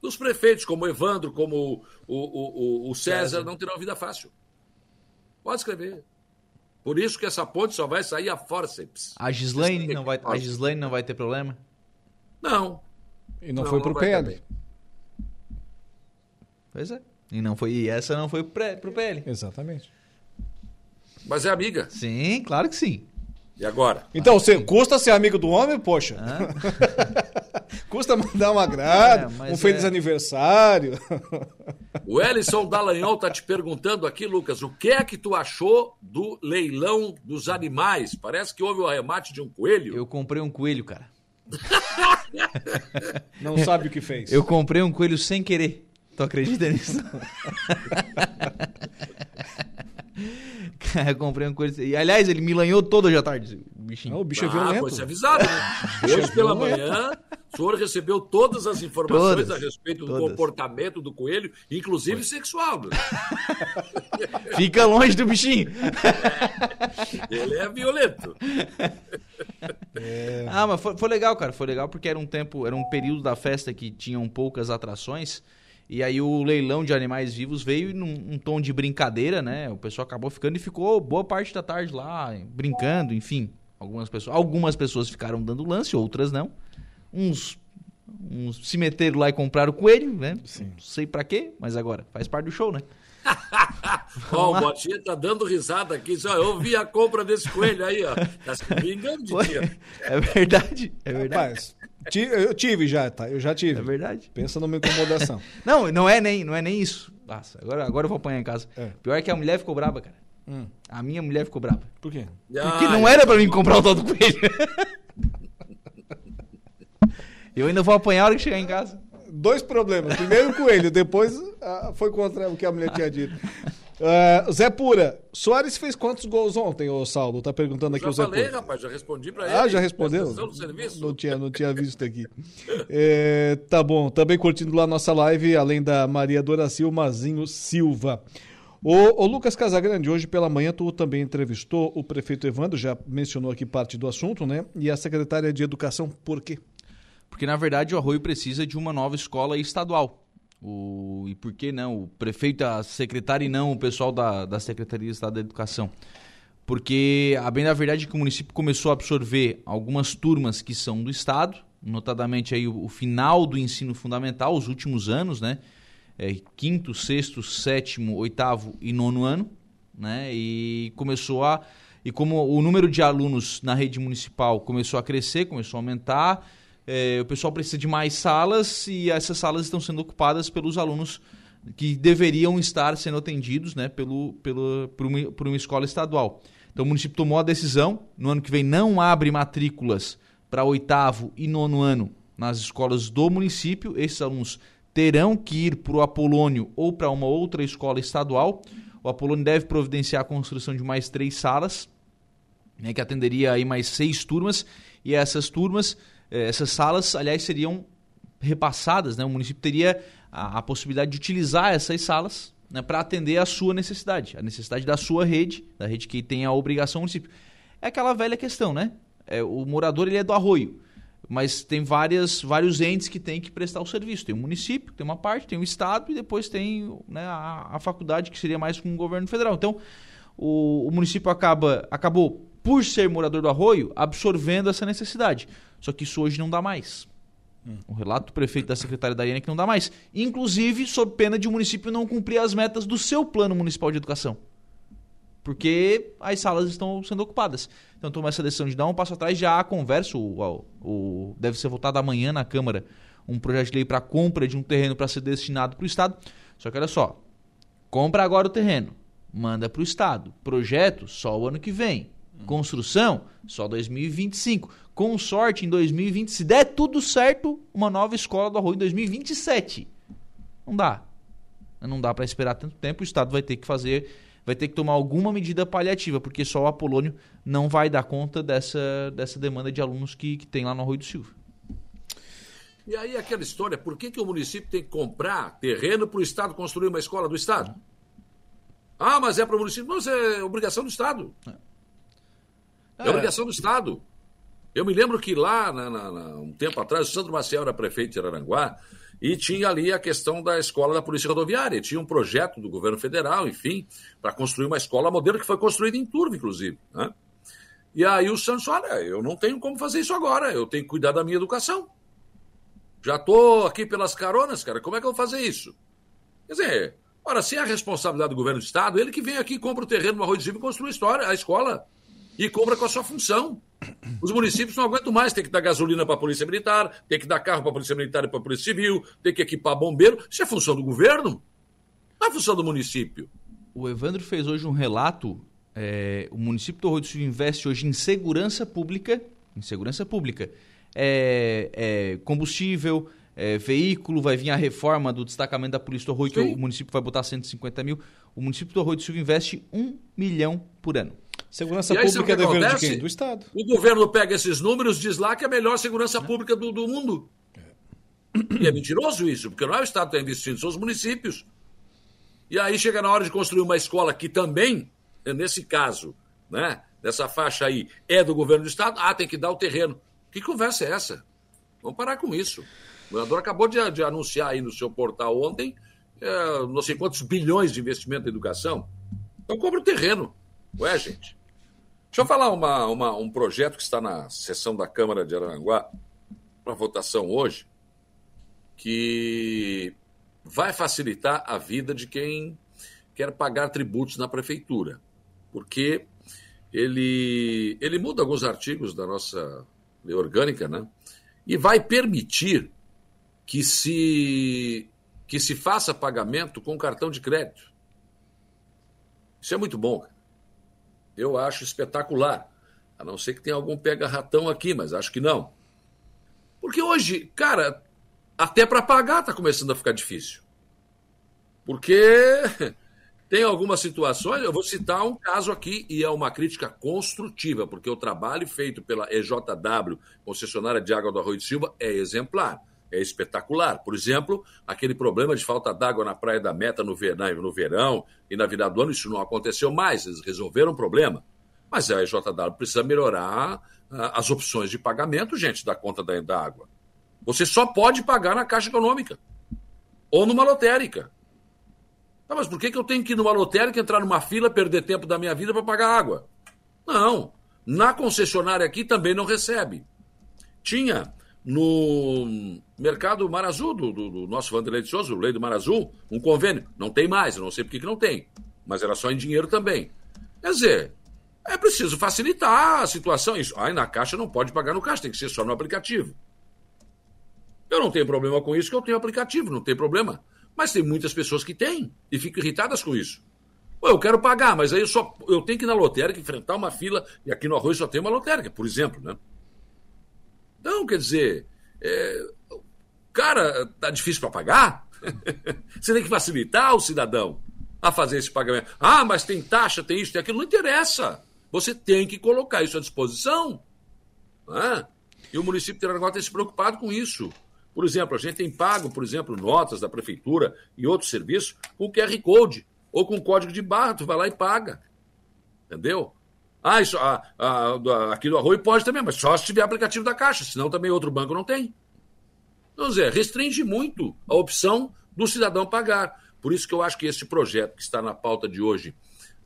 Dos prefeitos, como o Evandro, como o César, não terão vida fácil. Pode escrever. Por isso que essa ponte só vai sair a forceps. A Gislaine não vai ter problema? Não. E não foi pro PL. Pois é. E essa não foi pro PL. Exatamente. Mas é amiga. Sim, claro que sim. E agora? Então, custa ser amigo do homem, poxa. Ah. Custa mandar um agrado, um feliz aniversário. O Ellison Dallagnol tá te perguntando aqui, Lucas, o que é que tu achou do leilão dos animais? Parece que houve o arremate de um coelho. Eu comprei um coelho, cara. Não sabe o que fez. Eu comprei um coelho sem querer. Tu acredita nisso? Cara, eu comprei uma coisa. E, aliás, ele me lanhou toda hoje à tarde. O bichinho. O bicho é violento. Foi avisado, né? Hoje pela manhã, o senhor recebeu todas as informações a respeito do comportamento do coelho, inclusive sexual. Né? Fica longe do bichinho. Ele é violento. É. Ah, mas foi legal, cara. Foi legal porque era um período da festa que tinham poucas atrações. E aí o leilão de animais vivos veio num tom de brincadeira, né? O pessoal acabou ficando e ficou boa parte da tarde lá, brincando, enfim. Algumas pessoas ficaram dando lance, outras não. Uns se meteram lá e compraram o coelho, né? Sim. Não sei pra quê, mas agora faz parte do show, né? Ó, o Botinha tá dando risada aqui. Só eu vi a compra desse coelho aí, ó. Tá se vingando de dia. É verdade, é verdade. Rapaz, eu tive já, tá? Eu já tive. É verdade. Pensa numa incomodação. Não é nem isso. Nossa, agora eu vou apanhar em casa. É. Pior é que a mulher ficou brava, cara. A minha mulher ficou brava. Por quê? Porque não era pra mim comprar o tal do coelho. Eu ainda vou apanhar a hora que chegar em casa. Dois problemas. Primeiro o coelho, depois foi contra o que a mulher tinha dito. Zé Pura, Soares fez quantos gols ontem, ô Saulo? Tá perguntando aqui o Zé Pura. Já falei, rapaz, já respondi pra ele. Ah, já respondeu? Não tinha visto aqui. Tá bom, também curtindo lá nossa live, além da Maria Doracil, Mazinho Silva. Ô Lucas Casagrande, hoje pela manhã tu também entrevistou o prefeito Evandro, já mencionou aqui parte do assunto, né? E a secretária de Educação, por quê? Porque, na verdade, o Arroio precisa de uma nova escola estadual. E por que não? O prefeito, a secretária e não o pessoal da Secretaria de Estado da Educação. Porque, a bem da verdade, é que o município começou a absorver algumas turmas que são do Estado, notadamente aí o final do ensino fundamental, os últimos anos, né? Quinto, sexto, sétimo, oitavo e nono ano, né? E começou a... E como o número de alunos na rede municipal começou a crescer, começou a aumentar... o pessoal precisa de mais salas e essas salas estão sendo ocupadas pelos alunos que deveriam estar sendo atendidos, né, por uma escola estadual. Então o município tomou a decisão, no ano que vem não abre matrículas para oitavo e nono ano nas escolas do município, esses alunos terão que ir para o Apolônio ou para uma outra escola estadual. O Apolônio deve providenciar a construção de mais 3 salas, né, que atenderia aí mais 6 turmas, e essas salas, aliás, seriam repassadas, né? O município teria a possibilidade de utilizar essas salas, né, para atender a sua necessidade, a necessidade da sua rede, da rede que tem a obrigação do município. É aquela velha questão, né? O morador ele é do Arroio, mas tem vários entes que têm que prestar o serviço. Tem o município, tem uma parte, tem o Estado e depois tem, né, a faculdade, que seria mais com o governo federal. Então, o município acabou, por ser morador do Arroio, absorvendo essa necessidade. Só que isso hoje não dá mais. O relato do prefeito da secretária da Arena é que não dá mais. Inclusive, sob pena de o município não cumprir as metas do seu plano municipal de educação. Porque as salas estão sendo ocupadas. Então, tomou essa decisão de dar um passo atrás. Já há conversa, deve ser votado amanhã na Câmara, um projeto de lei para compra de um terreno para ser destinado para o Estado. Só que olha só, compra agora o terreno, manda para o Estado. Projeto, só o ano que vem. Construção, só 2025. Com sorte, em 2020, se der tudo certo, uma nova escola do Arroio em 2027. Não dá. não dá para esperar tanto tempo, o Estado vai ter que fazer, vai ter que tomar alguma medida paliativa, porque só o Apolônio não vai dar conta dessa demanda de alunos que tem lá no Arroio do Silva. E aí aquela história, por que o município tem que comprar terreno para o Estado construir uma escola do Estado? Ah, mas é para o município? Não, isso é obrigação do Estado. É obrigação do Estado. Eu me lembro que lá, um tempo atrás, o Sandro Maciel era prefeito de Araranguá e tinha ali a questão da escola da Polícia Rodoviária. Tinha um projeto do governo federal, enfim, para construir uma escola moderna que foi construída em Turvo, inclusive, né? E aí o Sandro disse, olha, eu não tenho como fazer isso agora, eu tenho que cuidar da minha educação. Já estou aqui pelas caronas, cara, como é que eu vou fazer isso? Quer dizer, ora, se é a responsabilidade do governo do Estado, ele que vem aqui, compra o terreno no Arroio do Silva e construi a escola. E compra com a sua função. Os municípios não aguentam mais, tem que dar gasolina para a Polícia Militar, tem que dar carro para a Polícia Militar e para a Polícia Civil, tem que equipar bombeiro. Isso é função do governo, não é função do município. O Evandro fez hoje um relato, o município do Arroio do Silva investe hoje em segurança pública, combustível, veículo, vai vir a reforma do destacamento da Polícia do Arroio, que o município vai botar 150 mil. O município do Arroio do Silva investe 1 milhão por ano. Segurança pública é dever de quem? Do Estado. O governo pega esses números, diz lá que é a melhor segurança pública do mundo. E é mentiroso isso, porque não é o Estado que está investindo, são os municípios. E aí chega na hora de construir uma escola que também, nesse caso, né, nessa faixa aí, é do governo do Estado, tem que dar o terreno. Que conversa é essa? Vamos parar com isso. O governador acabou de anunciar aí no seu portal ontem, não sei quantos bilhões de investimento em educação. Então compra o terreno. Ué, gente? Deixa eu falar um projeto que está na sessão da Câmara de Araranguá para votação hoje, que vai facilitar a vida de quem quer pagar tributos na prefeitura, porque ele muda alguns artigos da nossa lei orgânica, né? E vai permitir que se faça pagamento com cartão de crédito. Isso é muito bom, cara. Eu acho espetacular, a não ser que tenha algum pega-ratão aqui, mas acho que não. Porque hoje, cara, até para pagar está começando a ficar difícil. Porque tem algumas situações, eu vou citar um caso aqui, e é uma crítica construtiva, porque o trabalho feito pela EJW, concessionária de água do Arroio do Silva, é exemplar, é espetacular. Por exemplo, aquele problema de falta d'água na Praia da Meta no verão e na virada do ano, isso não aconteceu mais, eles resolveram o problema. Mas a EJW precisa melhorar as opções de pagamento, gente, da conta da água. Você só pode pagar na Caixa Econômica ou numa lotérica. Ah, mas por que eu tenho que ir numa lotérica, entrar numa fila, perder tempo da minha vida para pagar água? Não, na concessionária aqui também não recebe. Tinha no mercado Mar Azul, do nosso Vanderlei de Souza, o Lei do Mar Azul, um convênio. Não tem mais, eu não sei por que não tem, mas era só em dinheiro também. Quer dizer, é preciso facilitar a situação. Isso, na Caixa não pode pagar no caixa, tem que ser só no aplicativo. Eu não tenho problema com isso, que eu tenho aplicativo, não tem problema. Mas tem muitas pessoas que têm e ficam irritadas com isso. Pô, eu quero pagar, mas aí eu tenho que ir na lotérica, enfrentar uma fila, e aqui no Arroio só tem uma lotérica, por exemplo, né? Então, quer dizer, cara, tá difícil para pagar? Você tem que facilitar o cidadão a fazer esse pagamento. Ah, mas tem taxa, tem isso, tem aquilo. Não interessa. Você tem que colocar isso à disposição. Né? E o município de Araranguá tem se preocupado com isso. Por exemplo, a gente tem pago, por exemplo, notas da prefeitura e outros serviços com QR Code ou com código de barra. Tu vai lá e paga. Entendeu? Ah, isso, aqui do Arroio pode também, mas só se tiver aplicativo da Caixa, senão também outro banco não tem. Então, Zé, restringe muito a opção do cidadão pagar. Por isso que eu acho que esse projeto que está na pauta de hoje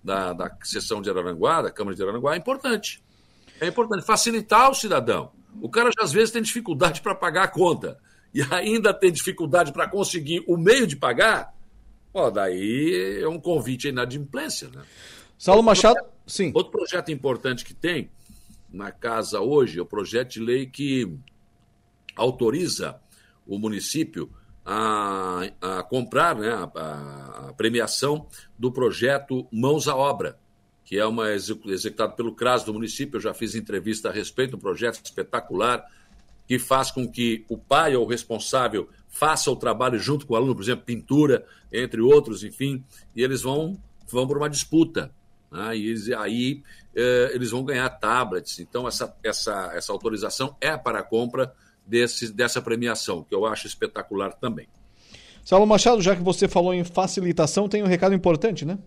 da sessão de Araranguá, da Câmara de Araranguá, é importante. É importante facilitar o cidadão. O cara, às vezes, tem dificuldade para pagar a conta e ainda tem dificuldade para conseguir o meio de pagar. Pô, daí é um convite à inadimplência, né? Saulo Machado, sim. Outro projeto importante que tem na casa hoje é o projeto de lei que autoriza o município a comprar, né, a premiação do projeto Mãos à Obra, que é executado pelo CRAS do município. Eu já fiz entrevista a respeito, um projeto espetacular que faz com que o pai ou o responsável faça o trabalho junto com o aluno, por exemplo, pintura, entre outros, enfim, e eles vão para uma disputa, né? E eles vão ganhar tablets. Então, essa autorização é para a compra dessa premiação, que eu acho espetacular também. Saulo Machado, já que você falou em facilitação, tem um recado importante, né?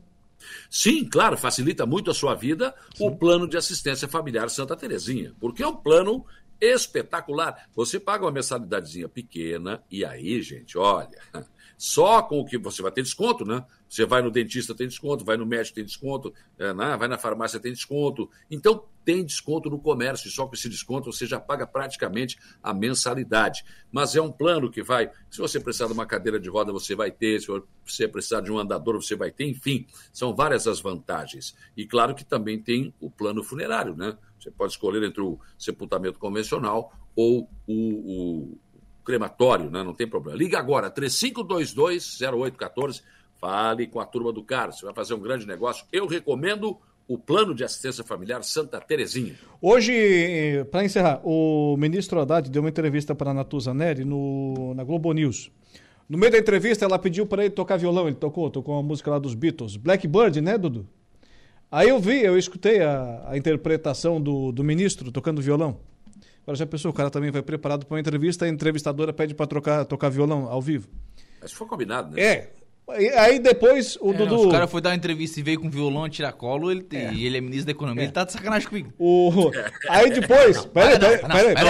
Sim, claro, facilita muito a sua vida. Sim. O plano de assistência familiar Santa Terezinha, porque é um plano espetacular. Você paga uma mensalidadezinha pequena e aí, gente, olha, só com o que você vai ter desconto, né? Você vai no dentista, tem desconto, vai no médico, tem desconto, vai na farmácia, tem desconto. Então, tem desconto no comércio, e só com esse desconto você já paga praticamente a mensalidade. Mas é um plano que vai, se você precisar de uma cadeira de roda, você vai ter, se você precisar de um andador, você vai ter, enfim, são várias as vantagens. E claro que também tem o plano funerário, né? Você pode escolher entre o sepultamento convencional ou o crematório, né? Não tem problema. Liga agora, 3522-0814, fale com a turma do Carlos, você vai fazer um grande negócio. Eu recomendo o Plano de Assistência Familiar Santa Terezinha. Hoje, para encerrar, o ministro Haddad deu uma entrevista para a Natuza Neri na Globo News. No meio da entrevista, ela pediu para ele tocar violão. Ele tocou uma música lá dos Beatles, Blackbird, né, Dudu? Aí eu escutei a interpretação do ministro tocando violão. Agora já pensou, o cara também vai preparado para uma entrevista, a entrevistadora pede para tocar violão ao vivo. Mas foi combinado, né? É. Aí depois o Dudu... Se o cara foi dar uma entrevista e veio com violão, tiracolo, e ele é ministro da economia, ele tá de sacanagem comigo. Aí depois... Peraí.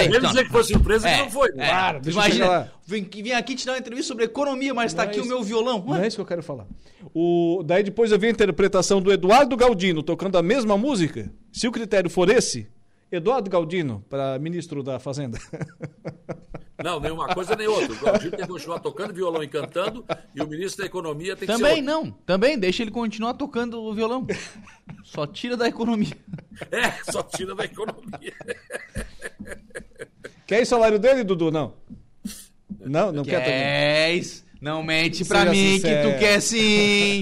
Ele dizia que foi surpresa, que não foi. Claro, imagina, vim aqui te dar uma entrevista sobre economia, mas tá aqui o meu violão. Não é isso que eu quero falar. Daí depois eu vi a interpretação do Eduardo Galdino tocando a mesma música. Se o critério for esse, Eduardo Galdino, para ministro da Fazenda... Não, nenhuma coisa nem outra. O Galdino tem que continuar tocando violão e cantando, e o ministro da Economia tem que também ser outro. Também deixa ele continuar tocando o violão. Só tira da economia. Só tira da economia. Quer o salário dele, Dudu? Não quer também. Não mente pra mim sincero. Que tu quer sim.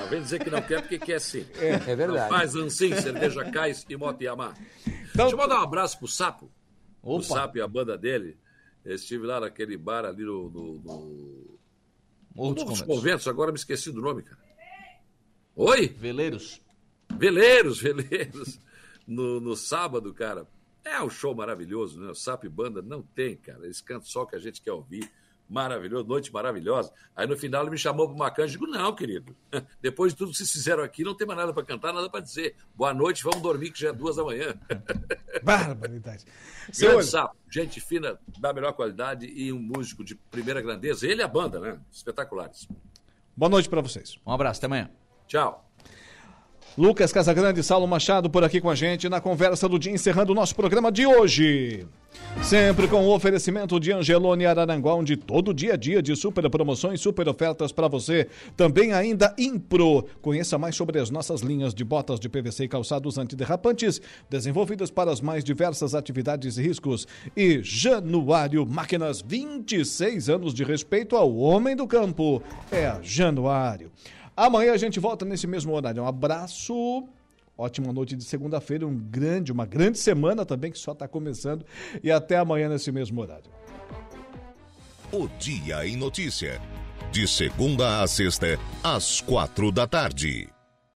Não vem dizer que não quer porque quer sim. É verdade. Não faz assim, cerveja cais e moto Yamaha. Então, deixa eu mandar um abraço pro Sapo. Opa. O Sapo e a banda dele, eu estive lá naquele bar ali no Morro dos Conventos, agora me esqueci do nome, cara. Oi? Veleiros, no sábado, cara. É um show maravilhoso, né? O Sapo e banda não tem, cara, eles cantam só o que a gente quer ouvir. Maravilhoso, noite maravilhosa. Aí no final ele me chamou para uma canja e digo, não, querido, depois de tudo que vocês fizeram aqui, não tem mais nada para cantar, nada para dizer. Boa noite, vamos dormir que já é 2 da manhã. Barbaridade. Grande Sapo, gente fina, da melhor qualidade e um músico de primeira grandeza. Ele e a banda, né? Espetaculares. Boa noite para vocês. Um abraço, até amanhã. Tchau. Lucas Casagrande e Saulo Machado por aqui com a gente na Conversa do Dia, encerrando o nosso programa de hoje. Sempre com o oferecimento de Angelone Araranguá, onde todo dia a dia de super promoções, super ofertas para você. Também ainda Impro. Conheça mais sobre as nossas linhas de botas de PVC e calçados antiderrapantes, desenvolvidas para as mais diversas atividades e riscos. E Januário Máquinas, 26 anos de respeito ao homem do campo. É a Januário. Amanhã a gente volta nesse mesmo horário. Um abraço, ótima noite de segunda-feira, uma grande semana também que só está começando, e até amanhã nesse mesmo horário. O Dia em Notícia, de segunda a sexta, às 4 da tarde.